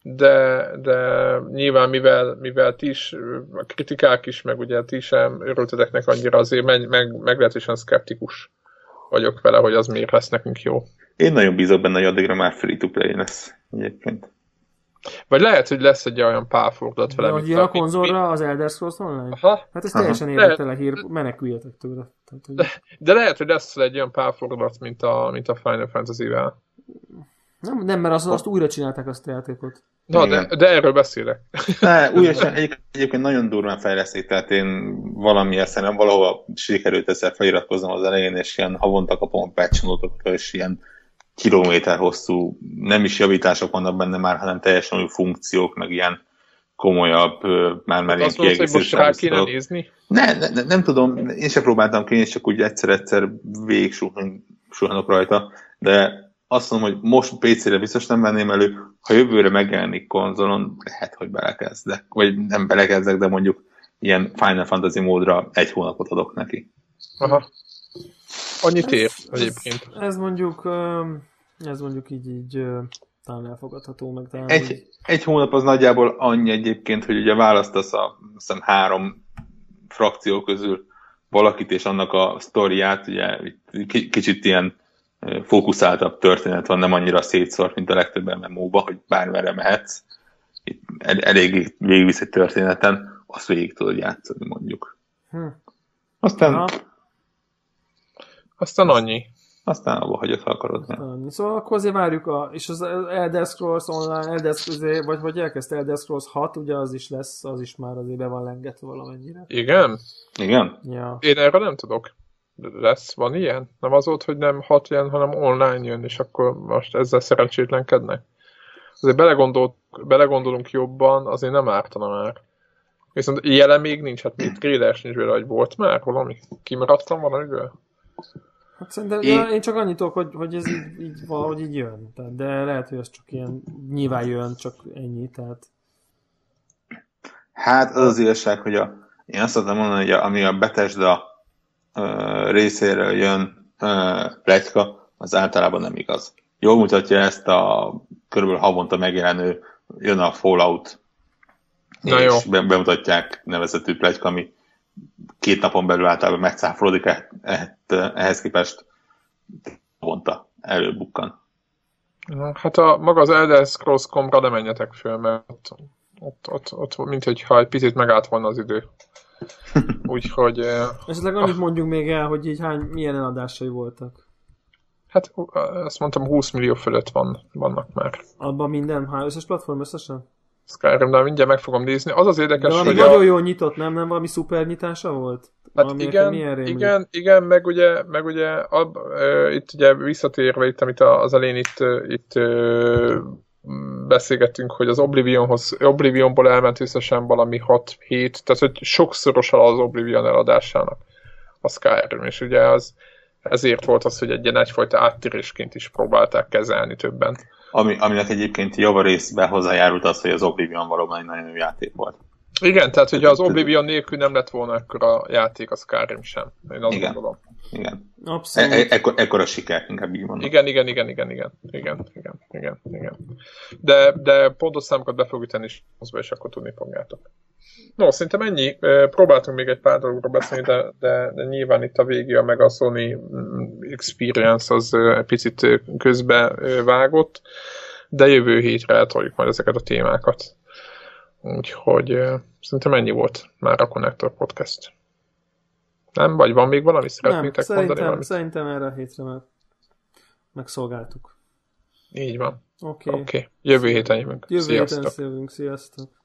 De, de nyilván mivel, mivel ti is, a kritikák is, meg ugye ti sem örülteteknek annyira, azért meg, meg, meglehetősen szkeptikus vagyok vele, hogy az miért lesz nekünk jó. Én nagyon bízok benne, hogy addigra már free-to-play lesz egyébként. Vagy lehet, hogy lesz egy olyan pálfordulat vele. Hogy a konzolra az Elder Scrolls Online? Aha. Hát ez teljesen érdektelen hír, meneküljetek tőle. Tehát, hogy... de, de lehet, hogy lesz egy olyan pálfordulat, mint a, mint a Final Fantasy-vel. Nem, nem, mert azt, azt újra csinálták azt a játékot. Na, de, de erről beszélek. Ne, újra, egy, egyébként nagyon durván fejleszték, tehát én valamilyen szerintem valahova sikerült ezzel feliratkoznom az elején, és ilyen havonta kapom a patch notokat, és ilyen kilométer hosszú, nem is javítások vannak benne már, hanem teljesen új funkciók, meg ilyen komolyabb, már-már ilyen kiegészítő. Azt mondod, nézni? Ne, ne, ne, nem tudom, én sem próbáltam ki, és csak úgy egyszer-egyszer végigsuhanok rajta, de azt mondom, hogy most pé cére biztos nem venném elő, ha jövőre megjelenik konzolon, lehet, hogy belekezdek. Vagy nem belekezdek, de mondjuk ilyen Final Fantasy módra egy hónapot adok neki. Aha. Annyit ér egyébként. Ez, ez mondjuk ez mondjuk így, így talán elfogadható meg. Talán egy, hogy... egy hónap az nagyjából annyi egyébként, hogy ugye választasz a hiszem, három frakció közül valakit, és annak a sztoriát, ugye k- kicsit ilyen fókuszáltabb történet van, nem annyira szétszort, mint a legtöbb em em ó-ba, hogy bármerre mehetsz. Itt el- elég végigvisz egy történeten, azt végig tudod játszani, mondjuk. Hm. Aztán... Aztán annyi. Aztán abba hagyod, ha akarod. Aztán, szóval akkor azért várjuk, a, és az Elder Scrolls Online, Elder Scrolls, vagy, vagy elkezd Elder Scrolls hat, ugye az is lesz, az is már azért be van lengetve valamennyire. Igen? Igen. Ja. Én erre nem tudok. Lesz, van ilyen? Nem az volt, hogy nem hat ilyen, hanem online jön, és akkor most ezzel szerencsétlenkednek. Azért belegondol, belegondolunk jobban, azért nem ártana már. Viszont jelen még nincs, hát még tréler sincs vele, hogy volt már valami. Kimaradtam valamiből? Hát szerintem én... én csak annyit tudok, hogy, hogy ez így, így valahogy így jön. Tehát, de lehet, hogy ez csak ilyen nyilván jön, csak ennyi, tehát... Hát az az igazság, hogy a, én azt tudom mondani, hogy a, ami a Bethesda uh, részéről jön uh, pletyka, az általában nem igaz. Jól mutatja ezt a körülbelül havonta megjelenő, jön a Fallout, na és jó. Bemutatják nevezetű pletyka, ami két napon belül általában megcáfolodik, eh, eh, eh, ehhez képest havonta előbukkan. Hát a, maga az Elder Scrolls-komra nem menjetek föl, mert ott, ott, ott, ott mintha egy picit megállt volna az idő. Úgyhogy... Eh, esetleg annyit mondjuk még el, hogy így hány, milyen eladásai voltak. Hát azt mondtam, húsz millió fölött van, vannak már. Abban minden, hát összes platform összesen? Skyrimnál mindjárt meg fogom nézni. Az az érdekes, hogy nagyon a... jól nyitott, nem? Nem valami szuper nyitása volt? Hát igen, igen, igen, meg ugye, meg ugye ab, ö, itt ugye visszatérve itt, amit az elén itt, itt ö, beszélgettünk, hogy az Oblivionhoz, Oblivionból elment összesen valami hat hét, tehát hogy sokszorosan az Oblivion eladásának a Skyrim, és ugye az ezért volt az, hogy egy ilyen egyfajta áttérésként is próbálták kezelni többen. Ami, aminek egyébként javarészben hozzájárult az, hogy az Oblivion valóban egy nagyon jó játék volt. Igen, tehát hogyha az Oblivion nélkül nem lett volna ekkora játék, a Skyrim sem. Én azt igen, gondolom. Igen. Abszolút. E- ekkor, ekkora siker, inkább így mondom. Igen, igen, igen, igen, igen, igen, igen, igen, igen. De, de pontos számokat be fog üteni, és azba is akkor tudni fogjátok. No, szerintem ennyi. Próbáltunk még egy pár dologról beszélni, de, de, de nyilván itt a végé, meg a Sony Experience az egy picit közbe vágott, de jövő hétre eltoljuk majd ezeket a témákat. Úgyhogy szerintem ennyi volt már a Connector Podcast. Nem? Vagy van még valami? Szeretnétek nem, mondani valamit? Szerintem erre a hétre már megszolgáltuk. Így van. Oké. Okay. Okay. Jövő héten jövünk. Jövő sziasztok. héten jövünk. Sziasztok.